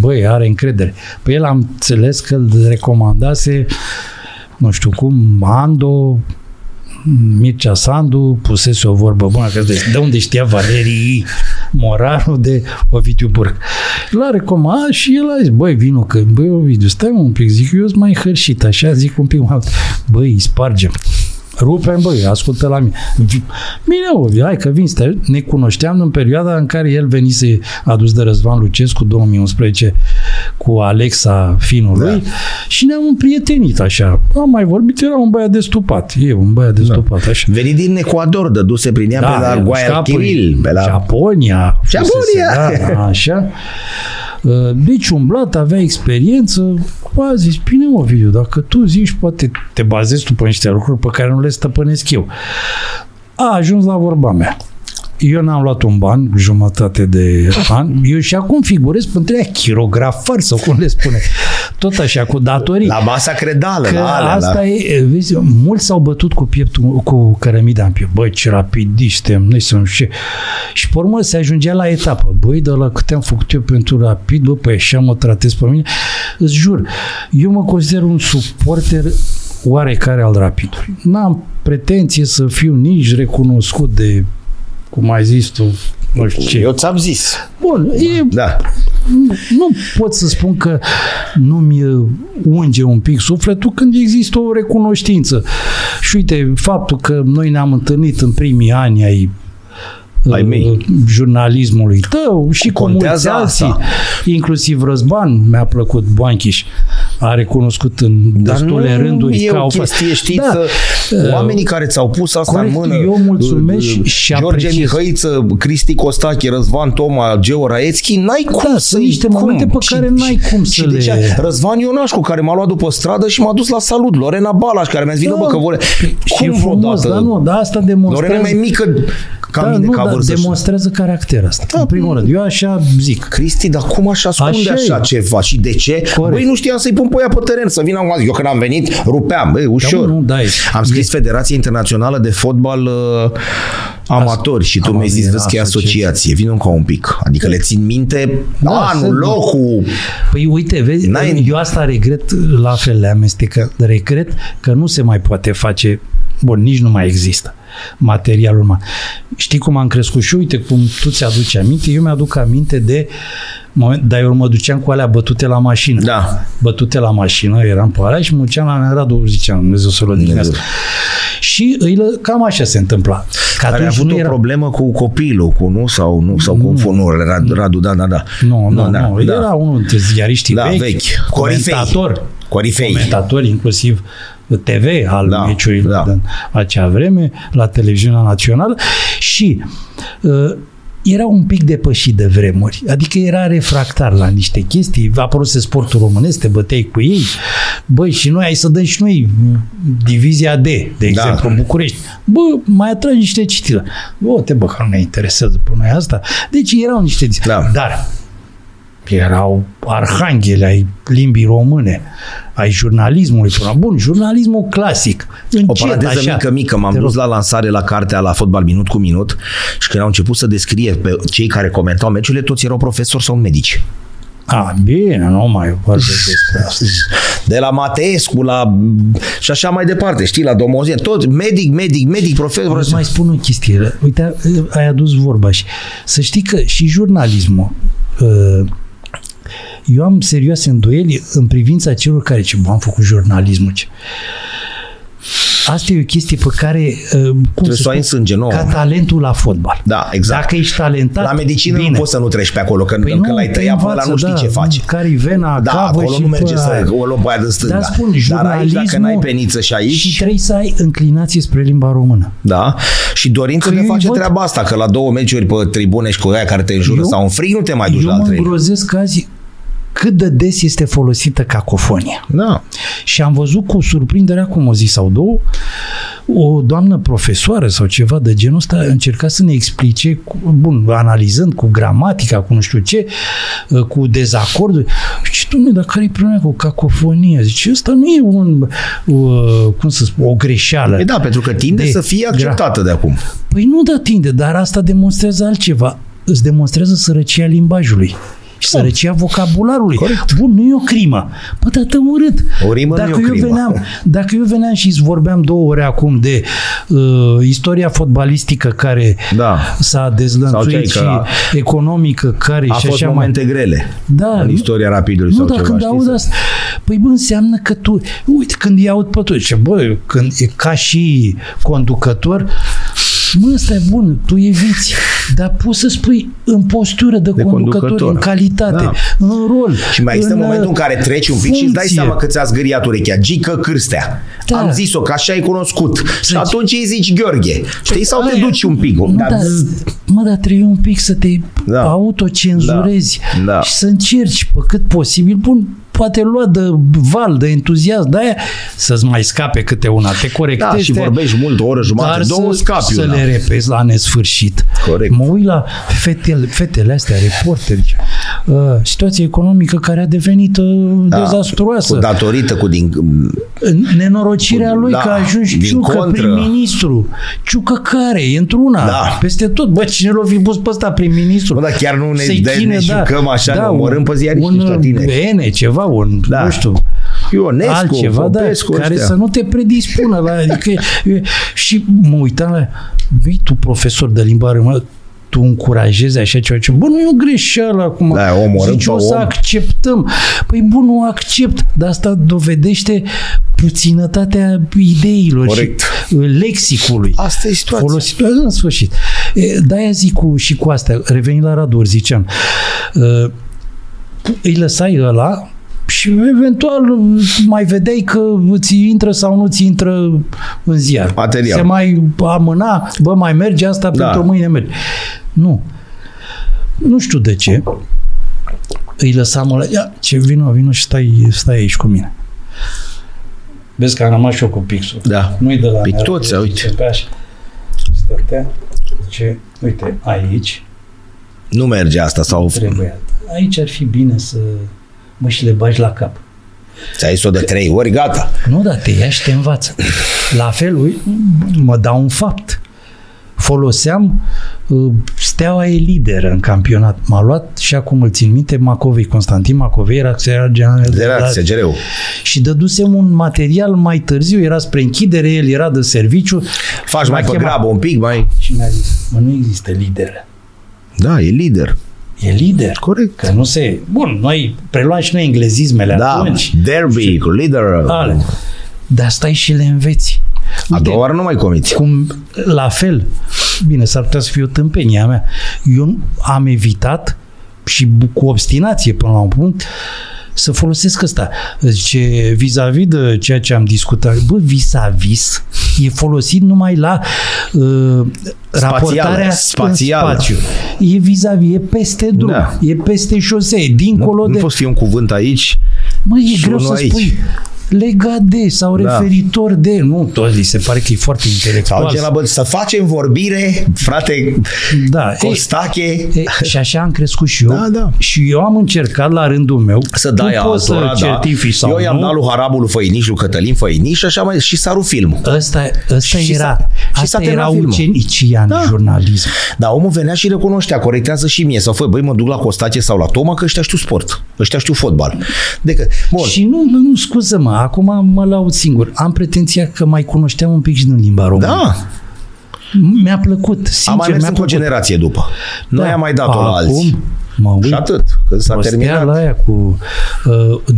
Băi, are încredere. Păi el am înțeles că îl recomandase, nu știu cum, Ando, Mircea Sandu, pusese o vorbă bună, că de unde știa Valerii Moraru de Ovidiu Burcă. L-a recomandat și el a zis, băi, vino că, băi, Ovidiu, stai un pic, zic, eu sunt mai hârșit, așa, zic un pic mai alt. Băi, îi spargem. Rupem, băi, ascultă la mine. Bine, Ovi, hai că vin, stai. Ne cunoșteam în perioada în care el venise adus de Răzvan Lucescu 2011 cu Alexa, finul lui, și ne-am împrietenit așa. Am mai vorbit, era un băiat destupat. Așa. Venit din Ecuador, dăduse prin ea pe la Guayaquil, pe la Japonia. Așa. Deci umblat, avea experiență, a zis, bine, Ovidiu, dacă tu zici, poate te bazezi tu pe niște lucruri pe care nu le stăpânesc eu. A ajuns la vorba mea. Eu n-am luat un ban, jumătate de an, eu și acum figurez pentru aia chirografări, sau cum le spune, tot așa, cu datorii. La masa credală, că la alea. E, vezi, mulți s-au bătut cu pieptul, cu cărămida în piept. Băi, ce rapidiști, noi sunt și... Și pe urmă se ajungea la etapă. Băi, de la câte am făcut eu pentru rapid, după așa mă tratez pe mine. Îți jur, eu mă consider un suporter oarecare al rapidului. N-am pretenție să fiu nici recunoscut de cum ai zis tu, nu știu ce. Eu ți-am zis. Bun, da. Nu pot să spun că nu-mi unge un pic sufletul când există o recunoștință. Și uite, faptul că noi ne-am întâlnit în primii ani ai jurnalismului tău și cu mulți alții, inclusiv Răzvan, mi-a plăcut Boanchiș, a recunoscut în destule rânduri că au fost. Oamenii care ți-au pus asta corect, în mână, eu mulțumesc și George Mihăiță, Cristi Costache, Răzvan Toma, Geo Raețchi, n-ai cum să niște momente pe care n-ai cum să le... Răzvan Ionașcu, care m-a luat după stradă și m-a dus la salut, Lorena Balaș, care mi-a zis, bă, că vor... Cum vreodată? Da, nu, dar asta demonstrează... Lorena mai mică ca mine, ca vârstă. Demonstrează caracterul ăsta, în primul rând. Eu așa zic. Cristi, dar cum aș ascunde așa ceva? Și de ce? Băi, nu știam să-i pun pe ea pe teren, să vină. Eu când am venit, rupeam. Băi, ușor. Am scris Federația Internațională de Fotbal Amatori și tu mi-ai zis, vezi că e asociație. Vino încă un pic. Adică le țin minte anul, locul. Păi uite, vezi, eu asta regret, la fel le amestecă. Regret că nu se mai poate face, bun, nici nu mai există materialul uman. Știi cum am crescut și uite cum tu ți-aduci aminte, eu mi-aduc aminte de dar eu mă duceam cu alea bătute la mașină. Da. Bătute la mașină, eram pe alea și mă duceam la Nearadu, ziceam, Dumnezeu să-l odihnească. Și cam așa se întâmpla. Care a avut o problemă cu copilul, cu nu sau nu, sau cu fonul, Radu, da. Nu, era unul dintre ziariștii vechi, comentator, inclusiv TV al meciurilor în acea vreme, la televiziunea națională și era un pic depășit de vremuri. Adică era refractar la niște chestii. Apăruse sportul românesc, te băteai cu ei. Băi, și noi, hai să dăm și noi divizia D, de exemplu, în București. Bă, mai atragi niște citire. Bă, că nu ne interesează pe noi asta. Deci erau niște... Dar erau arhanghele ai limbii române, ai jurnalismului. Bun, jurnalismul clasic. Încet, o paranteză așa, mică. M-am dus la lansare la cartea la Fotbal Minut cu Minut și când au început să descrie pe cei care comentau meciurile, toți erau profesori sau medici. A, bine, nu mai vorbesc despre asta. De la Mateescu la... și așa mai departe, știi, la Domozie, tot medic, profesor. Vreau să mai spun o chestie. Uite, ai adus vorba și să știi că și jurnalismul... Eu am serioase îndoieli în privința celor care am făcut jurnalismul. Asta e o chestie pe care trebuie să o ai în sânge, nu? Ca talentul la fotbal. Da, exact. Dacă ești talentat, la medicină bine. Nu poți să nu treci pe acolo, că păi l-ai tăiat pe ăla, nu știi ce faci. Care-i vena, cavă acolo și nu merge să o luăm pe aia de stânga. Dar spun, jurnalismul, aici, dacă n-ai peniță și aici... Și trebuie să ai înclinație spre limba română. Da, și dorință de face treaba asta, că la două meciuri pe tribune și cu aia care te înjură sau în frig, nu te mai duci la altele. Eu mă îngrozesc azi cât de des este folosită cacofonia. Da. Și am văzut cu surprindere acum o zi sau două, o doamnă profesoară sau ceva de genul ăsta încerca să ne explice, analizând cu gramatica, cu nu știu ce, cu dezacorduri. Și domnule, dar care-i problema cu cacofonia? Zice, ăsta nu e o greșeală. E da, pentru că tinde să fie acceptată de acum. Păi nu da tinde, dar asta demonstrează altceva. Îți demonstrează sărăcia limbajului. Și sărăcia vocabularului. Corect. Bun, nu e o crimă. Păi, tată, urât. O rimă nu e o crimă. Dacă eu veneam și îți vorbeam 2 ore acum de istoria fotbalistică care s-a dezlănțuit și economică care a și fost așa momente grele în istoria Rapidului sau ceva. Nu, dar când aud asta, păi bă, înseamnă că tu, uite, când îi aud pe toți, bă, când e ca și conducător, mă, ăsta e bun, tu eviți, dar poți să spui în postură de conducător, în calitate, în rol. Și mai există momentul în care treci un pic și îți dai seama că ți-a zgâriat urechea. Gică Cârstea. Da. Am zis-o, că așa ai cunoscut. Și atunci îi zici Gheorghe. Știi? Sau te duci un pic. Dar trebuie un pic să te autocenzurezi și să încerci pe cât posibil. Bun, poate lua de val, de entuziasm, de aia să-ți mai scape câte una, te corectezi. Da, și vorbești mult, o oră jumătate, două scapi. Să le repezi la nesfârșit. Corect. Mă uit la fetele astea, reporteri, situația economică care a devenit dezastruoasă. Nenorocirea lui că a ajuns Ciucă prim-ministru. Ciucă care e într-una, peste tot. Bă, cine l-a fi pus pe ăsta prim-ministru? Bă, dar chiar nu ne jucăm așa, ne omorâm pe ziariști ăștia tineri. Un ceva, nu știu. Ionescu, altceva, Popescu, da, care să nu te predispună. La, adică, și mă uitam la... Băi, tu profesor de limba română, tu încurajezi așa ceva. Bă, nu e o greșeală acum. Da, zici, o să acceptăm. Păi bun, nu accept, dar asta dovedește puținătatea ideilor. Corect. Și lexicului. Asta e situația. Folosită în sfârșit. De-aia zic și cu astea, revenind la Radu, ziceam, îi lăsai ăla și eventual mai vedeai că ți intră sau nu ți intră în ziar. Material. Se mai amâna, bă, mai merge asta, da, pentru mâine merge. Nu. Nu știu de ce. Îi lăsam ăla. Ia, ce vino și stai aici cu mine. Vezi că am rămas și eu cu pixul. Da. Nu-i de la păi toți, uite. Stătea. Zice, uite, aici. Nu merge asta sau... Trebuia. Aici ar fi bine să... Mă, și le bagi la cap. Ți-ai zis-o de 3 ori, gata. Nu, dar te ia și te învață. La fel, mă dau un fapt. Foloseam Steaua e lideră în campionat. M-a luat și acum îl țin minte Macovei, Constantin Macovei, era general de și dădusem un material mai târziu, era spre închidere, el era de serviciu. Faci mai pe grabă un pic, mai... Și mi-a zis, mă, nu există lideră. Da, e lider. E lider. Corect. Că nu se... Bun, noi preluam și noi englezismele, da, atunci. Da, derby, cu lider. Dar stai și le înveți. A doua oară nu mai comiți. Cum, la fel. Bine, s-ar putea să fie o tâmpenie a mea. Eu am evitat și cu obstinație până la un punct să folosesc ăsta. Zice, vis-a-vis de ceea ce am discutat, bă, vis-a-vis e folosit numai la raportarea spațială. În spațiu. E vis-a-vis, e peste drum, da, e peste șosee, dincolo nu, de... Nu poți fi un cuvânt aici. Mă, e greu să aici spui legat de sau referitor, da, de... Nu, toți se pare că e foarte intelectual. Sau bă, să facem vorbire, frate, da, Costache. Și așa am crescut și eu. Da, da. Și eu am încercat la rândul meu să dai altora, să certifici, da, sau eu nu. Eu i-am dat lui Harabu, lui Făiniș, lui Cătălin Făiniș și așa mai... Și s-a rupt filmul. Asta era ucenicia în, da, jurnalism. Dar omul venea și recunoștea, corectează și mie. Sau fă, băi, mă duc la Costache sau la Toma că ăștia știu sport, ăștia știu fotbal. Bun. Și nu, scuză-mă, acum mă laud singur. Am pretenția că mai cunoșteam un pic și din limba română. Da. Mi-a plăcut. Sincer, am mai mers cu o generație după. Noi, da, am mai dat-o la alții. Și atât. Când s-a terminat. La aia cu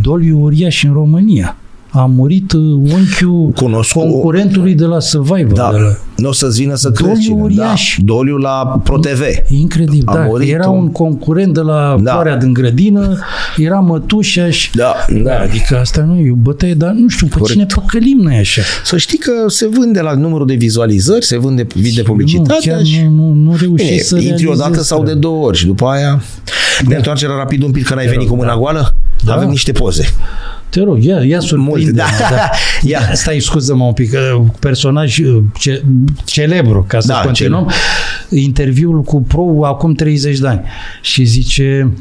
doliu uriaș în România. A murit unchiul concurentului de la Survivor. Da. Nu o să-ți vină să crezi. Doliu uriaș. Da. Doliu la ProTV. Incredibil. Da. Era un concurent de la, da, Floarea din grădină. Era mătușa și... Da. Da. Adică asta nu e bătaie, dar nu știu, pe cine păcălim noi așa. Să știi că se vinde la numărul de vizualizări, se vinde de publicitate. Nu, și... nu reușești să intri odată sau de 2 ori și după aia, da, ne întoarcem rapid un pic că n-ai venit cu mâna, da, goală. Da. Avem niște poze. Te rog, ia surprinde-mă. Da. Da. Ia. Stai, scuză-mă un pic. Personaj celebru, ca să, da, continuăm. Interviul cu Pro acum 30 de ani. Și zice...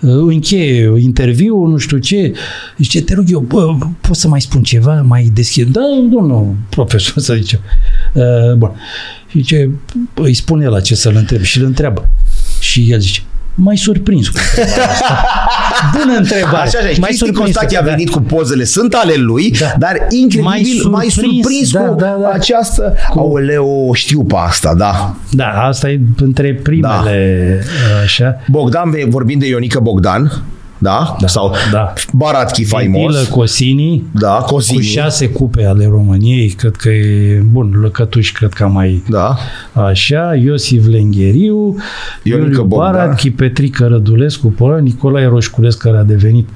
încheie interviul, nu știu ce, zice, te rog eu, bă, pot să mai spun ceva, mai deschid? Da, domnul profesor, să zice. Bun. Zice, îi spune el la ce să-l întreb și îl întreabă. Și el zice, mai surprins cu întrebarea asta. Bună întrebare. Așa, mai surprins. Costache a venit cu pozele, sunt ale lui, da, dar incredibil mai surprins da, cu, da, da, această... Aoleu, știu pe asta, da. Da, asta e între primele, da, așa. Bogdan, vorbim de Ionica Bogdan, da? Da, sau, da, Baratchi faimos. Edilă Cosini, da, Cosini, cu 6 cupe ale României, cred că e, bun, Lăcătuș cred că mai, da, așa, Iosif Lengheriu, Ionică Baratchi, Petrică Rădulescu, Nicolae Roșculescu, care a devenit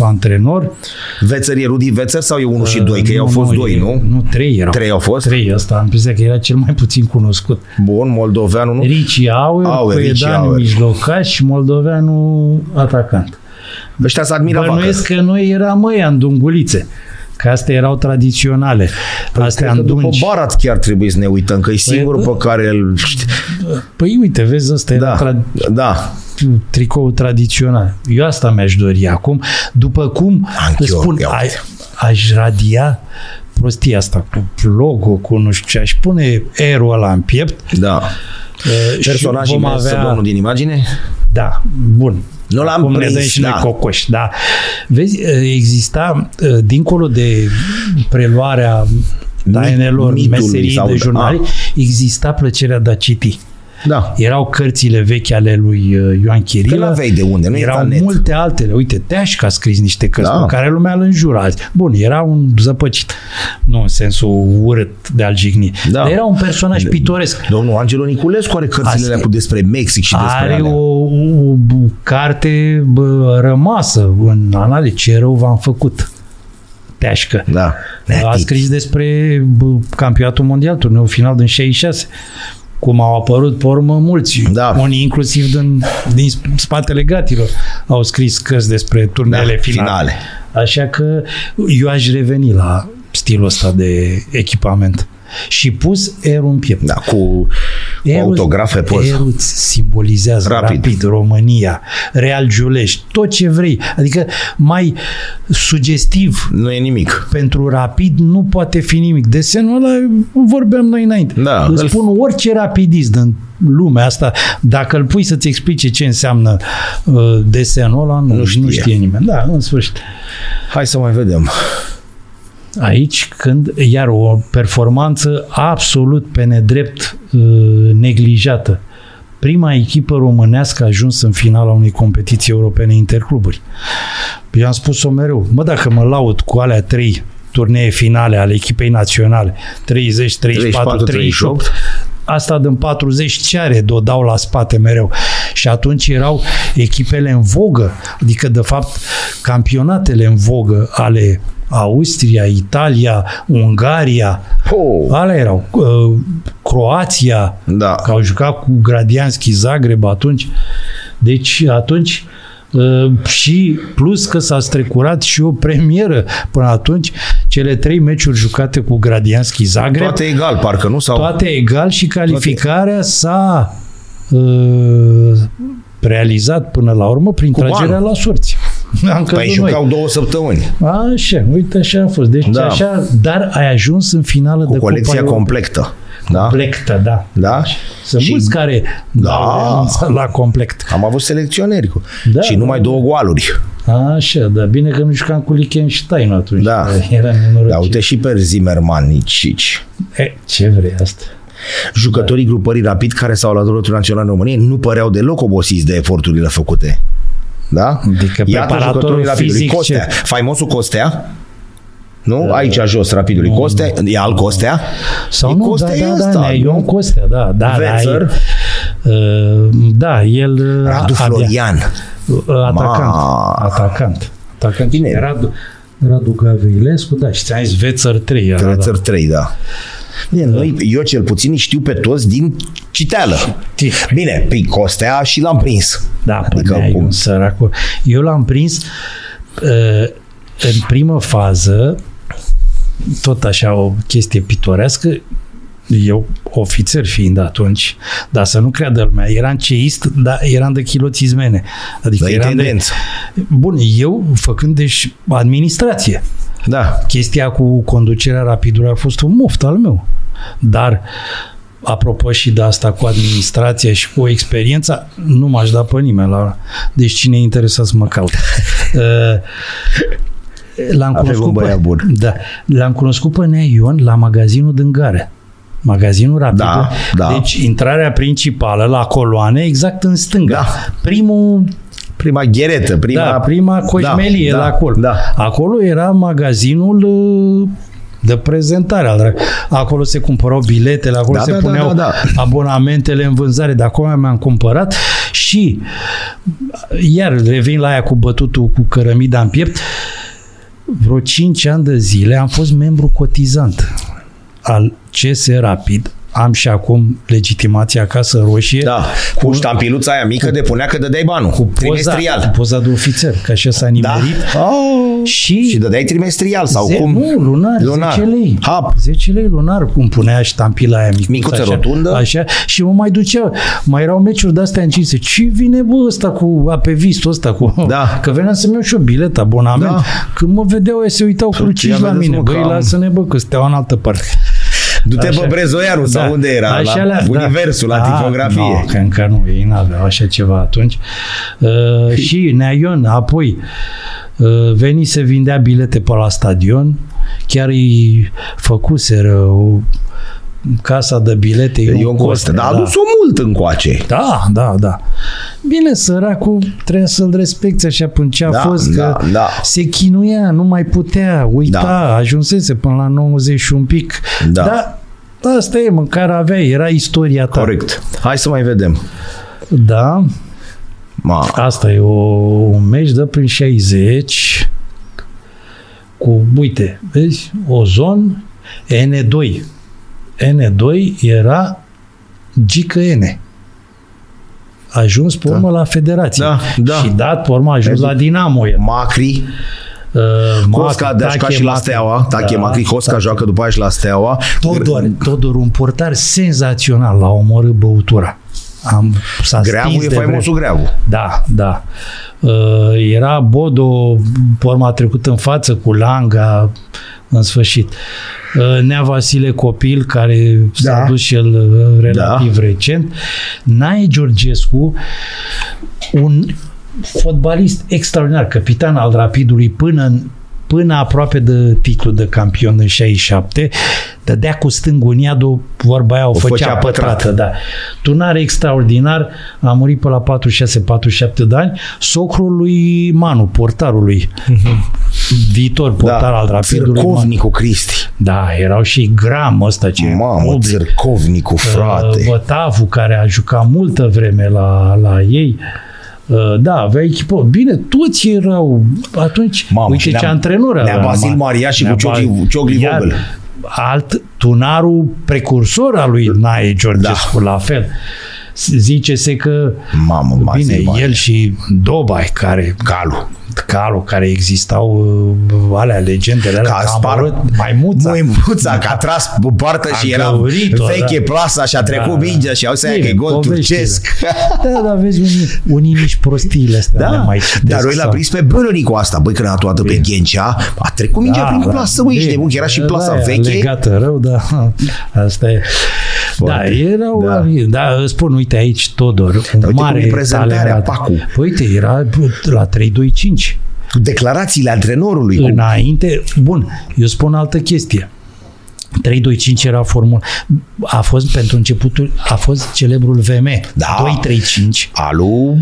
antrenor. Vețăr e Rudi Vețăr sau e 1 și 2? Că ei au fost 2, nu? Nu, 3 erau. 3 au fost? 3, ăsta am prins că era cel mai puțin cunoscut. Bun, moldoveanul, nu? Ricci Auer, Coedan mijlocaș și moldoveanul atacant. Ăștia s-a admirat. Bănuiesc că noi eram ăia în dungulițe. Că astea erau tradiționale. Păi astea în dungi. După Barat chiar trebuie să ne uităm, că e singurul pe care îl... Păi uite, vezi, ăsta era... Da. Tricoul tradițional. Eu asta mi-aș dori acum. După cum spun, aș radia prostia asta cu logo, cu nu știu ce, aș pune aerul ăla în piept. Da. Personajii mei, domnul din imagine? Da. Bun. Nu l-am acum prins, ne dăm și noi cocoși, da. Vezi, exista, dincolo de preluarea tainelor meserii de jurnalii, exista plăcerea de a citi. Da. Erau cărțile vechi ale lui Ioan Chirilă. Că n-aveai de unde, nu erau multe altele. Uite, Teașca a scris niște cărți pe care lumea îl înjura azi. Bun, era un zăpăcit. Nu în sensul urât de a-l jigni. Da. Dar era un personaj pitoresc. Domnul Angelo Niculescu are cărțile alea despre Mexic și despre alea. Are o carte rămasă în anale. Ce rău v-am făcut. Teașcă. Da. A scris despre campionatul mondial, turneul final din 66. Cum au apărut, pe urmă, mulți. Da. Unii, inclusiv din spatele gratilor, au scris cărți despre turnele finale. Așa că eu aș reveni la stilul ăsta de echipament. Și pus erul în piept. Da, cu autografe poza. Erul îți simbolizează rapid România, Real Giulești, tot ce vrei. Adică mai sugestiv nu e nimic. Pentru Rapid nu poate fi nimic. Desenul ăla vorbeam noi înainte. Da, îți spun orice rapidist din lumea asta, dacă îl pui să-ți explice ce înseamnă desenul ăla, nu știe nimeni. Da, în sfârșit. Hai să mai vedem. Aici, când, iar o performanță absolut pe nedrept neglijată. Prima echipă românească a ajuns în finala unei competiții europene intercluburi. Eu am spus-o mereu. Dacă mă laud cu alea 3 turnee finale ale echipei naționale, 30, 34, 38, asta din 40 ce are, o dau la spate mereu. Și atunci erau echipele în vogă, adică, de fapt, campionatele în vogă ale Austria, Italia, Ungaria, alea erau, Croația, că au jucat cu Gradianski Zagreb atunci. Deci atunci și plus că s-a strecurat și o premieră până atunci, cele 3 meciuri jucate cu Gradianski Zagreb. Toate egal, parcă nu? Sau... Toate egal și calificarea s-a realizat până la urmă prin tragerea la sorți. Păi jucau 2 săptămâni. Așa, uite, așa a fost. Deci așa, dar ai ajuns în finală cu de colecția completă. Completă, da. Sunt mulți care la complet. Am avut selecționeri și numai 2 goaluri. Așa, bine că nu jucam cu Liechtenstein atunci. Da, era nenorocit. Dar uite și pe Zimmermann Nicici. Ce vrei asta? Jucătorii grupării Rapid care s-au luat lotul național în România nu păreau deloc obosiți de eforturile făcute. Da? Adică preparatorul fizic. Costea, faimosul Costea, nu? Aici jos, Rapidului Costea, e al Costea? Sau nu? Ion Costea, Vențăr. El... Radu Florian. Atacant. Bine. Radu Gavilescu, și ți-am zis Vențăr 3. Vențăr 3, Bine, eu cel puțin știu pe toți din citeală. Bine, pe Costea și l-am prins. Da, adică un săracu. Eu l-am prins în primă fază, tot așa o chestie pitorească, eu ofițer fiind atunci, dar să nu creadă lumea, eram ceist, dar eram de chiloțizmene. Adică eram intendență. Bun, eu făcând deci administrație. Da. Chestia cu conducerea Rapidului a fost un moft al meu. Dar, apropo și de asta cu administrația și cu experiența, nu m-aș da pe nimeni la... Deci cine e interesat să mă caut. L-am cunoscut pe Nea Ion la magazinul din gare. Magazinul Rapid. Deci intrarea principală la coloane exact în stânga. Prima gheretă, prima coșmelie la acolo. Da. Acolo era magazinul de prezentare. Acolo se cumpărau biletele, acolo se puneau abonamentele în vânzare. De acolo mi-am cumpărat și iar revin la aia cu bătutul cu cărămida în piept. Vreo 5 ani de zile am fost membru cotizant al CS Rapid. Am și acum legitimația Casă Roșie. Cu ștampiluța aia mică de punea că dădeai banul. Cu poza de ofițer, că așa s-a nimerit. Și dădeai trimestrial sau cum? Nu, lunar. 10 lei. 10 lei lunar, cum punea ștampila aia mică. Micuță rotundă. Așa. Și mă mai ducea. Mai erau meciuri de-astea încinse. Ce vine, ăsta cu apevistul ăsta? Că veneam să-mi iau și o bilet, abonament. Când mă vedeau, se uitau cruciși la mine. Băi, lasă-ne, că steau în altă parte. Du-te pe Brezoianu sau unde era, așa la Universul, la tipografie. Nu, că încă nu, ei n-aveau așa ceva atunci. Și Nea Ion, apoi veni se vindea bilete pe la stadion, chiar îi făcuseră o casa de bilete. Ion Costă, dar a dus-o mult încoace. Da. Bine, săracul, trebuie să-l respecti așa până ce a fost, că se chinuia, nu mai putea, uita, ajunsese până la 90 și un pic. Dar asta e, măcar avea, era istoria ta. Corect. Hai să mai vedem. Da. Asta e un meci de prin 60 cu, uite, vezi, Ozon, N2. N2 era Gică N. Ajuns pe urmă la Federație. Și dat pe urmă ajuns la Dinamo. Macri. Hosca de așca și la Steaua. Tache Macri, Hosca joacă după aia și la Steaua. Todor, un portar senzațional. L-a omorât băutura. Greavu e faimosul Greavu. Da. Era Bodo, pe urmă a trecut în față cu Langa, în sfârșit. Nea Vasile Copil, care s-a dus și el relativ recent. Nae Georgescu, un fotbalist extraordinar, căpitan al Rapidului până aproape de titlul de campion în 67, dădea cu stângul în iadul, vorba aia o făcea pătrată. Da. Tunar extraordinar, a murit pe la 46-47 de ani, socrul lui Manu, portarului, viitor portar al Rapidului. Țârcovnicu Cristi. Da, erau și Gram ăsta ce... Mamă, Țârcovnicu, frate! Bătavu, care a jucat multă vreme la ei... Da, avea echipă. Bine, toți erau atunci. Mamă, uite ce antrenor avea. Nea Basil Maria și cu Ciogli Vogel. Alt tunarul precursor al lui Nae Georgescu, la fel. Zice-se că el și Dobai, care Calu, care existau alea, legendele alea, Caspar, Maimuța, că a tras pe poartă și era veche plasa și a trecut mingea și au zis că e gol turcesc. Dar vezi, unii mici prostiile astea mai citesc. Dar noi l-a prins pe Bălării cu asta, băi, când a toată pe Ghencea, a trecut mingea prin plasă, băi, ești nebun, era și plasa veche. Legată rău, dar asta e. Da, spun, uite aici Todor, un mare prezentarea Pacu. Uite, era la 3-2-5. Declarațiile antrenorului. Înainte, bun, eu spun altă chestie. 3-2-5 era formula. A fost pentru începutul, a fost celebrul VM. 2-3-5. Alu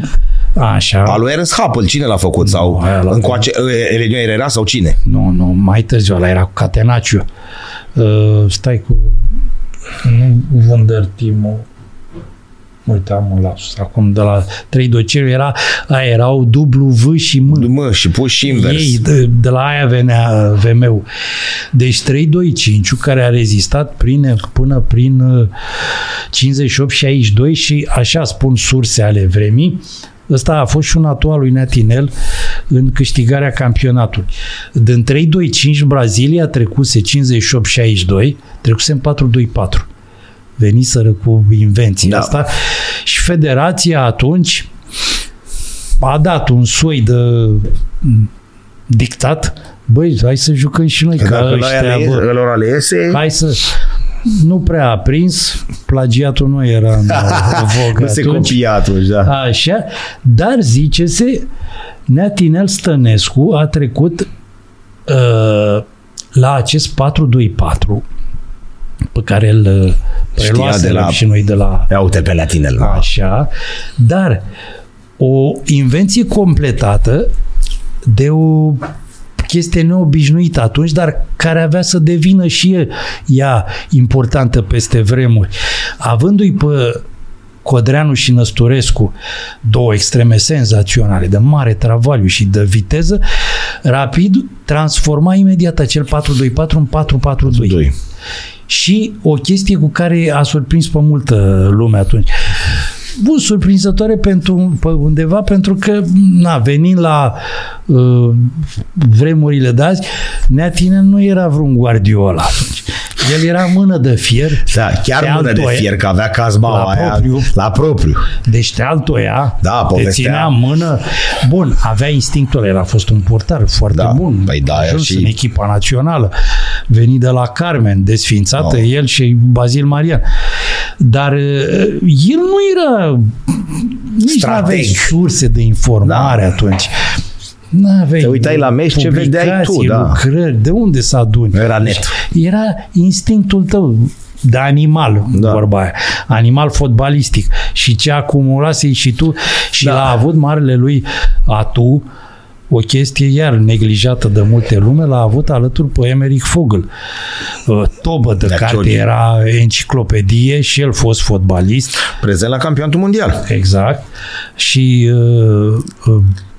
Ernst Happel, cine l-a făcut? Sau încoace, Elenio Herrera sau cine? Nu, mai târziu, ăla era cu Catenaccio. Stai cu... Nu Wunderteam-ul. Uite, am un lapsus. Acum de la 3-2-5 erau dublu V și M. Și pus și invers. Ei, de la aia venea VM-ul. Deci 3-2-5-ul care a rezistat până prin 58-62 și așa spun surse ale vremii. Ăsta a fost și un atu al lui Natinel în câștigarea campionatului. Din 3-2-5 Brazilia trecuse 58-62, trecuse în 4-2-4. Veniseră cu invenția asta și federația atunci a dat un soi de dictat. Băi, hai să jucăm și noi. Că hai să... Nu prea a prins, plagiatul nu era în vogă. Nu se copia atunci, Așa, dar zice-se, Neatinel Stănescu a trecut la acest 4-2-4 pe care îl preluasem și noi de la... Uite pe Neatinel. Așa, dar o invenție completată de o chestie neobișnuită atunci, dar care avea să devină și ea importantă peste vremuri. Avându-i pe Codreanu și Năsturescu, două extreme senzaționale, de mare travaliu și de viteză, Rapid transforma imediat acel 4-2-4 în 4-4-2. Și o chestie cu care a surprins pe multă lume atunci. Bun, surprinzătoare pe undeva, pentru că, venind la vremurile de azi, Neatine nu era vreun Guardiola atunci. El era mână de fier. Chiar mână de fier, că avea cazmaua aia la propriu. Deci te altoia, te ținea mână. Bun, avea instinctul ăla, el a fost un portar foarte bun. Păi ajuns în echipa națională. venit de la Carmen, desființată el și Bazil Marian. Dar el nu era... Nici nu aveai surse de informare atunci. Te uitai la meci, ce vedeai tu, lucrări, de unde să aduni? Era net. Era instinctul tău de animal, vorba aia. Animal fotbalistic. Și ce acumulasei și tu și l-a avut marele lui atu, o chestie iar neglijată de multe lume, l-a avut alături pe Emeric Fogel. Tobă de carte, era enciclopedie și el fost fotbalist. Prezent la campionatul mondial. Exact. Și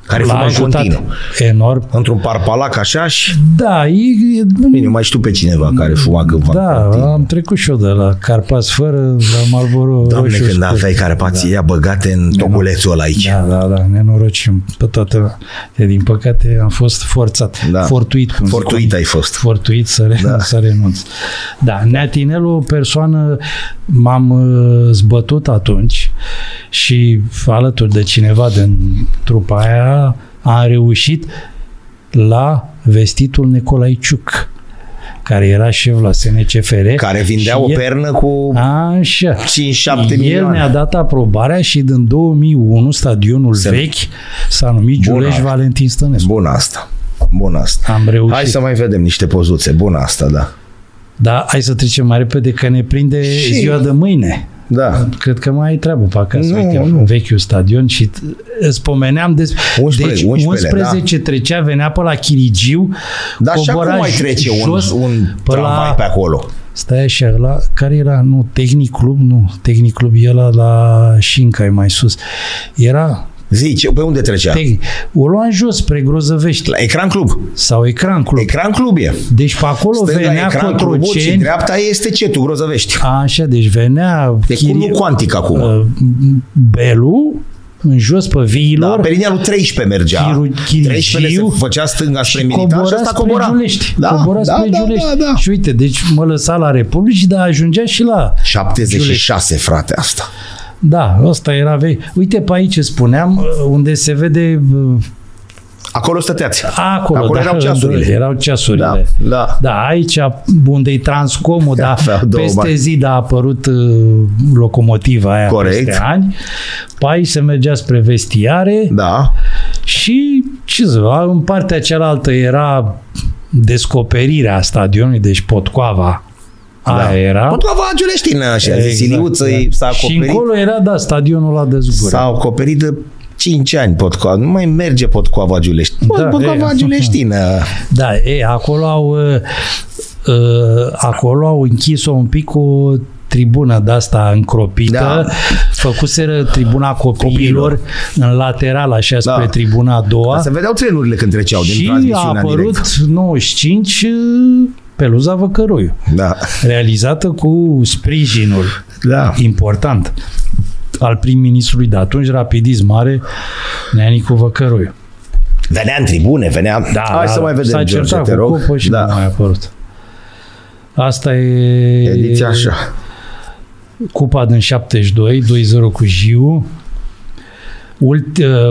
care l-a ajutat enorm. Într-un parpalac așa și... Da, bine, mai știu pe cineva care fuma cândva. Da, am trecut și eu de la Carpați fără, la Marlboro Doamne, când aveai Carpații ăia băgate în toculețul ăla aici. Da, nenorocim pe toată. Din păcate am fost forțat. Da. Fortuit ai fost. Fortuit să renunț. Da, Neatinelu, o persoană, m-am zbătut atunci și alături de cineva din trupa aia a reușit la vestitul Nicolaiciuc, care era șef la SNCFR. Care vindea o pernă cu 5-7 milioane. El ne-a dat aprobarea și din 2001 stadionul vechi s-a numit Giulești Valentin Stănescu. Bun asta. Am reușit. Hai să mai vedem niște pozuțe. Da, hai să trecem mai repede că ne prinde ziua de mâine. Da. Cred că mai ai treabă pe acasă. Uite, un vechiul stadion și spomeneam despre... 11 trecea, venea pe la Chirigiu. Dar și acum mai trece un tramvai pe acolo. Stai așa, care era? Tehnic Club e la Șincai mai sus. Era... Zici, pe unde trecea? O luam jos, spre Grozăvești. La Ecran Club. Sau Ecran Club. Ecran Club e. Deci pe acolo venea Cotroceni. Și dreapta este Cetul, Grozăvești. Așa, deci venea... Cum nu cuantic acum. Belu, în jos pe Viilor. Da, pe linia lui 13 mergea. 13 se făcea stânga spre Militan și ăsta cobora. Cobora spre Giulești. Și uite, deci mă lăsa la Republici, dar ajungea și la 76, Giulești. Frate, asta. Da, ăsta era vechi. Uite pe aici spuneam, unde se vede... Acolo stăteați. Acolo erau ceasurile. Da, aici unde e Transcomul, peste zi a apărut locomotiva aia. Corect. Peste ani. Pe aici se mergea spre vestiare. Da. Și, în partea cealaltă era descoperirea stadionului, deci Potcoava. Era. Potcoava Giuleștină, așa, Siliuță s-a acoperit. Și încolo era, stadionul ăla de Zgură. S-a acoperit de 5 ani Potcoava. Nu mai merge Potcoava Giuleștină. Potcoava Giuleștină. Acolo au închis-o un pic cu tribună de-asta încropită. Făcuseră tribuna copiilor în lateral, așa, spre tribuna a doua. Se vedeau trenurile când treceau din transmisiunea directă. Și a apărut 95... Peluza Văcăroiu, realizată cu sprijinul important al prim-ministrului de atunci, rapidist mare, Neanicu Văcăroiu. Venea în tribune, Hai să mai vedem, s-a George, te rog. S-a certat cu copă și nu mai apărut. Asta e... Ediția așa. Cupa din 72, 2-0 cu Jiu.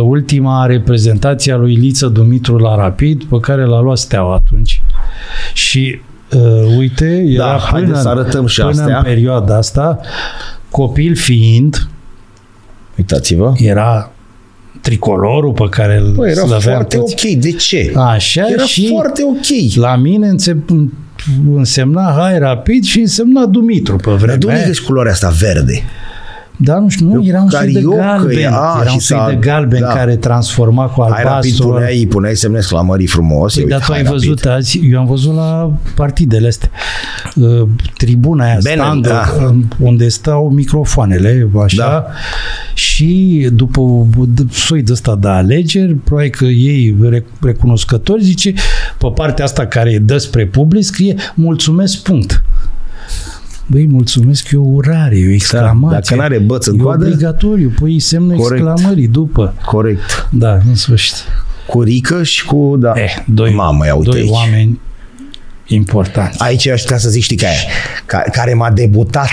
Ultima reprezentație a lui Liță Dumitru la Rapid, pe care l-a luat Steaua atunci. Și uite, era până în perioada asta, copil fiind, uitați-vă, era tricolorul pe care îl slăveam foarte toți. Ok, de ce? Așa, era foarte ok. La mine însemna Hai Rapid și însemna Dumitru pe vremea. Dar de unde ești culoarea asta verde? Dar nu știu, era un soi de galben. Era un soi de galben care transforma cu albastru. Hai Rapid, puneai semnesc la mării frumos. Dar tu ai văzut azi, eu am văzut la partidele astea, tribuna aia, standul, unde stau microfoanele, așa, și după soi de ăsta de alegeri, probabil că ei recunoscători, zice, pe partea asta care e despre public, scrie mulțumesc, punct. Băi, mulțumesc, e o urare, e o exclamație. Dacă n-are băț în coadă... E obligatoriu, pui semne exclamării după. Corect. Da, în sfârșit. Cu Rică și cu... Mamă, ia uite doi aici. Oameni importanți. Aici aș putea să zic, știi, care m-a debutat.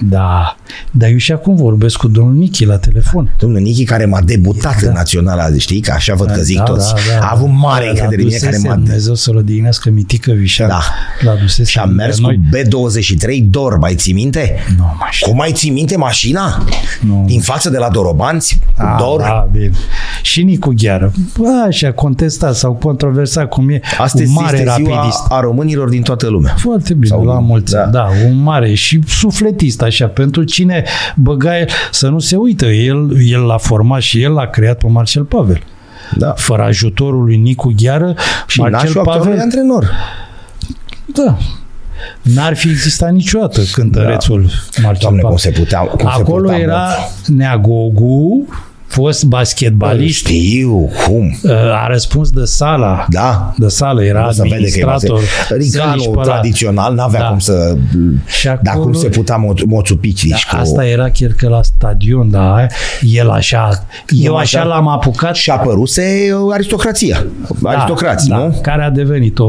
Da, dar eu și acum vorbesc cu domnul Nichi la telefon. Domnul Nichi care m-a debutat în Naționala, știi, că așa văd că zic toți. A avut mare încredere în mine care m-a... Dumnezeu să-l odihnească Mitică Vișan. Da. Și am mers cu B23 Dor, mai ții minte? Nu, mașina. Cum mai ții minte mașina? Nu. Din față de la Dorobanți, Dor. Da, bine. Și Nicu Gheară. Bă, și-a contestat sau controversat cum e. Astăzi un mare rapidist. A românilor din toată lumea. Foarte bine, sau la mulți. Da. Da, un mare și sufletist așa, pentru cine băga el, să nu se uită. El l-a format și el l-a creat pe Marcel Pavel. Da. Fără ajutorul lui Nicu Gheară și Marcel Pavel antrenor. Da. N-ar fi existat niciodată cântărețul Marcel Doamne, Pavel. Cum se putea, acolo se era Neagogu, fost basketbalist. Știu, cum? A răspuns de sala. Da. De sală, era administrator. Ricanul tradițional n-avea cum să... Dar cum se putea moțupici. Da, asta era chiar că la stadion, dar el așa... Eu așa l-am apucat. Și apăruse aristocrația. Aristocrații, da, nu? Da, care a devenit o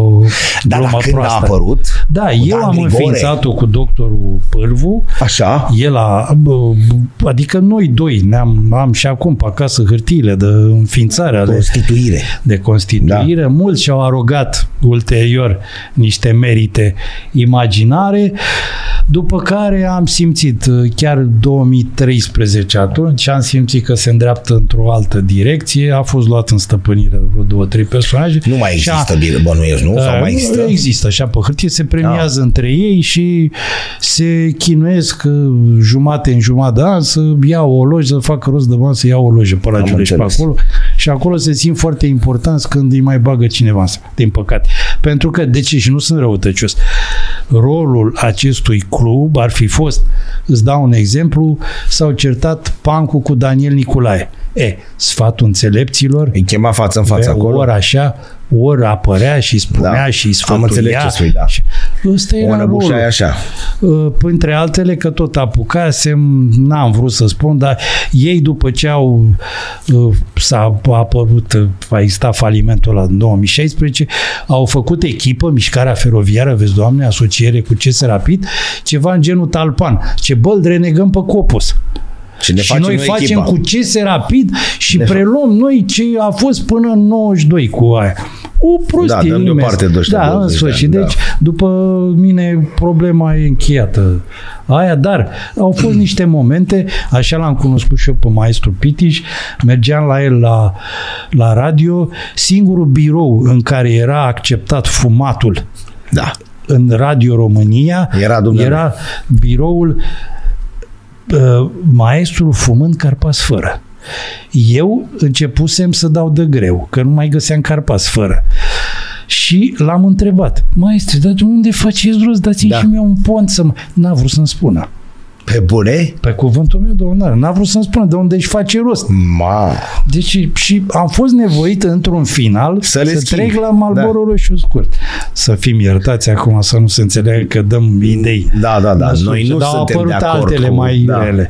glumă proastă. Când a apărut? Da, eu am înființat-o cu doctorul Pârvu. Așa. El a... Adică noi doi am și acum pe acasă hârtiile de înființare de constituire. Da. Mulți și-au arogat ulterior niște merite imaginare, după care am simțit chiar 2013 atunci, am simțit că se îndreaptă într-o altă direcție, a fost luat în stăpânire vreo 2-3 personaje. Nu mai există bănuiesc, nu? Sau mai există? Nu există, așa pe hârtie se premiază între ei și se chinuiesc jumate în jumătate de an să iau o lojă, să facă rost de bani, să iau o lojă pe la Giulești pe acolo și acolo se simt foarte importanți când îi mai bagă cineva, din păcate. Pentru că, de ce? Și nu sunt răutăcios. Rolul acestui club ar fi fost, îți dau un exemplu, s-au certat Pancu cu Daniel Niculae. Sfatul înțelepților îi chema față în față acolo. Ori așa, ori apărea și spunea și sfătuia. Ăsta era rolul. Printre altele că tot apucasem, n-am vrut să spun, dar ei după ce s-a apărut, a existat falimentul ăla în 2016, au făcut echipă, Mișcarea Feroviară, vezi Doamne, asociere cu CS Rapid, ceva în genul Talpan. Ce bă, renegăm pe Copos. Și noi facem echipa cu CS Rapid și preluăm noi ce a fost până în 92 cu aia. O prostie imensă. Da, în sfârșit. Deci, după mine, problema e încheiată. Aia, dar au fost niște momente, așa l-am cunoscut și eu pe maestru Pitiș, mergeam la el la radio, singurul birou în care era acceptat fumatul în Radio România era biroul maestrul fumând Carpați fără. Eu începusem să dau de greu, că nu mai găseam Carpați fără. Și l-am întrebat: maestre, dar unde faceți rost? Dați-mi și mie un pont să... N-a vrut să-mi spună. Pe bune? Pe cuvântul meu, domnule, n-a vrut să-mi spună de unde își face rost. Deci și am fost nevoit într-un final să trec la Marlboro roșu scurt. Să fim iertați acum, să nu se înțeleagă că dăm idei. Da, noi nu suntem de acord. Dar au apărut altele mai rele.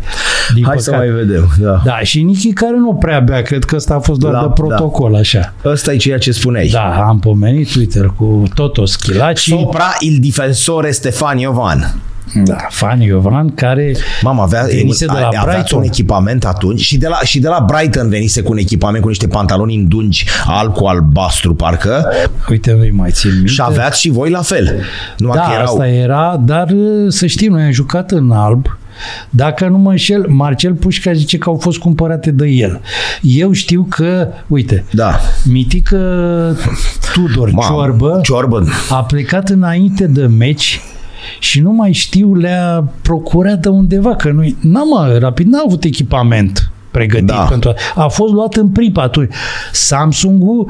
Hai păcate. Să mai vedem. Da, și Nichi care nu prea bea, cred că ăsta a fost doar de protocol, așa. Ăsta e ceea ce spuneai. Da, am pomenit, uite-l, cu Toto Schillaci. Sopra il difensore Stefan Iovan. Da, Fan Iovan, care venise de la Brighton. Un echipament atunci și de la Brighton venise cu un echipament cu niște pantaloni în dungi alb cu albastru, parcă. Uite, nu-i mai țin minte. Și aveați și voi la fel. Asta era, dar să știm, noi am jucat în alb. Dacă nu mă înșel, Marcel Pușca zice că au fost cumpărate de el. Eu știu că, uite, Mitică Tudor Ciorbă a plecat înainte de meci și nu mai știu, le-a procurat de undeva, că noi Rapid n-a avut echipament pregătit pentru a fost luat în pripă atunci. Samsung-ul,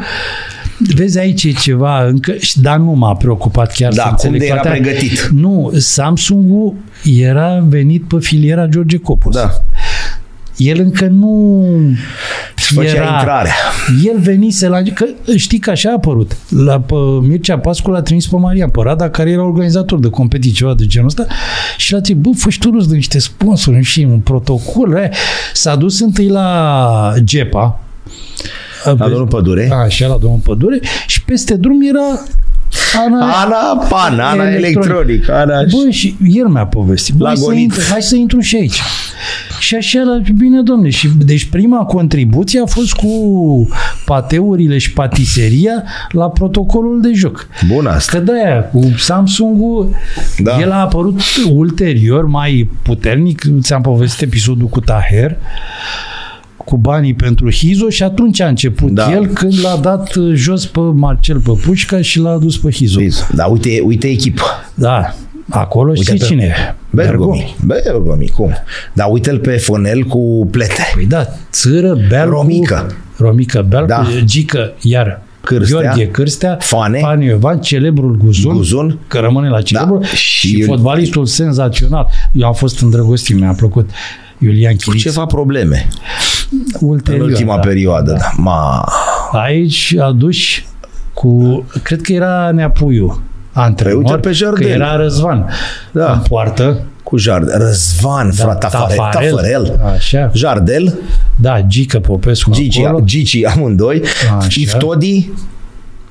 vezi, aici e ceva încă, dar nu m-a preocupat chiar să înțeleg. Cum de era pregătit? Nu, Samsung-ul era venit pe filiera George Copos. Da. El încă nu făcea intrarea. El venise știi că așa a apărut. Mircea Pascu l-a trimis pe Marian Părada, care era organizator de competiții, ceva de genul ăsta, și l-a zis: bă, fă-și tu rost de niște sponsori și un protocol. S-a dus întâi la GEPA, la domnul Pădure. Și peste drum era Ana electronic. Băi, și el mi-a povestit. Hai să intru și aici. Și așa, bine, domne. Și, deci prima contribuție a fost cu pateurile și patiseria la protocolul de joc. Bun asta. Că de-aia, cu Samsung-ul, da. El a apărut ulterior, mai puternic. Ți-am povestit episodul cu Taher, cu banii pentru Hizo, și atunci a început el când l-a dat jos pe Marcel Păpușca și l-a dus pe Hizo. Da, uite echipă. Da. Acolo și cine? Bergomi, cum? Dar uite-l pe Fonel cu plete. Păi da, Țără, Belcu, Romică, Belcu, da. Gică, iar Cârstea, Gheorghe Cârstea, Fane Iovan, celebrul Guzun, că rămâne la celebru, da. și fotbalistul senzațional. Eu am fost îndrăgostit, mi-a plăcut Iulian Chiriță. Cu ceva probleme ulterior, în ultima perioadă. Da. Aici aduși cu, cred că era Neapuiu, antrenor, că era Răzvan în poartă. Cu Jardel. Răzvan, Tafarel. Așa. Jardel. Da, Gică Popescu acolo. Gici amândoi. Așa. Iftodi.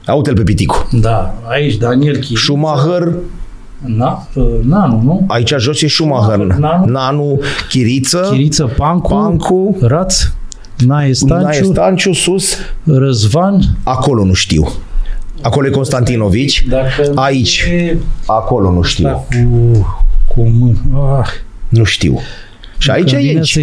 Aute-l pe Piticu. Da, aici Daniel Chiriță. Schumacher. Nanu, nu? Aici jos e Schumacher. Nanu, Chiriță. Chiriță, Pancu. Raț. Nae Stanciu, sus. Răzvan. Acolo nu știu. Acolo e Constantinovici, aici, acolo nu știu. Nu știu. Și aici e Ienci.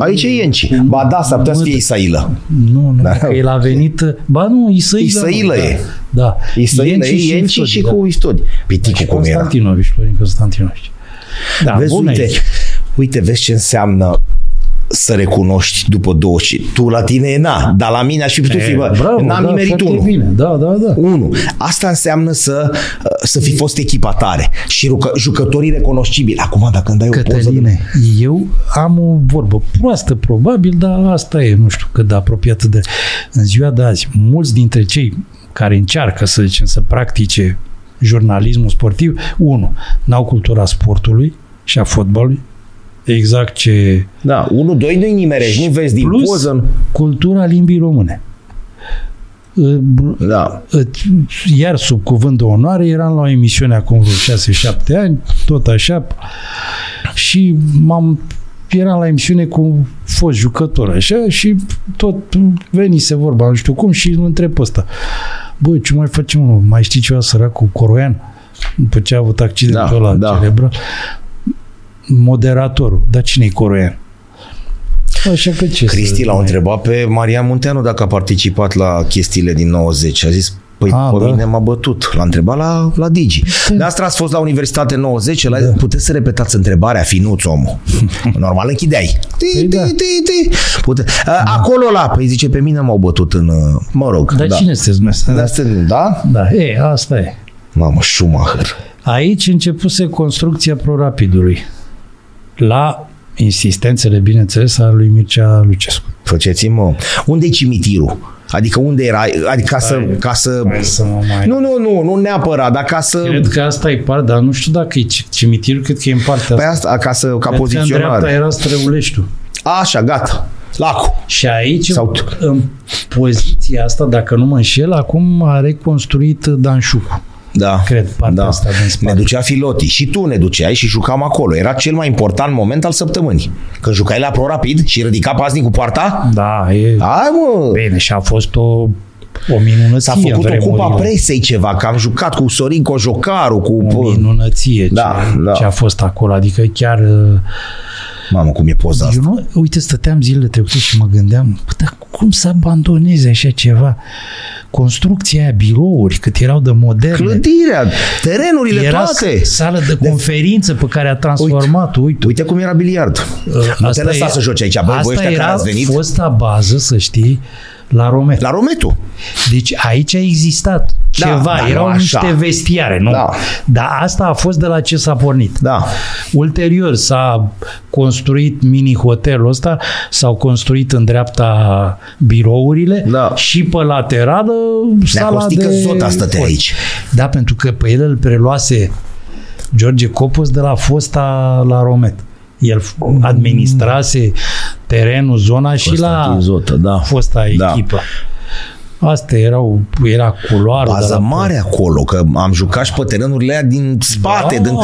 Aici e Ienci. Ba da, s-ar putea să fie Isailă. Nu, că el a venit... Ba nu, Isailă e. Da. Isailă e Ienci și cu Istodi. Piticu cum era. Florin Constantinovici. Da, bună aici. Uite, vezi ce înseamnă să recunoști după 20. Tu la tine e dar la mine aș fi putut fi, n-am nimerit unul. Da. Unu. Asta înseamnă să fi fost echipa tare și jucătorii recunoscibili. Acum, dacă îmi dai o poză... Cătăline, eu am o vorbă proastă, probabil, dar asta e, nu știu cât de apropiată de... În ziua de azi, mulți dintre cei care încearcă, să zicem, să practice jurnalismul sportiv, n-au cultura sportului și a fotbalului, exact ce... Da, 1-2 nu-i nimerești, nu vezi din poză. Plus cultura limbii române. Da. Iar sub cuvânt de onoare eram la o emisiune acum vreo 6-7 ani, tot așa, și eram la emisiune cu fost jucător așa și tot venise vorba, nu știu cum, și îl întreb pe ăsta. Băi, ce mai facem? Mai știi ceva, săracul Coroian? După ce a avut accidentul ăla celebră. Moderatorul. Dar cine-i Coroian? Așa că ce Cristi l-a întrebat pe Marian Munteanu dacă a participat la chestiile din 90. A zis, mine m-a bătut. L-a întrebat la Digi. De asta ați fost la Universitate 90. Puteți să repetați întrebarea, finuț omul. Normal închideai. Acolo la. Păi zice, pe mine m-au bătut în... Mă rog. Dar cine sunteți? Da? Da. Asta e. Mamă, Schumacher. Aici începuse construcția ProRapidului. La insistențele, bineînțeles, a lui Mircea Lucescu. Faceți-mă. Unde-i cimitirul? Adică unde era? Adică ca să... Nu neapărat, dar ca să... Cred că asta e part, dar nu știu dacă e cimitirul, cred că e în partea asta. Păi asta, ca poziționare. În dreapta era Străuleștiul. Așa, gata. Lacul. Și aici, în poziția asta, dacă nu mă înșel, acum a reconstruit Dan Șucu. Da, cred, partea asta din spate. Ne ducea Filoti și tu ne duceai și jucam acolo. Era cel mai important moment al săptămânii. Când jucai la ProRapid și ridica paznic cu poarta? Da, e... Hai, mă! Bine, și a fost o minunăție. S-a făcut o cupa presei ceva, că am jucat cu Sorin Cojocaru, o minunăție ce a fost acolo. Adică chiar... Mamă, cum e poza asta. Uite, stăteam zilele trecute și mă gândeam, dar cum să abandoneze așa ceva? Construcția aia, birouri, cât erau de moderne. Clădirea, terenurile era toate. Era sală de conferință pe care a transformat. Uite cum era biliard. Nu te lăsa să joci aici. Băi, asta era fosta bază, să știi, la Rometu. La Rometu. Deci aici a existat ceva. Erau niște vestiare, nu? Da. Dar asta a fost de la ce s-a pornit. Da. Ulterior s-a construit mini-hotelul ăsta, s-au construit în dreapta birourile și pe laterală sala de... Nea Costică Zota stătea aici. Da, pentru că pe el îl preluase George Copos de la fosta la Romet. El administrase terenul, zona Constantin și la Zotă, fosta echipă. Astea erau, era culoare. Baza mare acolo, că am jucat și pe terenurile aia din spate. Da, din,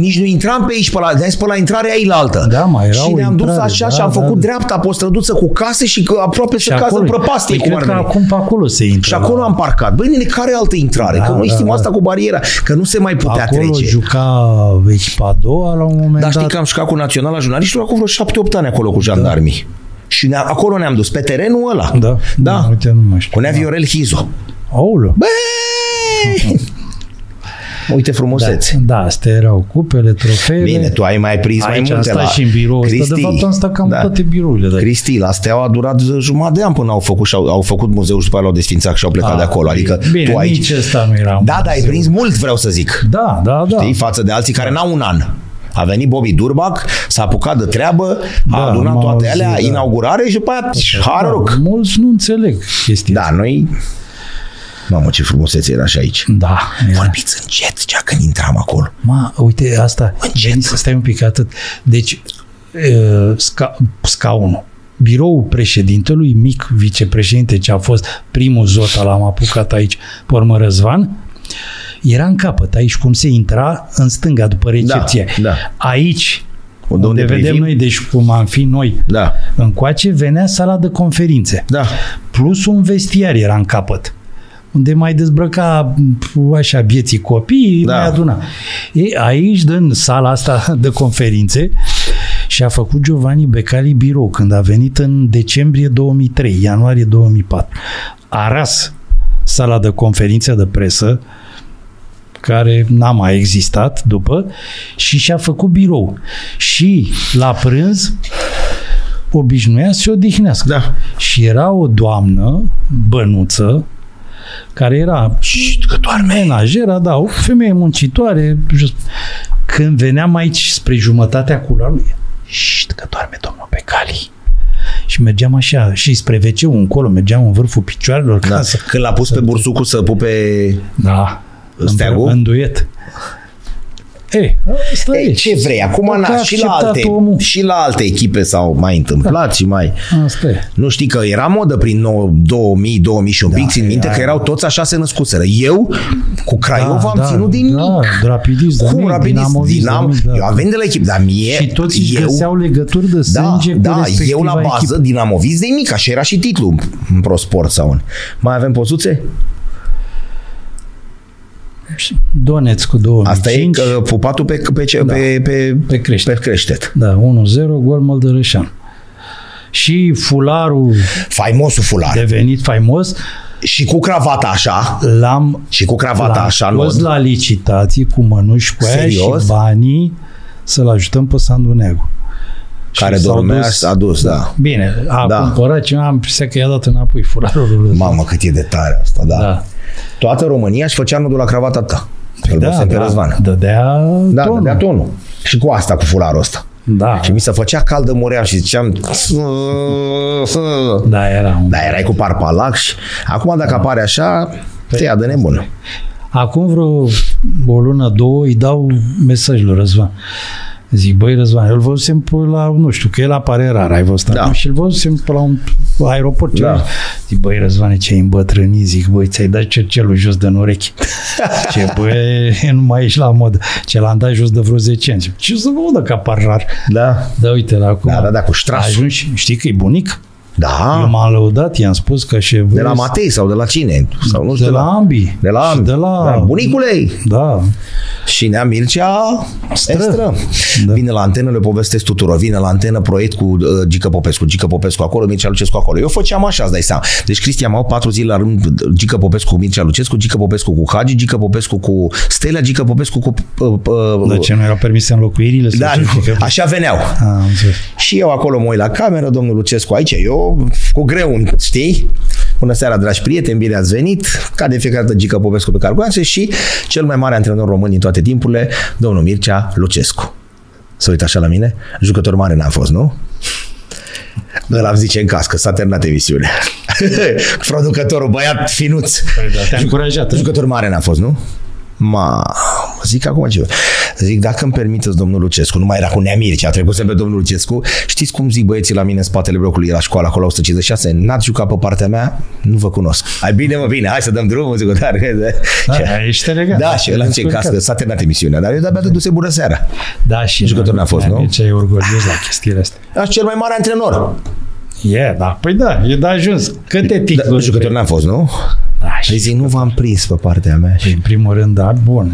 nici nu intram pe aici, pe la, de-aia pe la intrarea aia la altă. Da, mai erau și ne-am dus așa și am făcut dreapta pe o străduță cu case și că aproape se cază în prăpastie. Păi cred că acum pe acolo se intră. Și acolo am parcat. Băi, nene, care altă intrare? Da, că noi știm asta cu bariera, că nu se mai putea acolo trece. Acolo juca echipa a doua la un moment dat. Dar știi că am jucat cu Naționala Jurnaliștilor acum vreo 7-8 ani acolo cu jandarmii. Și acolo ne-am dus, pe terenul ăla. Da, da. Nu, uite, nu mai știu. Punea Viorel Hizo. Aulă! Băi! Uite frumusețe. Da, astea erau cupele, trofeele. Bine, tu ai mai prins mai multe. Aici am stat și în birou. De fapt am stat cam toate birourile. Da. Cristi, la Steaua a durat jumătate de an până au făcut muzeul și după aia l-au desfințat și au plecat de acolo. Adică bine, tu aici... nici ăsta nu era. Da, dar ai prins mult, vreau să zic. Da, da, da. Știi, față de alții care n-au un an. A venit Bobby Durbac, s-a apucat de treabă, a adunat toate alea, inaugurare și după aia haruc. Mulți nu înțeleg chestia asta. Da, noi... Mamă, ce frumusețe era și aici. Da. Vorbiți încet, cea când intram acolo. Ma, uite, asta... Încet. Stai un pic, atât. Deci, scaunul. Biroul președintelui, mic vicepreședinte, ce a fost primul Zota, l-am apucat aici, pe urmă Răzvan, era în capăt, aici cum se intra în stânga după recepție. Da, da. Aici, unde vedem privim noi, deci cum am fi noi, da, încoace, venea sala de conferințe. Da. Plus un vestiar era în capăt, unde mai dezbrăca așa bieții copii, da, mai aduna. Ei, aici, din sala asta de conferințe, și a făcut Giovanni Becali birou când a venit în decembrie 2003, ianuarie 2004. A ras sala de conferințe de presă, care n-a mai existat după, și și-a făcut birou. Și la prânz obișnuia să se odihnească. Da. Și era o doamnă bănuță, care era menajera, da, o femeie muncitoare. Când veneam aici spre jumătatea culoarului, că doarme domnul Becali. Și mergeam așa, și spre WC-ul încolo, mergeam în vârful picioarelor. Da. Când l-a pus pe bursucu să pupe... Da. Steagul? În duet. Ei, ce vrei? Acum și la alte echipe s-au mai întâmplat, da, și mai... Asta e. Nu știi că era modă prin 2000, 2000 și un pic, țin minte că erau toți așa se născuseră. Eu cu Craiova am ținut din mic. Rapidist, cum Rapidist? Dinamo. Eu am venit de la echipă, dar mie... Și toți își găseau legături de sânge cu respectiva. Eu la bază, echipă. Dinamovist de mic, așa era și titlul în ProSport sau în... Mai avem pozuțe? Doneț cu 2005. Asta e că pupatul pe Creștet. Da, 1-0, gol Măldărășan. Și fularul, faimosul fular, devenit faimos. Și cu cravata așa. L-am pus la licitații cu mănuși cu aia și banii să-l ajutăm pe Sandu Neagu. Care dormea și s-a dus, da. Bine, cumpărat cineva, am prins că i-a dat înapoi fularul. Mamă, cât e de tare asta, da. Toată România își făcea nodul la cravata ta. Păi dădea tonul. Și cu asta, cu fularul ăsta. Da. Și mi se făcea caldă murea și ziceam... Da, era. Da, erai cu parpalac și... Acum dacă apare așa, te ia de nebună. Acum vreo o lună, două, îi dau mesaj lui Răzvan. Zic, băi Răzvan, îl văzusem pe la, nu știu, că el apare rar, ai văzut, da, și îl văzusem pe la un aeroport. Da. Zic, băi Răzvane, ce-ai îmbătrânit, zic, băi, ți-ai dat cercelul jos de-n urechi. Ce, băi, nu mai ești la modă. Ce, l-am dat jos de vreo 10 ani. Zic, ce să vă văd că apar rar. Da. Da, uite, la acum. Da, cu ștrasul. Ajungi, știi că e bunic? Da. Eu m-am lăudat, i-am spus că și... De la Matei sau de la cine? Sau nu știu, de la ambii. De la ambii. Da, bunicule. Da. Și Nea Mircea Stră. Da. Vine la antenă, le povestesc tuturor. Vine la antenă proiect cu Gică Popescu acolo, Mircea Lucescu acolo. Eu făceam așa, îți dai seama. Deci Cristian au 4 zile la rând Gică Popescu cu Mircea Lucescu, Gică Popescu cu Hagi, Gică Popescu cu Stelea, Gică Popescu cu... De ce nu erau permise înlocuirile? Da, așa veneau. Și eu acolo mă uit la cameră, domnul Lucescu aici, eu cu greu, știi? Bună seara, dragi prieteni, bine ați venit. Ca de fiecare dată Gică Popescu pe Cargoanțe și cel mai mare antrenor român din toate timpurile, domnul Mircea Lucescu. Să uită așa la mine? Jucător mare n-am fost, nu? Îl am zice în cască, s-a terminat emisiunea. Producătorul, băiat finuț. Păi da, te-a încurajat. Jucător mare n-am fost, nu? Zic acum ce... Zic, dacă îmi permiteți, domnul Lucescu, nu mai era cu Nea Mircea, a trecut să pe domnul Lucescu. Știți cum zic băieții la mine în spatele blocului, la școală, acolo 156? N-ați jucat pe partea mea, nu vă cunosc. Ai bine, mă, bine, hai să dăm drumul, zic, dar... Da, ești legat. Da, și ăla ce cască, s-a terminat emisiunea, dar eu de-abia dăduse bună seara. Da, și jucător n-a fost, nu? Deci e orgolios la chestiile astea. Ești cel mai mare antrenor. E, da. Păi da, e de ajuns. Câte titluri? Da, jucător n-a fost, nu? Da, zic, nu v-am prins pe partea mea. Păi, în primul rând, da, bun.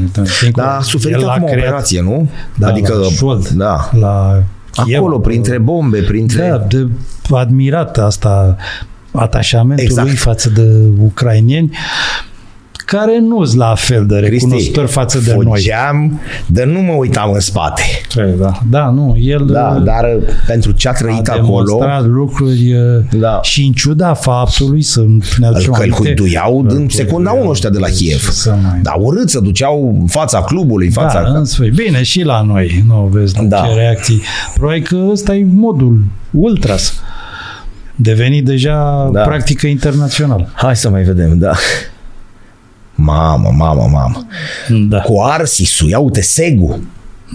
Dar a suferit acum o operație, nu? Da, adică, la Șold, da. La Chiev, acolo, printre bombe, printre... Da, de admirat asta, atașamentul exact. Lui față de ucraineni, care nu-s la fel de recunoscători față de noi. Fugeam, dar nu mă uitam în spate. Da, da, nu, el... Da, dar pentru ce a trăit acolo... A demonstrat lucruri da. Și în ciuda faptului să... Că îl cuduiau în secunda 1 ăștia de la Kiev. Dar urât să duceau în fața clubului, în fața... Da, în sfârșit. Bine, și la noi, nu vezi da. Ce reacții. Probabil că ăsta e modul ultras. Devenit deja da. Practică internațională. Hai să mai vedem, da. Mamă. Da. Cu Arsisu, ia uite, Segu.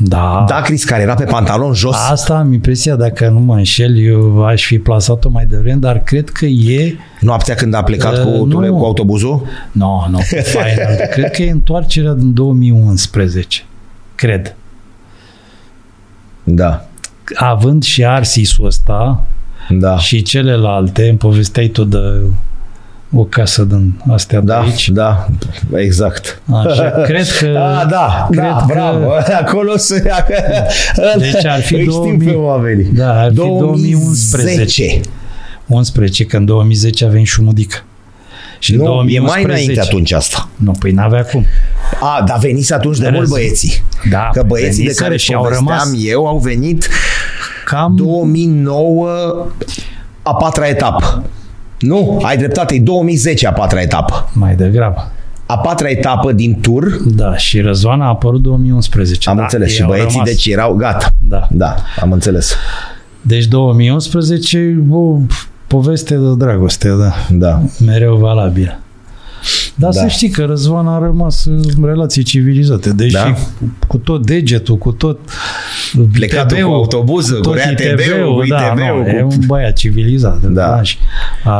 Da. Dacris care era pe pantalon jos. Asta am impresia, dacă nu mă înșel, eu aș fi plasat-o mai devreme, dar cred că e... Noaptea când a plecat cu autobuzul? Nu, cu final. Cred că e întoarcerea din 2011. Cred. Da. Având și Arsisul ăsta da. Și celelalte, îmi povesteai tu de... O casă din astea da, de aici. Da, exact. Așa, cred că... Da, da, cred da că... bravo. Acolo se... Deci ar fi 2000... Da, ar fi 2011. 11, că în 2010 avem și Șumudică. Și nu, 2011, e mai înainte atunci asta. Nu, păi n-avea cum. A, dar veniți atunci de mult băieții. Da, că băieții de care și-au rămas eu au venit cam 2009 a patra etapă. Nu, ai dreptate, e 2010 a patra etapă. Mai degrabă. A patra etapă din tur. Da, și Răzvan a apărut 2011. Am înțeles, și băieții rămas. Deci erau gata. Da, am înțeles. Deci 2011, o poveste de dragoste, da. Mereu valabilă. Dar să știi că Răzvan a rămas în relații civilizate. Deși cu tot degetul, cu tot plecatul cu autobuzul, cu ITB-ul, cu ITB-ul. E un băiat civilizat. Da.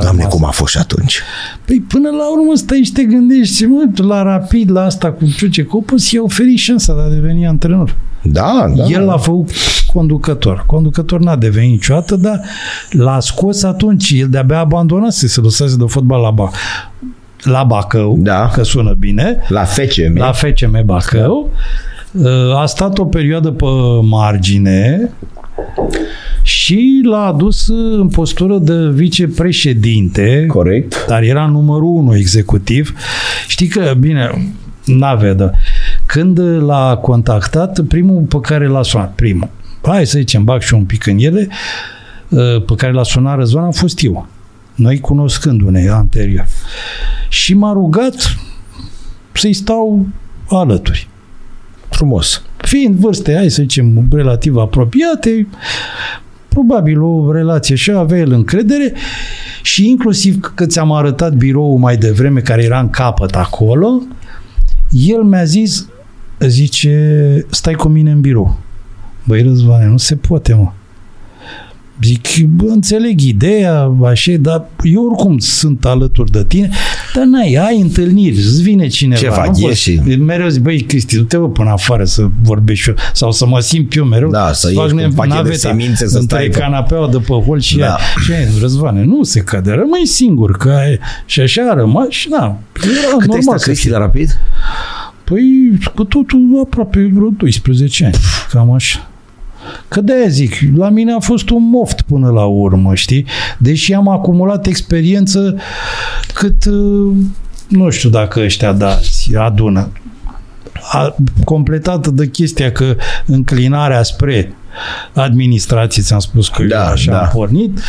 Doamne, cum a fost atunci? Păi până la urmă stai și te gândești, mă, la Rapid, la asta cu Ciuce Copos, i-a oferit șansa de a deveni antrenor. Da. El l-a făcut conducător. Conducător n-a devenit niciodată, dar l-a scos atunci. El de-abia abandonase, se lăsase de fotbal la Bacău, că sună bine. La FCM Bacău. A stat o perioadă pe margine și l-a adus în postură de vicepreședinte. Corect. Dar era numărul 1 executiv. Știi că, bine, n-avea, dar când l-a contactat, primul pe care l-a sunat, hai să zicem, bag și un pic în ele, pe care l-a sunat Răzvan, a fost eu. Noi cunoscându-ne anterior. Și m-a rugat să-i stau alături. Frumos. Fiind vârste, hai să zicem, relativ apropiate, probabil o relație și avea el încredere și inclusiv că ți-am arătat biroul mai devreme, care era în capăt acolo, el mi-a zis, zice, stai cu mine în birou. Băi, Răzvane, nu se poate, mă. Zic, bă, înțeleg ideea, așa, dar eu oricum sunt alături de tine, dar ai întâlniri, îți vine cineva. Ce fac, ieși? Mereu zic, băi, Cristi, du-te bă, până afară să vorbești eu, sau să mă simt eu mereu. Da, să iei un pachet de semințe, să stai. Între canapeaua de pe hol și ea. Și aia, Răzvane, nu se cade, rămâi singur, că ai... Și așa a rămas și da. Cât ai stat, Cristi, la Rapid? Păi, cu totul, aproape vreo 12 ani, cam așa. Că de-aia zic, la mine a fost un moft până la urmă, știi? Deși am acumulat experiență cât, nu știu dacă ăștia adună. Completată de chestia că înclinarea spre administrație, ți-am spus că eu așa am pornit,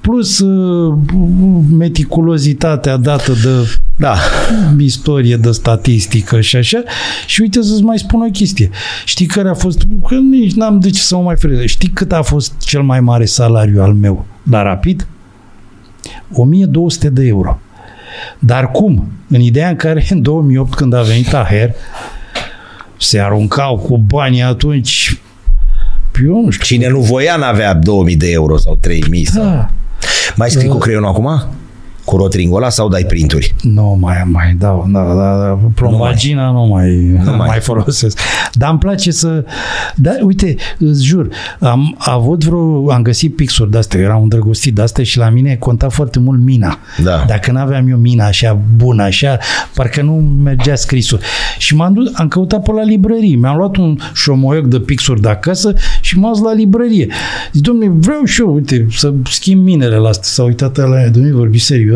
plus meticulozitatea dată de istorie, de statistică și așa. Și uite să-ți mai spun o chestie. Știi care a fost, că nici n-am de ce să mă mai ferez. Știi cât a fost cel mai mare salariu al meu la Rapid? 1200 de euro. Dar cum? În ideea în care în 2008, când a venit Taher, se aruncau cu banii atunci. Eu nu știu. Cine nu voia n-avea 2000 de euro sau 3000. Da. Sau... Mai scrii cu creionul acum? Cu rotringul ăla sau dai printuri? Nu mai dau. Da, plombagina nu mai folosesc. Dar îmi place să... Dar uite, îți jur, am găsit pixuri de-astea, era un drăgostit de-astea și la mine conta foarte mult mina. Da. Dacă n-aveam eu mina așa bună, așa, parcă nu mergea scrisul. Și m-am dus, am căutat pe la librărie. Mi-am luat un șomoioc de pixuri de acasă și m-am dus la librărie. Zic, dom'le, vreau și eu, uite, să schimb minele la astea. S-a uitat ăla, dom'le, vorbi serios.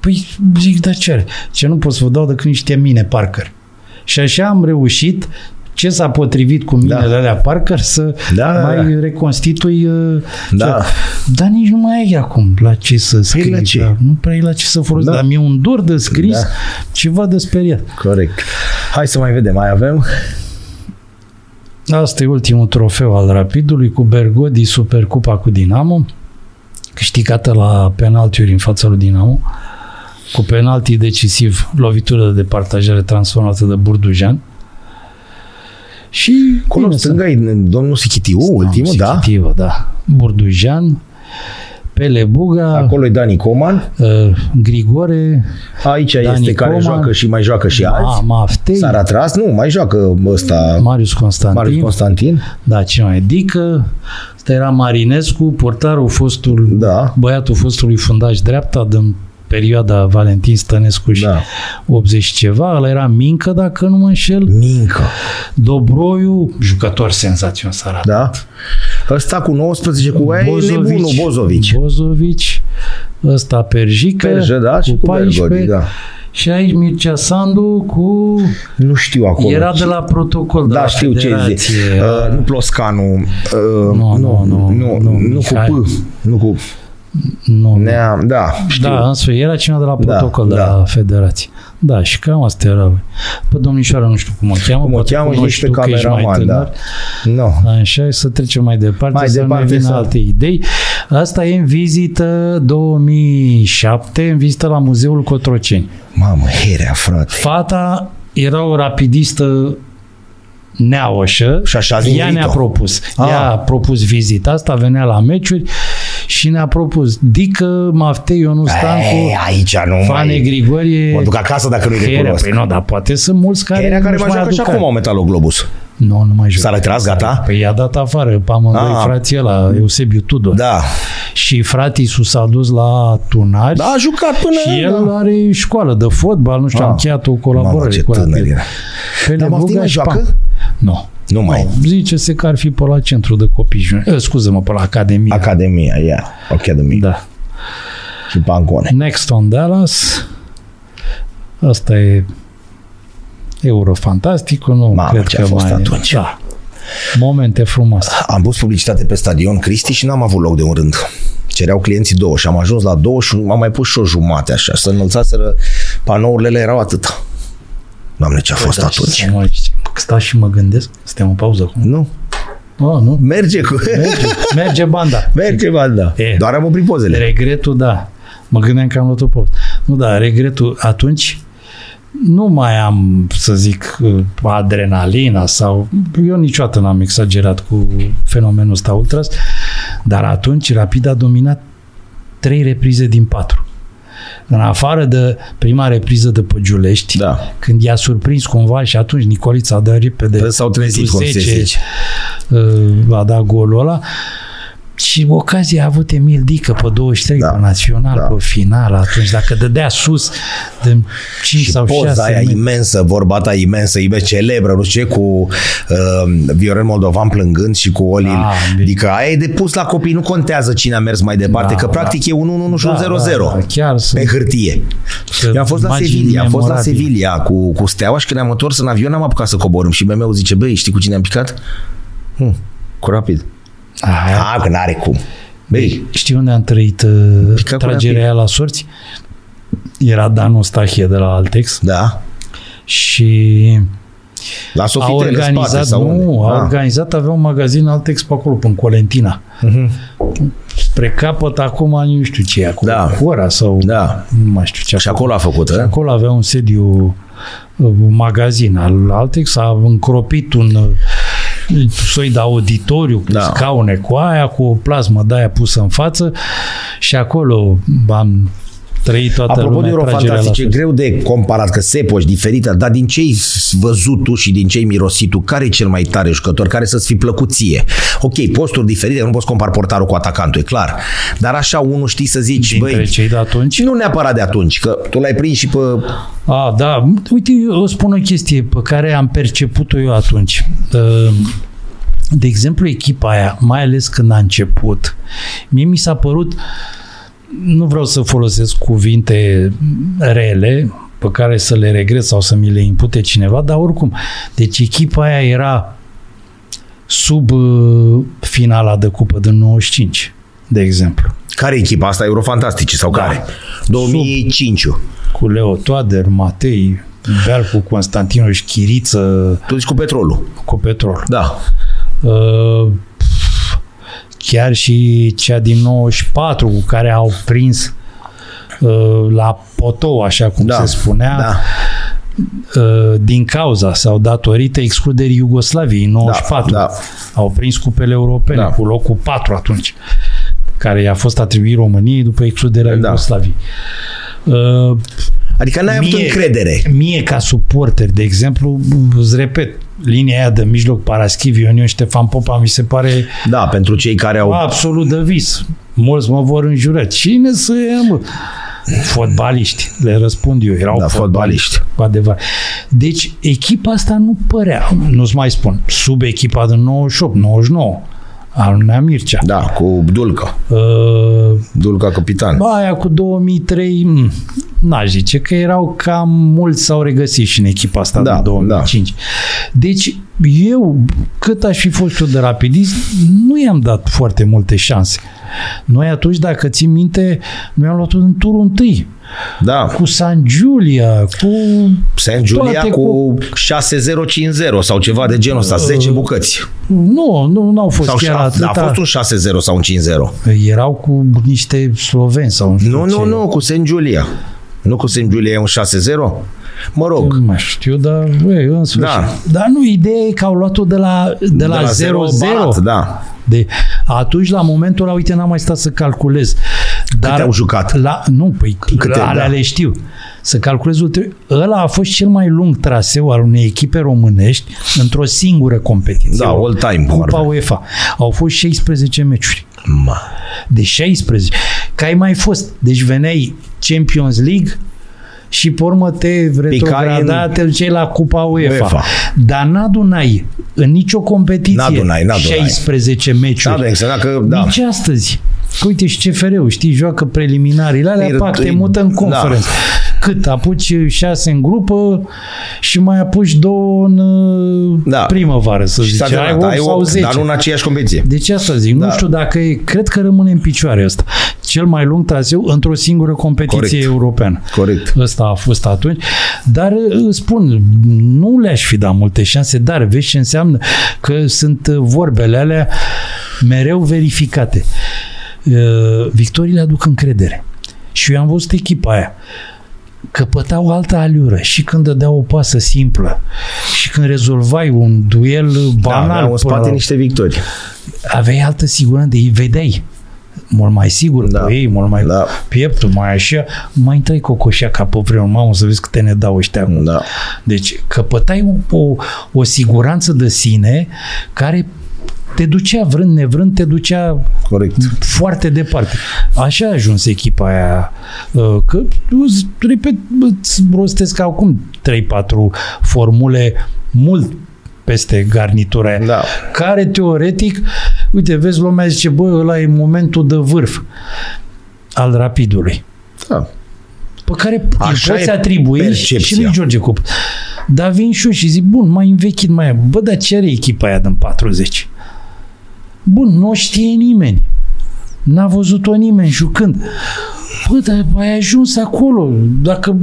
Păi zic, dar ce are? Ce nu pot să vă dau decât niște mine Parker. Și așa am reușit, ce s-a potrivit cu minele alea Parker, să mai reconstitui. Da. Dar nici nu mai ai acum la ce să scrii. Păi ce? Nu prea e la ce să folosim. Dar mi-e un dor de scris ceva de speriat. Corect. Hai să mai vedem. Mai avem? Asta e ultimul trofeu al Rapidului cu Bergodi, Supercupa cu Dinamo, câștigată la penaltiuri în fața lui Dinamo, cu penalti decisiv, lovitură de departajare transformată de Burdujean. Și color stânga e domnul Sichitiu, ultimul, da? Sichitiu, da. Burdujean, Pele Buga. Acolo e Dani Coman. Grigore. Aici Dani este Coman, care joacă și mai joacă și alți. Maftei. S-a retras, nu, mai joacă ăsta. Marius Constantin. Da, ce mai Dică. Ăsta era Marinescu, portarul fostul, băiatul fostului fundaș dreapta din perioada Valentin Stănescu și 80 ceva. Ăla era Mincă, dacă nu mă înșel. Mincă. Dobroiu, jucător senzațion s-a ratat. Da. Ăsta cu 19, cu aia e nebunul, Bozovici. Ăsta Perjică, cu 14. Bergodi, da. Și aici Mircea Sandu cu... Nu știu acolo. Era de la protocol. Da, știu ce zic. Nu Ploscanu. Nu cu P. Nu cu... Nu. Da, știu. Da, însă era cineva de la protocol, de la federație. Da, și cam asta era. Pă, domnișoară, nu știu cum o cheamă. Cum o cheamă și nici pe cameraman, da. No. Așa, să trecem mai departe, să ne vină alte idei. Asta e în vizită 2007, în vizită la Muzeul Cotroceni. Mamă, herea, frate. Fata era o rapidistă neaoșă. Și așa ea ne-a propus. Ea a propus vizita asta, venea la meciuri și ne-a propus Dică, Maftei, Ionu Stancu, Fane Grigorie. Mă duc acasă dacă nu-i recunosc. Păi nu, dar poate sunt mulți care nu-și mai joacă și acum au Metaloglobus. Nu, nu mai joacă. S-a retras, gata? Păi i-a dat afară pe amândoi frații ăla, Eusebiu Tudor. Da. Și fratisul s-a dus la Tunari. Da, a jucat până... Și el are școală de fotbal, nu știu, a încheiat o colaborare cu ăla. Dar Maftei mai joacă? Nu. Numai. No, zice-se că ar fi pe la centru de copii juniori. Scuze-mă, pe la Academia. Academia, Academia. Da. Și Pancone. Next on Dallas. Asta e Eurofantasticul. Nu cred că mai atunci. Da. Momente frumoase. Am pus publicitate pe stadion Cristi și n-am avut loc de un rând. Cereau clienții 2 și am ajuns la 2 și am mai pus și o jumate așa. Să înălțaseră panourile, erau atât. Doamne, ce a fost atunci. Stau și mă gândesc. Suntem în pauză acum? Nu. Oh, nu. Merge banda. Merge banda. Doar am oprit pozele. Regretul, mă gândeam că am luat o poză. Nu, regretul atunci nu mai am, să zic, adrenalina sau... Eu niciodată n-am exagerat cu fenomenul ăsta ultras, dar atunci Rapid a dominat 3 reprize din 4. În afară de prima repriză de Păgiulești, când i-a surprins cumva și atunci Nicolița a dat repede, s-au trezit, cum se zice, a dat golul ăla. Și ocazia a avut Emil Dică pe 23, pe Național, pe final, atunci dacă dădea sus de 5 și sau 6 poza aia imensă, vorba ta imensă, celebră, nu știu ce, cu Viorel Moldovan plângând și cu Olil Dică. Aia e de pus la copii, nu contează cine a mers mai departe, că practic e 1-1 și 1-0 pe hârtie. Eu am fost la Sevilla, cu Steaua și când am întors în avion n-am apucat să coborâm și BMW zice, băi, știi cu cine am picat? Cu Rapid. Că n-are cum. Băi, știi unde am trăit tragerea aia la sorți? Era Dan Ostachie de la Altex. Da. Și la Sofitel, a organizat, avea un magazin Altex pe acolo, în Colentina. Spre capăt acum nu știu ce e acolo. Ora sau nu mai știu ce. Și acolo a făcut. Și acolo avea un sediu magazin al Altex, a încropit un soi de auditoriu cu scaune cu aia, cu o plasmă de aia pusă în față și acolo am trăit toată lumea. Apropo de Eurofantastice, e greu de comparat, că se poși diferită, dar din ce-ai văzut tu și din ce-ai mirosit tu, care e cel mai tare jucător, care să-ți fi plăcut ție? Ok, posturi diferite, nu poți compara portarul cu atacantul, e clar. Dar așa unul știi să zici, dintre cei de atunci? Nu neapărat de atunci, că tu l-ai prins și pe... A, da, uite, eu spun o chestie pe care am perceput-o eu atunci. De exemplu, echipa aia, mai ales când a început, mie mi s-a părut, nu vreau să folosesc cuvinte rele pe care să le regret sau să mi le impute cineva, dar oricum, deci echipa aia era sub finala de cupă din 95, de exemplu. Care echipa asta? Eurofantastice sau care? 2005-ul. Cu Leo Toader, Matei, Belcu, Constantinu și Chiriță. Tu zici cu Petrolul. Cu Petrolul. Da. Chiar și cea din 94 cu care au prins la potou, așa cum se spunea, din cauza sau datorită excluderii Iugoslaviei în 94. Da. Au prins cupele europene cu locul 4 atunci, care i-a fost atribuit României după excluderea Iugoslaviei. Adică n-ai avut încredere. Mie, ca suporter, de exemplu, îți repet, linia aia de mijloc, Paraschivi, Ionion, Ștefan Popa, mi se pare... Da, pentru cei care au... Absolut de vis. Mulți mă vor înjura. Cine să ia? Fotbaliști, le răspund eu. Erau fotbaliști. Cu adevărat. Deci, echipa asta nu părea, nu-ți mai spun, sub echipa de 98-99, al Nea Mircea. Da, cu Dulca. Dulca capitan. Aia cu 2003... N-aș zice că erau cam mulți, s-au regăsit și în echipa asta în 2005. Da. Deci eu, cât aș fi fost eu de Rapidist, nu i-am dat foarte multe șanse. Noi atunci, dacă țin minte, noi am luat în turul întâi. Da. Cu San Giulia, cu 6-0-5-0 sau ceva de genul ăsta, 10 bucăți. Nu au fost sau chiar atâta. A fost un 6-0 sau un 5-0. Erau cu niște sloveni sau... Nu, cu San Giulia. Nu cu San Giulia e un 6-0? Mă rog. Nu mai știu, dar în sfârșit. Da. Dar nu, ideea e că au luat-o de la 0-0. Da. De, atunci, la momentul ăla, uite, n-am mai stat să calculez. Dar câte au jucat? Le știu. Să calculez ulterior. Ăla a fost cel mai lung traseu al unei echipe românești într-o singură competiție. Da, all time. Cupa UEFA. Au fost 16 meciuri. De 16. Că ai mai fost. Deci veneai Champions League și pe urmă te retrograda, te duceai la Cupa UEFA. Dar n-adunai în nicio competiție 16 meciuri. Nici astăzi. Că uite și CFR-ul, știi, joacă preliminariile alea, te mută în conferență. Cât? Apuci 6 în grupă și mai apuci 2 în primăvară, să zice. Ai 8 sau 10. Dar nu în aceeași competiție. Deci asta zic, nu știu dacă cred că rămâne în picioare asta. Cel mai lung traseu într-o singură competiție europeană. Corect. Ăsta a fost atunci. Dar spun, nu le-aș fi dat multe șanse, dar vezi ce înseamnă că sunt vorbele alea mereu verificate. Victoriile aduc încredere. Și eu am văzut echipa aia. Căpătau altă aliură și când dădeau o pasă simplă și când rezolvai un duel banal. Da, aveau în spate niște victorii. Aveai altă siguranță, îi vedeai mult mai sigur cu ei, mult mai pieptul, mai așa, mai intrai cocoșea ca pe vreun, mamă, să vezi câte ne dau ăștia. Da. Deci căpătai o siguranță de sine care te ducea vrând nevrând, te ducea foarte departe. Așa a ajuns echipa aia. Că, repet, îți rostesc acum 3-4 formule mult peste garnitura aia, care teoretic, uite, vezi, lumea zice, bă, ăla e momentul de vârf al Rapidului. Da. Pe care așa îi poți atribui percepția. Și lui George Cup. Dar vin și eu și zic, bun, mai învechit mai aia. Bă, dar ce are echipa aia din 40? Bun, nu știe nimeni. N-a văzut-o nimeni jucând. Bă, dar ai ajuns acolo. Dacă,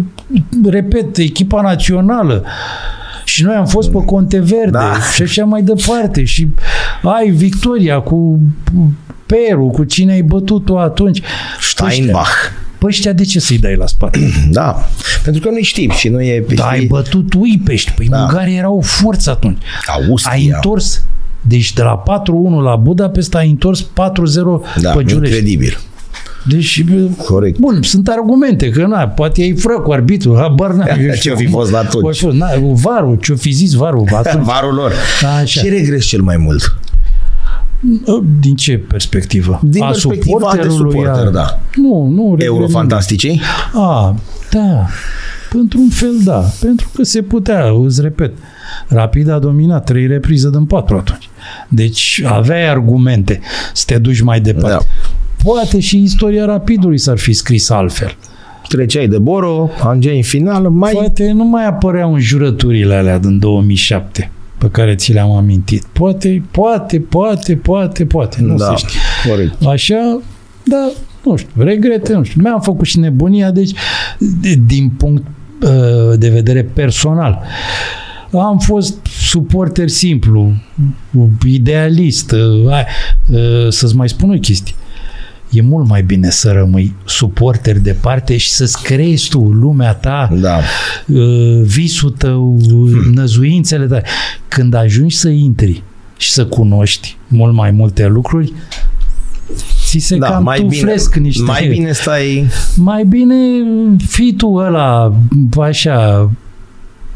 repet, echipa națională și noi am fost pe Conteverde și așa mai departe și ai victoria cu Peru, cu cine ai bătut-o atunci. Steinbach. Păi ăștia de ce să-i dai la spate? Da, pentru că nu-i știm și nu e... Da, ai bătut Uipești, păi da. Ungarii erau o forță atunci. Austria. Ai întors, deci de la 4-1 la Budapesta ai întors 4-0 pe Giulești. Incredibil. Deci, corect. Bun, sunt argumente, că na, poate ai fră cu arbitru, habar n-am. Ce-o fi fost la atunci? Varul, ce-o fi zis varul atunci. Varul lor. Așa. Ce regres cel mai mult? Din ce perspectivă? Din perspectiva de suporter, da. Nu. Eurofantasticii? Da. Într-un fel, da. Pentru că se putea, îți repet, Rapid a dominat 3 reprize din 4 atunci. Deci aveai argumente să te duci mai departe. Da. Poate și istoria Rapidului s-ar fi scris altfel. Treceai de Boro, ajungeai în final, mai... Poate nu mai apăreau în jurăturile alea din 2007, pe care ți le-am amintit. Poate. Nu se știe. Corect. Așa, dar nu știu, regrete, nu știu. Mi-am făcut și nebunia, deci, din punct de vedere personal. Am fost suporter simplu, idealist, să-ți mai spun o chestie. E mult mai bine să rămâi suporter departe și să-ți creezi tu lumea ta, da. Visul tău, năzuințele tale. Când ajungi să intri și să cunoști mult mai multe lucruri, ți se cam tuflesc niște... Mai bine stai... Mai bine fii tu ăla, așa...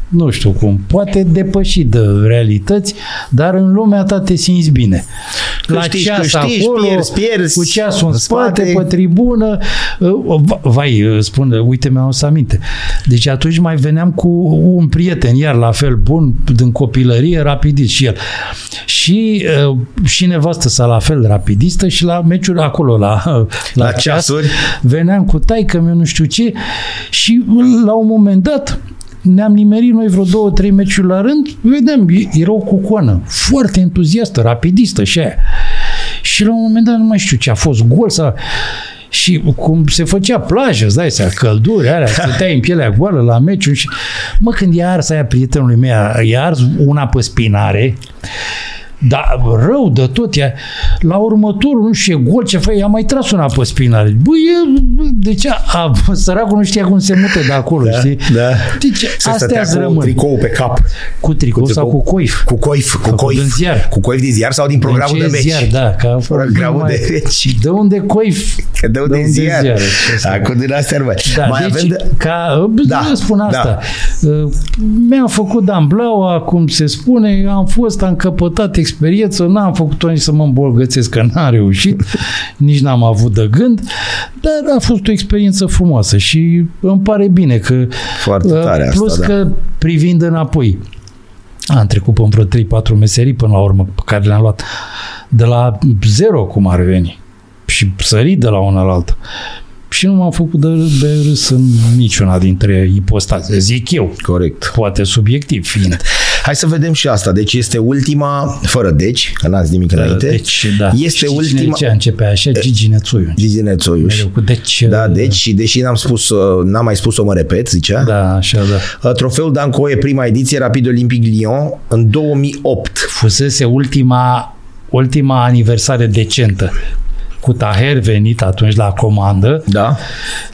Nu știu cum, poate depăși de realități, dar în lumea ta te simți bine. Că la știi, ceas știi, acolo, pierzi, cu ceasul în spate, pe tribună, vai, spune, uite, mi-am să aminte. Deci atunci mai veneam cu un prieten, iar la fel bun, din copilărie, rapidist și el. Și nevastă sa la fel rapidistă și la meciuri acolo, la ceasuri, veneam cu taică-miu, nu știu ce, și la un moment dat ne-am nimerit noi vreo 2-3 meciuri la rând, vedem, era o cucoană foarte entuziastă, rapidistă și aia. Și la un moment dat nu mai știu ce a fost, gol sau... Și cum se făcea plajă, îți dai seama, călduri, alea, stăteai în pielea goală la meciuri și... Mă, când i-a ars aia prietenului meu, i-a ars una pe spinare, dar rău de tot, la următorul, nu știu, gol, ce făi, i-a mai tras una pe spinare. Băi, deci săracul nu știa cum se mută de acolo, da, știi? Da. Deci, astea îți rămân. Cu tricou pe cap. Cu tricou sau cu coif. Cu coif. Din ziar. Cu coif din ziar sau din programul de veci. Ziar, da. Că programul de veci. De unde coif? De unde ziar. Acum din astea rămân. Da, mai deci, spun asta. Da. Mi-am făcut damblaua, cum se spune, am încăpătat experiență, n-am făcut-o nici să mă îmbolgățesc că n-am reușit, nici n-am avut de gând, dar a fost o experiență frumoasă și îmi pare bine că că privind înapoi am trecut până vreo 3-4 meserii până la urmă pe care le-am luat de la zero cum ar veni și sărit de la una la alta și nu m-am făcut de râs în niciuna dintre ipostaze, zic eu. Corect. Poate subiectiv fiind. Hai să vedem și asta. Deci este ultima, fără deci, că n-ați nimic înainte. Deci, da. Este și ultima... ce începe așa? Gigi Nețuiu. Gigi Nețuiu. Deci... Da, deci, și deși n-am mai spus-o, mă repet, zicea. Da, așa, da. Trofeul Dan Coe, prima ediție, Rapid Olympic Lyon, în 2008. Fusese ultima aniversare decentă. Cu Taher venit atunci la comandă. Da.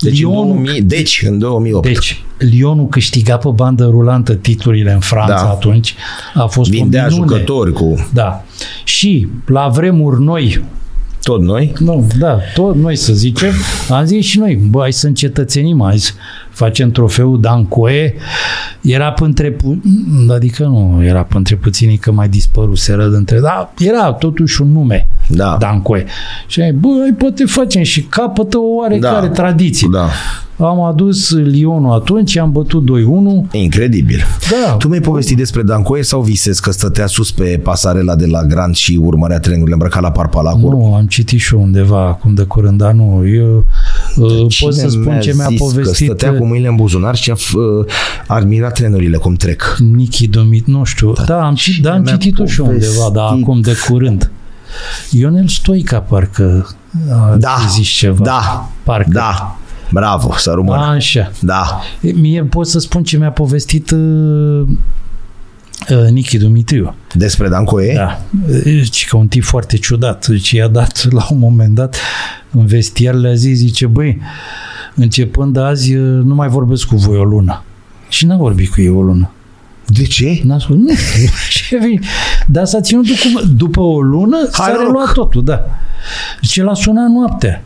Deci, în 2008. Deci, Lyonul câștiga pe bandă rulantă titlurile în Franța atunci. A fost vindea o minune. Jucători cu... Da. Și la vremuri noi... Tot noi? Tot noi să zicem. Am zis și noi, hai să încetățenim azi. Facem trofeul Dan Coe. Era pântre... Adică nu era pântre puținii că mai dispăruseră dintre... Dar era totuși un nume. Da. Dan Coe. Și ai, poate facem și capătă o oarecare tradiție. Da. Am adus Lyonul atunci, am bătut 2-1. Incredibil. Da. Tu mi-ai povestit despre Dan Coe sau visezi că stătea sus pe pasarela de la Grand și urmărea trenurile îmbrăcat la Parpalacuri? Nu, am citit și eu undeva acum de curând, dar nu. Eu pot să spun ce mi-a povestit. Că stătea cu mâinile în buzunar și a admirat trenurile cum trec. Nichi Domit, nu știu. Da, am citit-o și undeva, dar acum de curând. Ionel Stoica parcă zis ceva. Da, parcă. Da. Bravo, să rămână. Așa. Da. Mie pot să spun ce mi-a povestit Nichi Dumitriu. Despre Dan Coe? Da. Deci că un tip foarte ciudat. Deci i-a dat la un moment dat în vestiar, le-a zis, zice, băi, începând azi, nu mai vorbesc cu voi o lună. Și n-am vorbit cu ei o lună. De ce? N-am spus, nu. Dar s-a ținut după o lună, s-a reluat totul, da. Zice, l-a sunat noaptea.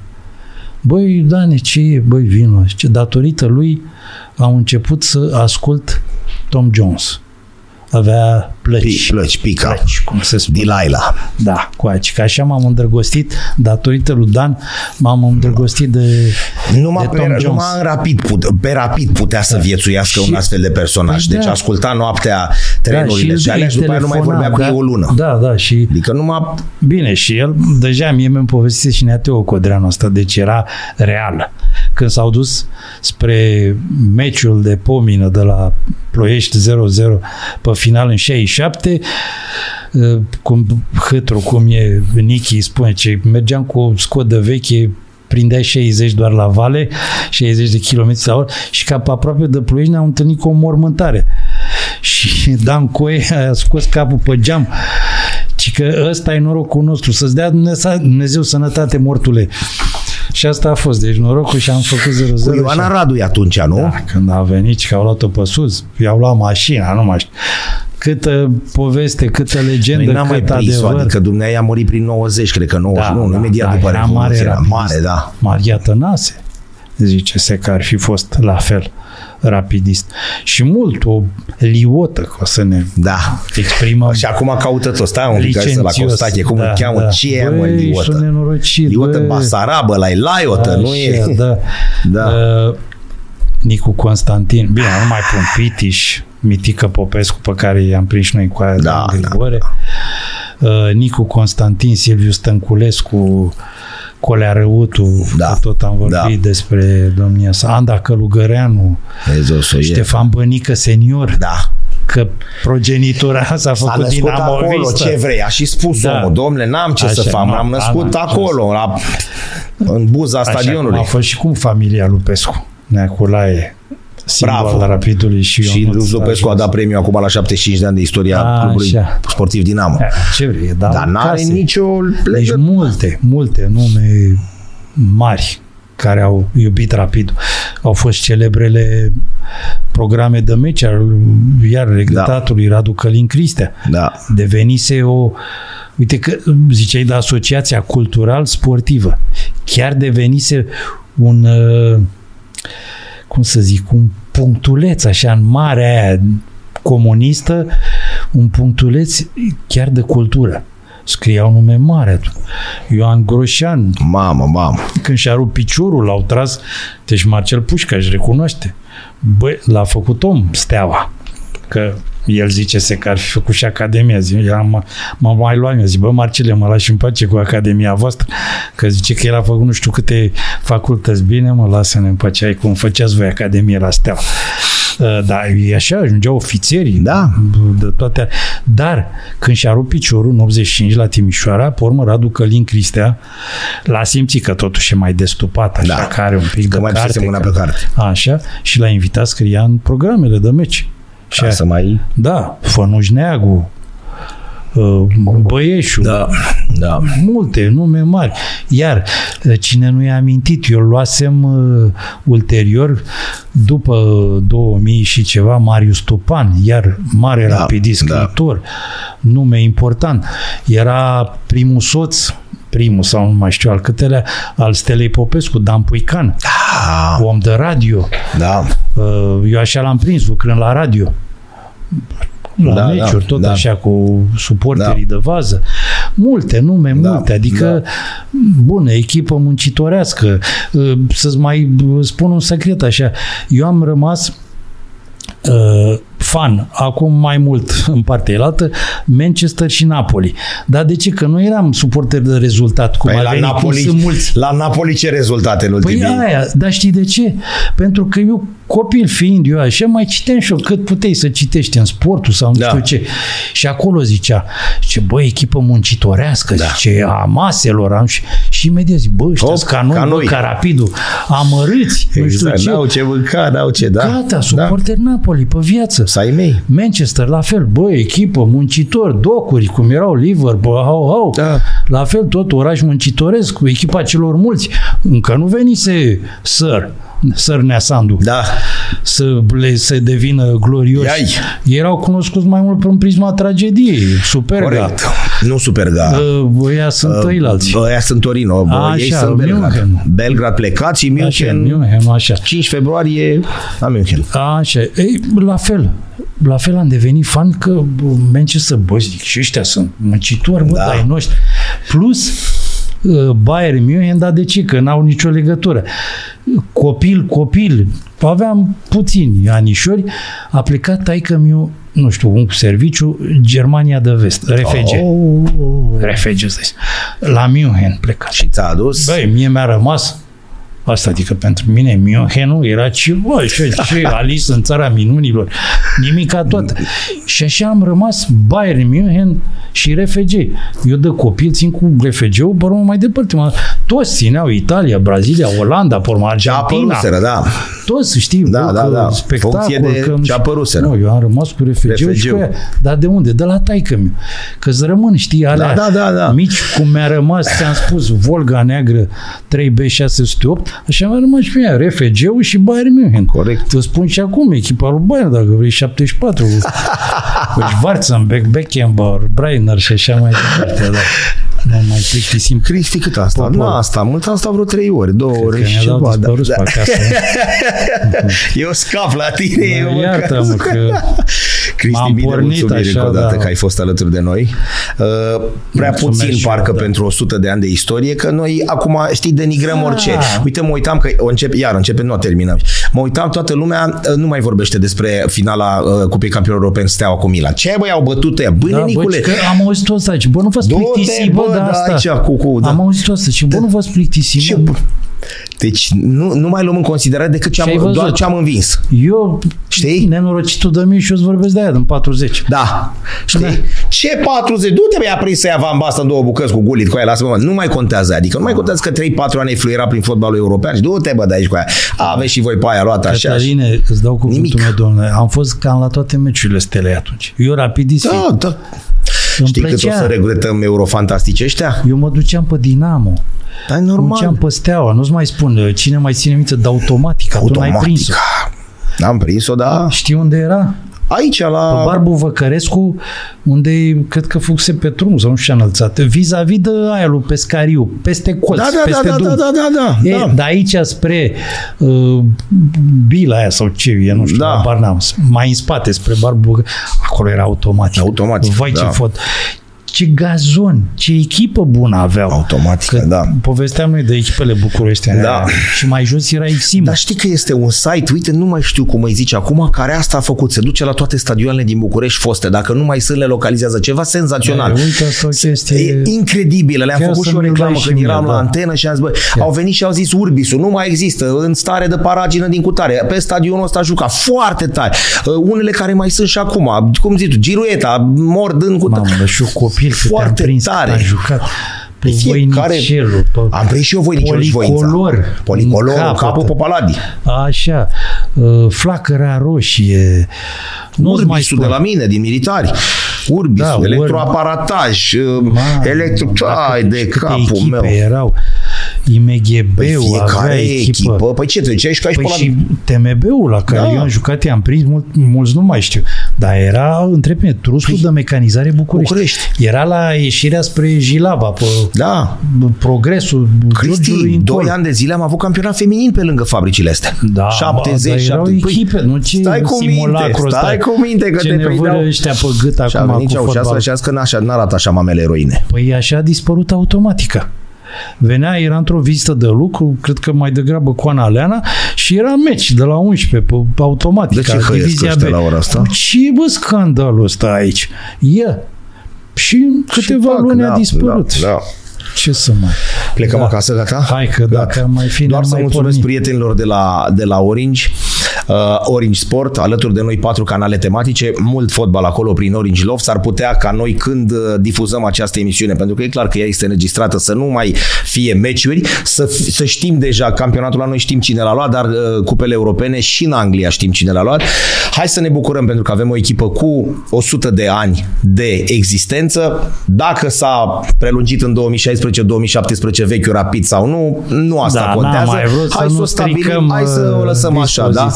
Băi, Dane, ce e? Băi, vino. Zice, datorită lui am început să ascult Tom Jones. Avea plăci, cum se spune. Dilaila. Da, cu aici. Că așa m-am îndrăgostit, datorită lui Dan, m-am îndrăgostit de Tom Jones. Numai rapid putea să viețuiască și, un astfel de personaj. Deci asculta noaptea trenurile și alea și după aia nu mai vorbea cu ei o lună. Da, da. Și, adică numai... Bine, și el, deja mie mi-am povestit și Neateo Codreanu ăsta, deci era reală. Când s-au dus spre meciul de pomină de la Ploiești 0-0 pe final în 67, cum e Nichi spune, ce mergeam cu o Skoda veche, prindea 60 doar la vale, 60 de kilometri la oră și cap aproape de Ploiești ne-au întâlnit cu o mormântare. Și Dan Coe a scos capul pe geam. Și că ăsta e norocul nostru, să-ți dea Dumnezeu sănătate, mortule. Și asta a fost, deci norocul și am făcut 0-0. Cu Ioana Radu atunci, nu? Da, când a venit și că au luat-o pe sus, i-au luat mașina, nu mai știu. Câtă poveste, câtă legendă, cât adevăr. Noi n-am mai prins-o, adică dumneavoastră a murit prin 90, cred că 91, imediat după Revoluție. Era mare, da. Maria Tănase, zice-se că ar fi fost la fel rapidist. Și mult, o liotă, că o să ne exprimăm. Și acum caută tot, stai un pic la Costache, cum îl cheamă, ce e mă liotă? Liotă basarabă, la laiotă, nu așa, e? Da. Da. Nicu Constantin, bine, nu mai pun Pitiș, Mitică Popescu, pe care i-am prins noi cu aia de Grigore. Nicu Constantin, Silviu Stănculescu, Colea Răutu, tot am vorbit despre domnia sa, Anda Călugăreanu, Ștefan Bănică senior, că progenitura s-a făcut din amovistă. Ce vrei, a și spus omul, domnule, n-am ce așa, să fac, m-am născut acolo, în buza așa stadionului. A fost și cu familia Lupescu, Neaculaie. Bravo! La Rapidului și Lupescu a dat premiu acum la 75 de ani de istoria clubului sportiv Dinamo. Ce vrei, dar n-are nicio... Deci multe nume mari care au iubit Rapidul. Au fost celebrele programe de meci, iar regretatului Radu Călin Cristea. Da. Devenise o... Uite că ziceai de asociația cultural-sportivă. Chiar devenise un... cum să zic, un punctuleț așa în marea aia comunistă, un punctuleț chiar de cultură. Scriau nume mare. Ioan Groșan. Mamă. Când și-a rupt piciorul, l-au tras. Deci Marcel Pușca își recunoaște. Băi, l-a făcut om Steaua. Că el zice că ar fi făcut și Academia. Zic, m-am mai luat, mi-a zis, bă, Marcele, mă lași în pace cu Academia voastră, că zice că el a făcut nu știu câte facultăți. Bine, mă, lasă-ne în pace, ai cum făceați voi Academie la Steaua. Dar e așa, ajungeau ofițerii de toate. Dar când și-a rupt piciorul în 85 la Timișoara, pe urmă Radu Călin Cristea l-a simțit că totuși e mai destupat, așa că are un pic că de mai carte. Că mai pe carte. Așa, și l-a invitat, scria în programele de meci. Ca să mai... Da, Fănuș Neagu, Băieșu, multe nume mari. Iar cine nu i-a amintit, eu luasem ulterior, după 2000 și ceva, Marius Tupan, iar mare rapidist, scriitor, nume important. Era primul soț, sau nu mai știu al câtelea, al Stelei Popescu, Dan Puican, om de radio. Da. Eu așa l-am prins lucrând la radio. La meciuri, tot așa, cu suporterii de vază. Multe nume, multe. Adică, bună, echipă muncitorească. Să-ți mai spun un secret așa. Eu am rămas fan, acum mai mult în partea elaltă, Manchester și Napoli. Dar de ce? Că noi eram suporteri de rezultat, cum a venit, cum sunt mulți. La Napoli ce rezultate în ultimii? Păi aia, dar știi de ce? Pentru că eu, copil fiind eu așa, mai citeam și eu cât puteai să citești în Sportul sau nu știu ce. Și acolo zice, bă, echipă muncitorească, zice, a maselor. Și imediat zic, bă, știți, ca noi, ca Rapidul, amărâți, nu știu ce. N-au ce mânca, n-au ce, gata, suporteri Napoli, pe viață. Manchester, la fel, bă, echipă, muncitori, docuri, cum erau Liverpool, la fel, tot oraș muncitoresc, cu echipa celor mulți, încă nu venise Sir, Sârnea Sandu, da, să le se devină glorioși. Iai. Erau cunoscuți mai mult prin prisma tragediei. Superga. Corect. Nu Superga. Ăia sunt ăilalți. Ăia sunt Torino. A, ei așa, sunt Belgrad. Belgrad plecat și München. Așa. 5 februarie la München. Așa. Ei, la fel am devenit fan că Manchester, bă, zic, și ăștia sunt muncitori, bă, da, ai noștri. Plus Bayern München, dar de ce? Că n-au nicio legătură. Copil, aveam puțini anișori, a plecat taică-miu, nu știu, un serviciu, Germania de Vest, RFG, la München plecat. Și ți-a adus? Băi, mie mi-a rămas asta, adică pentru mine Münchenul era ceva, și Alice în țara minunilor, nimica toată. Și așa am rămas Bayern München și RFG. Eu de copil țin cu RFG-ul, pe urmă mai departe. Toți țineau Italia, Brazilia, Olanda, pe urmă Argentina. Da. Toți știu, da. Funcție de ce apăruseră. Nu, eu am rămas cu RFG-ul și cu aia. Dar de unde? De la taică-miu. Că-ți rămân, știi, alea mici, cum mi-a rămas, ți-am spus, Volga Neagră 3B608, așa mi-a rămas și mie, RFG-ul și Bayern München. Corect. Te spun și acum, echipa lui Bayern, dacă vrei, 74. Își Warzenbeck, Beckenbauer, Breitner și așa mai departe. Dar nu mai plictisim. Cristi, cât asta? Nu asta, mult am stat vreo 3 ori, 2 ore și ceva. Da. Eu scap la tine. Iartă-mă că Cristi, bine, mulțumiri încă o dată că ai fost alături de noi. Prea puțin parcă pentru 100 de ani de istorie, că noi acum, știi, denigrăm orice. Uite, mă uitam că începe, nu terminăm. Mă uitam, toată lumea nu mai vorbește despre finala Cupei Campionilor Europeni, Steaua cu Milan. Ce băi, au bătut ea? Bă, Nicule. Am auzit tot aici. Bă, nu vă plictisi, bă, am auzit tot asta și bă, nu vă plictisi. Deci nu mai luăm în considerare decât doar ce am învins. Eu, știi? Nenorocitul de mine și eu îți vorbesc de aia, din 40. Da. Știi? Da. Ce 40? Du-te, mi-a prins să ia vambasta în 2 bucăți cu gulit cu aia, lasă-mă, nu mai contează. Adică nu mai contează că 3-4 ani fluiera prin fotbalul european și du-te, bă, de aici cu aia. Aveți și voi pe aia luată așa. Cătăline, îți dau cuvântul meu, domnule. Am fost cam la toate meciurile Stelei atunci. Eu Rapidist. Da. Știi cât o să regretăm eurofantastici ăștia? Eu mă duceam pe Dinamo. Dar normal. Mă duceam pe Steaua. Nu-ți mai spun cine mai ține minte de Automatica. Tu n-ai prins-o. Am prins-o, da. Știi unde era? Aici, la... Pe Barbu Văcărescu, unde cred că fugse pe drum sau nu știu ce înălțat. Vis-a-vis de aia lui Pescariu, peste colț, peste drum. Da. Dar aici spre Bila aia sau ce e, nu știu, Barbar n-am. Mai în spate, spre Barbu, acolo era Automatic. Vai, ce fot. Ce gazon, ce echipă bună aveau. Automatică, că da. Povesteam noi de echipele bucureștiene. Da. Și mai jos era Exim. Dar știi că este un site, uite, nu mai știu cum îi zice acum, care asta a făcut, se duce la toate stadioanele din București foste, dacă nu mai sunt, le localizează, ceva senzațional. Da, uite, asta o chestie. E incredibilă, le-am făcut și o reclamă când eram la antenă și am zis, bă, au venit și au zis Urbisul, nu mai există, în stare de paragină din cutare, pe stadionul ăsta juca foarte tare. Unele care mai sunt și acum, cum zici tu, Girueta, mord în cutare. Foarte tare. Am prins și eu Voinicelul și Voința. Policolor, capul pe Paladii. Așa. Flacăra roșie. Urbisul de la mine, din militari. Urbisul, da, electroaparataj. Ai de capul meu. Erau. IMGB-ul avea echipă. Păi ce treceai și că aici și TMB-ul la care eu am jucat, i-am prins, mulți nu mai știu. Dar era, întreb-mi, Trustul de Mecanizare București. Era la ieșirea spre Jilava, pe Progresul. Cristi, 2 ani de zile am avut campionat feminin pe lângă fabricile astea. Da, 70, erau echipe, nu ce simulacru ăsta. Stai cu minte că te prindeau. Ce ăștia pe gât acum cu fotbalul. Și că n-arată așa mamele eroine. Păi așa a dispărut Automatica. Venea, era într-o vizită de lucru, cred că mai degrabă cu Ana Leana, și era meci de la 11 pe Automatica. De ce hăiesc ăștia la ora asta? Ce bă scandalul ăsta aici? Și în câteva luni a dispărut. Da. Ce să mai... Plecăm acasă, gata? Hai că dacă ar mai fi... Doar să mulțumesc prietenilor de la Orange, Orange Sport, alături de noi 4 canale tematice, mult fotbal acolo prin Orange Love. S-ar putea ca noi când difuzăm această emisiune, pentru că e clar că ea este înregistrată, să nu mai fie meciuri, să știm deja campionatul la noi, știm cine l-a luat, dar cupele europene și în Anglia știm cine l-a luat. Hai să ne bucurăm pentru că avem o echipă cu 100 de ani de existență. Dacă s-a prelungit în 2016-2017 vechiul Rapid sau nu, nu asta contează. Hai să o stabilim, hai să o lăsăm așa, da?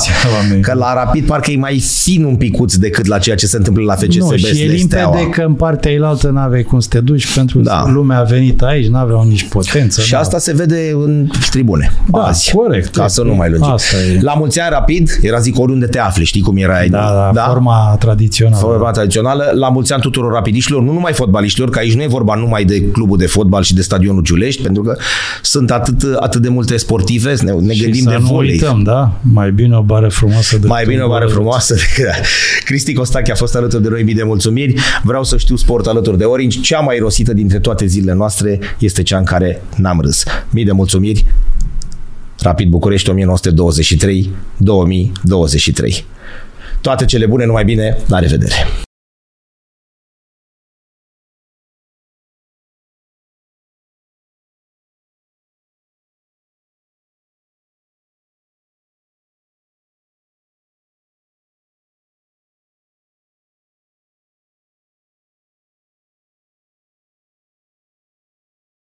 Că la Rapid parcă e mai fin un picuț decât la ceea ce se întâmplă la FCSB. Nu, și e limpede că în partea ailaltă n-aveai cum să te duci pentru lumea a venit aici, n-aveau nici potență. Și asta se vede în tribune. Da, azi, corect. Ca să nu mai lungim. La mulți ani Rapid, era zic oriunde te afli, știi cum era? Da, forma tradițională. Forma tradițională. La mulți ani tuturor rapidiștilor, nu numai fotbaliștilor, că aici nu e vorba numai de clubul de fotbal și de stadionul Giulești, pentru că sunt atât de multe sportive, ne gândim de volei. Uităm, da? Mai bine o bară frumoasă decât... Mai bine o bară frumoasă decât... Cristi Costache a fost alături de noi, mii de mulțumiri. Vreau să știu sport alături de Orange. Cea mai rosită dintre toate zilele noastre este cea în care n-am râs. Mii de mulțumiri. Rapid București 1923-2023. Toate cele bune, numai bine, la revedere!